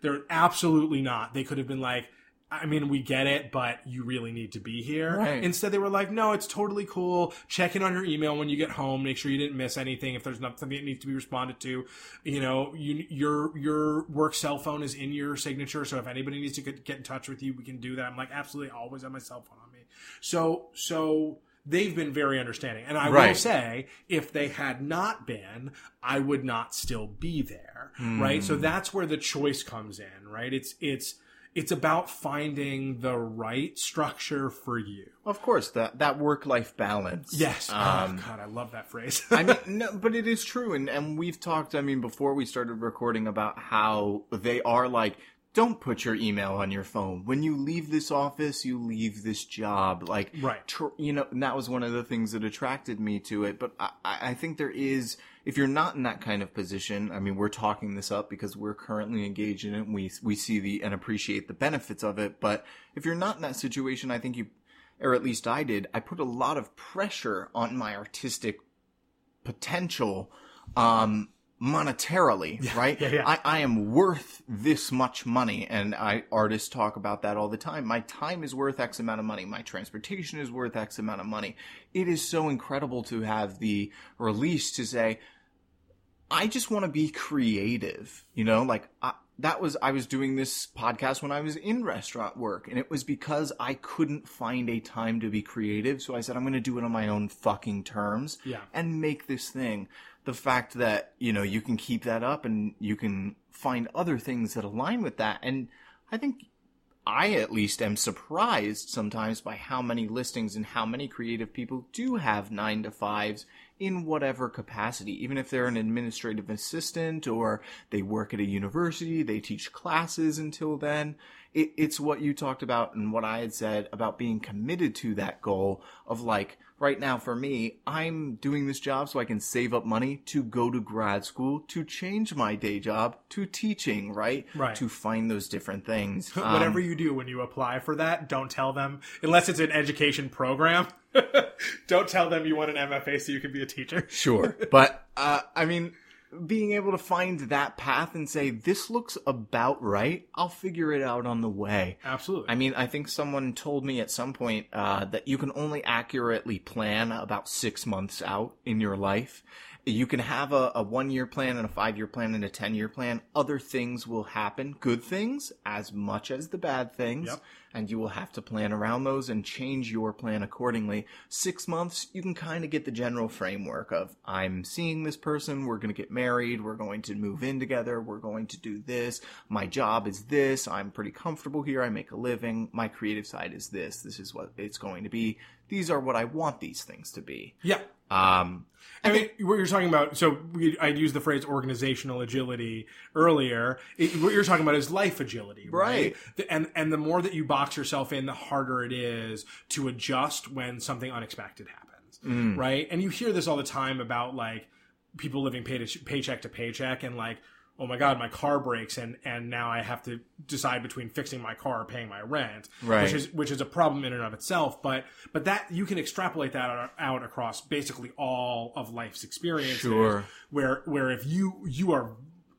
They're absolutely not. They could have been like, I mean, we get it, but you really need to be here. Right. Instead, they were like, no, it's totally cool. Check in on your email when you get home. Make sure you didn't miss anything. If there's something that needs to be responded to, you know, you, your your work cell phone is in your signature. So if anybody needs to get, get in touch with you, we can do that. I'm like, absolutely, I always have my cell phone on me. So, so they've been very understanding. And I right. will say, if they had not been, I would not still be there. Mm. Right. So that's where the choice comes in. Right. It's, it's, It's about finding the right structure for you. Of course, that that work-life balance. Yes. Um, oh, God, I love that phrase. I mean, no, but it is true. And, and we've talked, I mean, before we started recording about how they are like, don't put your email on your phone. When you leave this office, you leave this job. Like, right. tr- you know, and that was one of the things that attracted me to it. But I, I think there is, if you're not in that kind of position, I mean, we're talking this up because we're currently engaged in it. And we, we see the, and appreciate the benefits of it. But if you're not in that situation, I think you, or at least I did, I put a lot of pressure on my artistic potential, um, monetarily, yeah, right? Yeah, yeah. I, I am worth this much money, and I artists talk about that all the time. My time is worth X amount of money. My transportation is worth X amount of money. It is so incredible to have the release to say, I just want to be creative. You know, like I, that was, I was doing this podcast when I was in restaurant work, and it was because I couldn't find a time to be creative. So I said, I'm going to do it on my own fucking terms yeah. and make this thing. The fact that, you know, you can keep that up and you can find other things that align with that. And I think I at least am surprised sometimes by how many listings and how many creative people do have nine to fives in whatever capacity, even if they're an administrative assistant or they work at a university, they teach classes until then. It, it's what you talked about and what I had said about being committed to that goal of like, right now, for me, I'm doing this job so I can save up money to go to grad school, to change my day job, to teaching, right? Right. To find those different things. Um, Whatever you do when you apply for that, don't tell them, unless it's an education program, don't tell them you want an M F A so you can be a teacher. Sure. But, uh, I mean, being able to find that path and say, this looks about right, I'll figure it out on the way. Absolutely. I mean, I think someone told me at some point uh, that you can only accurately plan about six months out in your life. You can have a, a one-year plan and a five-year plan and a ten-year plan. Other things will happen, good things as much as the bad things, yep. and you will have to plan around those and change your plan accordingly. Six months, you can kind of get the general framework of, I'm seeing this person, we're going to get married, we're going to move in together, we're going to do this, my job is this, I'm pretty comfortable here, I make a living, my creative side is this, this is what it's going to be. These are what I want these things to be. Yeah. Um, I, I mean, think, what you're talking about, so we, I used the phrase organizational agility earlier. It, what you're talking about is life agility, right? right? And and the more that you box yourself in, the harder it is to adjust when something unexpected happens, mm. right? And you hear this all the time about, like, people living pay to, paycheck to paycheck and, like, oh my God, my car breaks and, and now I have to decide between fixing my car or paying my rent, right. which is which is a problem in and of itself. But but that you can extrapolate that out across basically all of life's experiences. Sure. Where where if you you are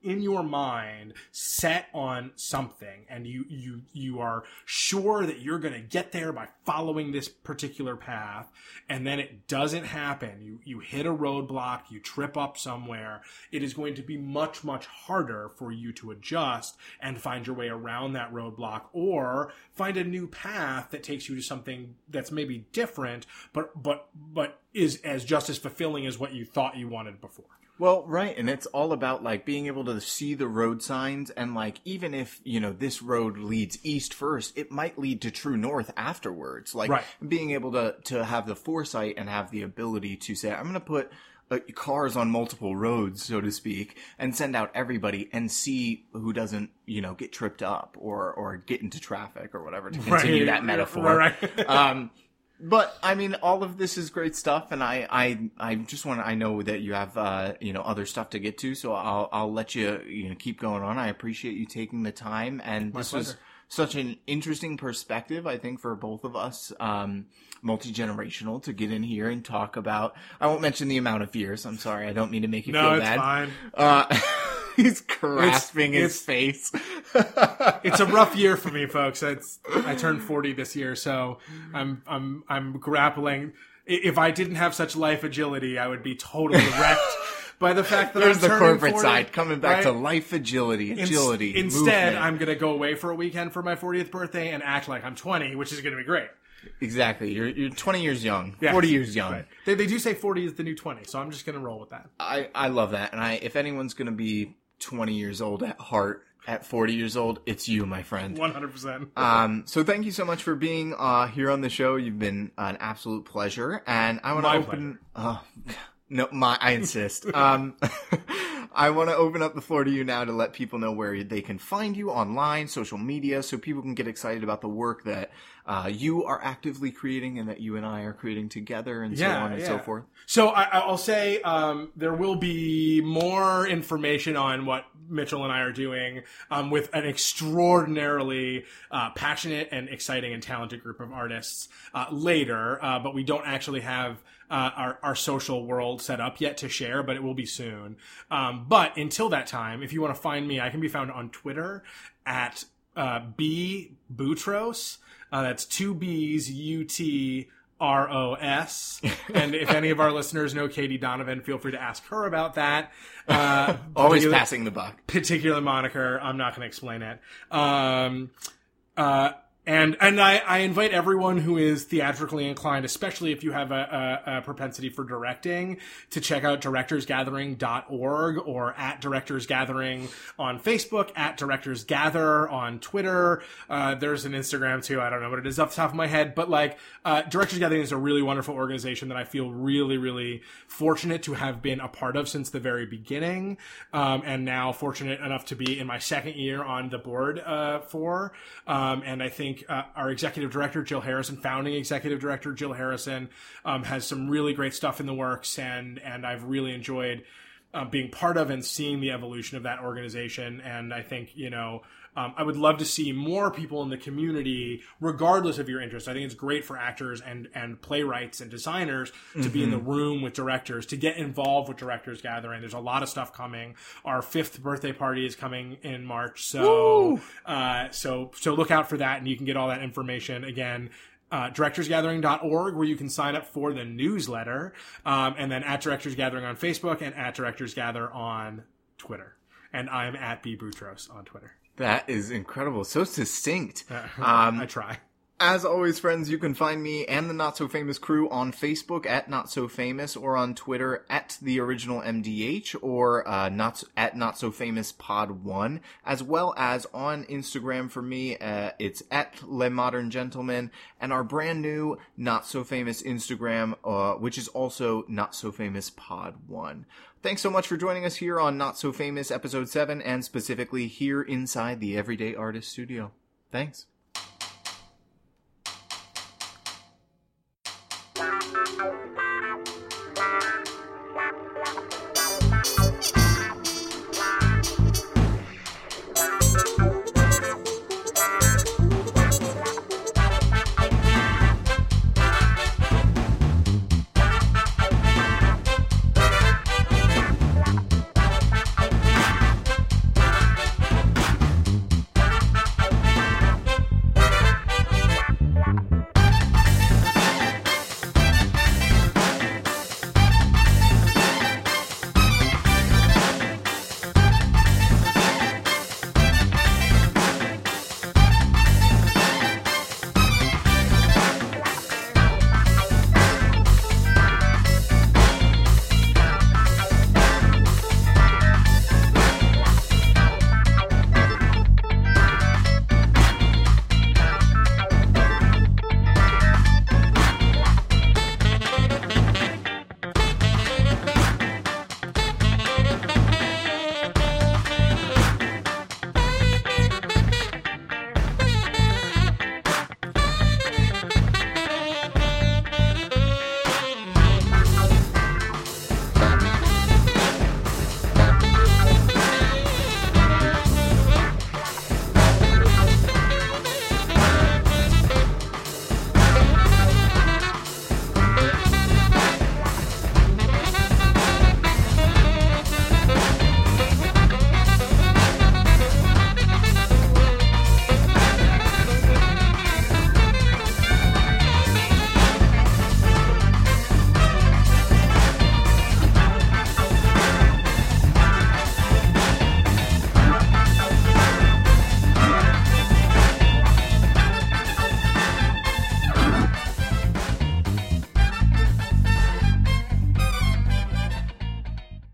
in your mind set on something and you you you are sure that you're going to get there by following this particular path, and then it doesn't happen, you you hit a roadblock, you trip up somewhere, it is going to be much much harder for you to adjust and find your way around that roadblock or find a new path that takes you to something that's maybe different but but but is as just as fulfilling as what you thought you wanted before. Well, right. And it's all about like being able to see the road signs and like, even if, you know, this road leads east first, it might lead to true north afterwards. Like right. being able to, to have the foresight and have the ability to say, I'm going to put uh, cars on multiple roads, so to speak, and send out everybody and see who doesn't, you know, get tripped up or, or get into traffic or whatever, to continue right. that metaphor. Right. Um, But I mean, all of this is great stuff, and I, I, I just want to. I know that you have, uh, you know, other stuff to get to, so I'll, I'll let you, you know, keep going on. I appreciate you taking the time, and My this pleasure. was such an interesting perspective, I think, for both of us, um, multi-generational, to get in here and talk about. I won't mention the amount of years. I'm sorry. I don't mean to make you no, feel bad. No, it's fine. Uh, He's grasping it's, his it's, face. It's a rough year for me, folks. It's, I turned forty this year, so I'm I'm I'm grappling. If I didn't have such life agility, I would be totally wrecked by the fact that There's I'm turning forty. There's the corporate side coming back right? to life agility, agility. In, instead, movement. I'm gonna go away for a weekend for my fortieth birthday and act like I'm twenty, which is gonna be great. Exactly. You're you're twenty years young, yeah. forty years young. Right. They they do say forty is the new twenty, so I'm just gonna roll with that. I, I love that, and I if anyone's gonna be twenty years old at heart at forty years old, it's you, my friend. one hundred percent Um, so thank you so much for being uh, here on the show. You've been an absolute pleasure. And I want to open... Uh, no, my, I insist. um, I want to open up the floor to you now to let people know where they can find you online, social media, so people can get excited about the work that uh, you are actively creating and that you and I are creating together, and yeah, so on and yeah. so forth. So I, I'll say um, there will be more information on what Mitchell and I are doing um, with an extraordinarily uh, passionate and exciting and talented group of artists uh, later, uh, but we don't actually have uh, our, our social world set up yet to share, but it will be soon. Um, but until that time, if you want to find me, I can be found on Twitter at uh, B Boutros. Uh, that's two B's, U T R O S. And if any of our listeners know Katie Donovan, feel free to ask her about that. Uh, Always passing the buck. Particular moniker. I'm not going to explain it. Um, uh, and and I, I invite everyone who is theatrically inclined, especially if you have a, a, a propensity for directing, to check out directors gathering dot org or at directorsgathering on Facebook, at directorsgather on Twitter. Uh, there's an Instagram too. I don't know what it is off the top of my head, but like uh, Directors Gathering is a really wonderful organization that I feel really, really fortunate to have been a part of since the very beginning, um, and now fortunate enough to be in my second year on the board uh, for. Um, and I think Uh, our executive director, Jill Harrison, founding executive director, Jill Harrison, um, has some really great stuff in the works, and and I've really enjoyed uh, being part of and seeing the evolution of that organization. And I think, you know, um, I would love to see more people in the community, regardless of your interest. I think it's great for actors and, and playwrights and designers to mm-hmm. be in the room with directors, to get involved with Directors Gathering. There's a lot of stuff coming. Our fifth birthday party is coming in March. So, uh, so, so look out for that, and you can get all that information again. Uh, directors gathering dot org, where you can sign up for the newsletter, um, and then at Directors Gathering on Facebook and at Directors Gather on Twitter. And I'm at B Boutros on Twitter. That is incredible. So succinct. Uh, um, I try. As always, friends, you can find me and the Not So Famous crew on Facebook at Not So Famous, or on Twitter at The Original M D H, or uh, not, at Not So Famous Pod One, as well as on Instagram for me. Uh, it's at Le Modern Gentleman, and our brand new Not So Famous Instagram, uh, which is also Not So Famous Pod One. Thanks so much for joining us here on Not So Famous Episode seven, and specifically here inside the Everyday Artist Studio. Thanks. Thank you.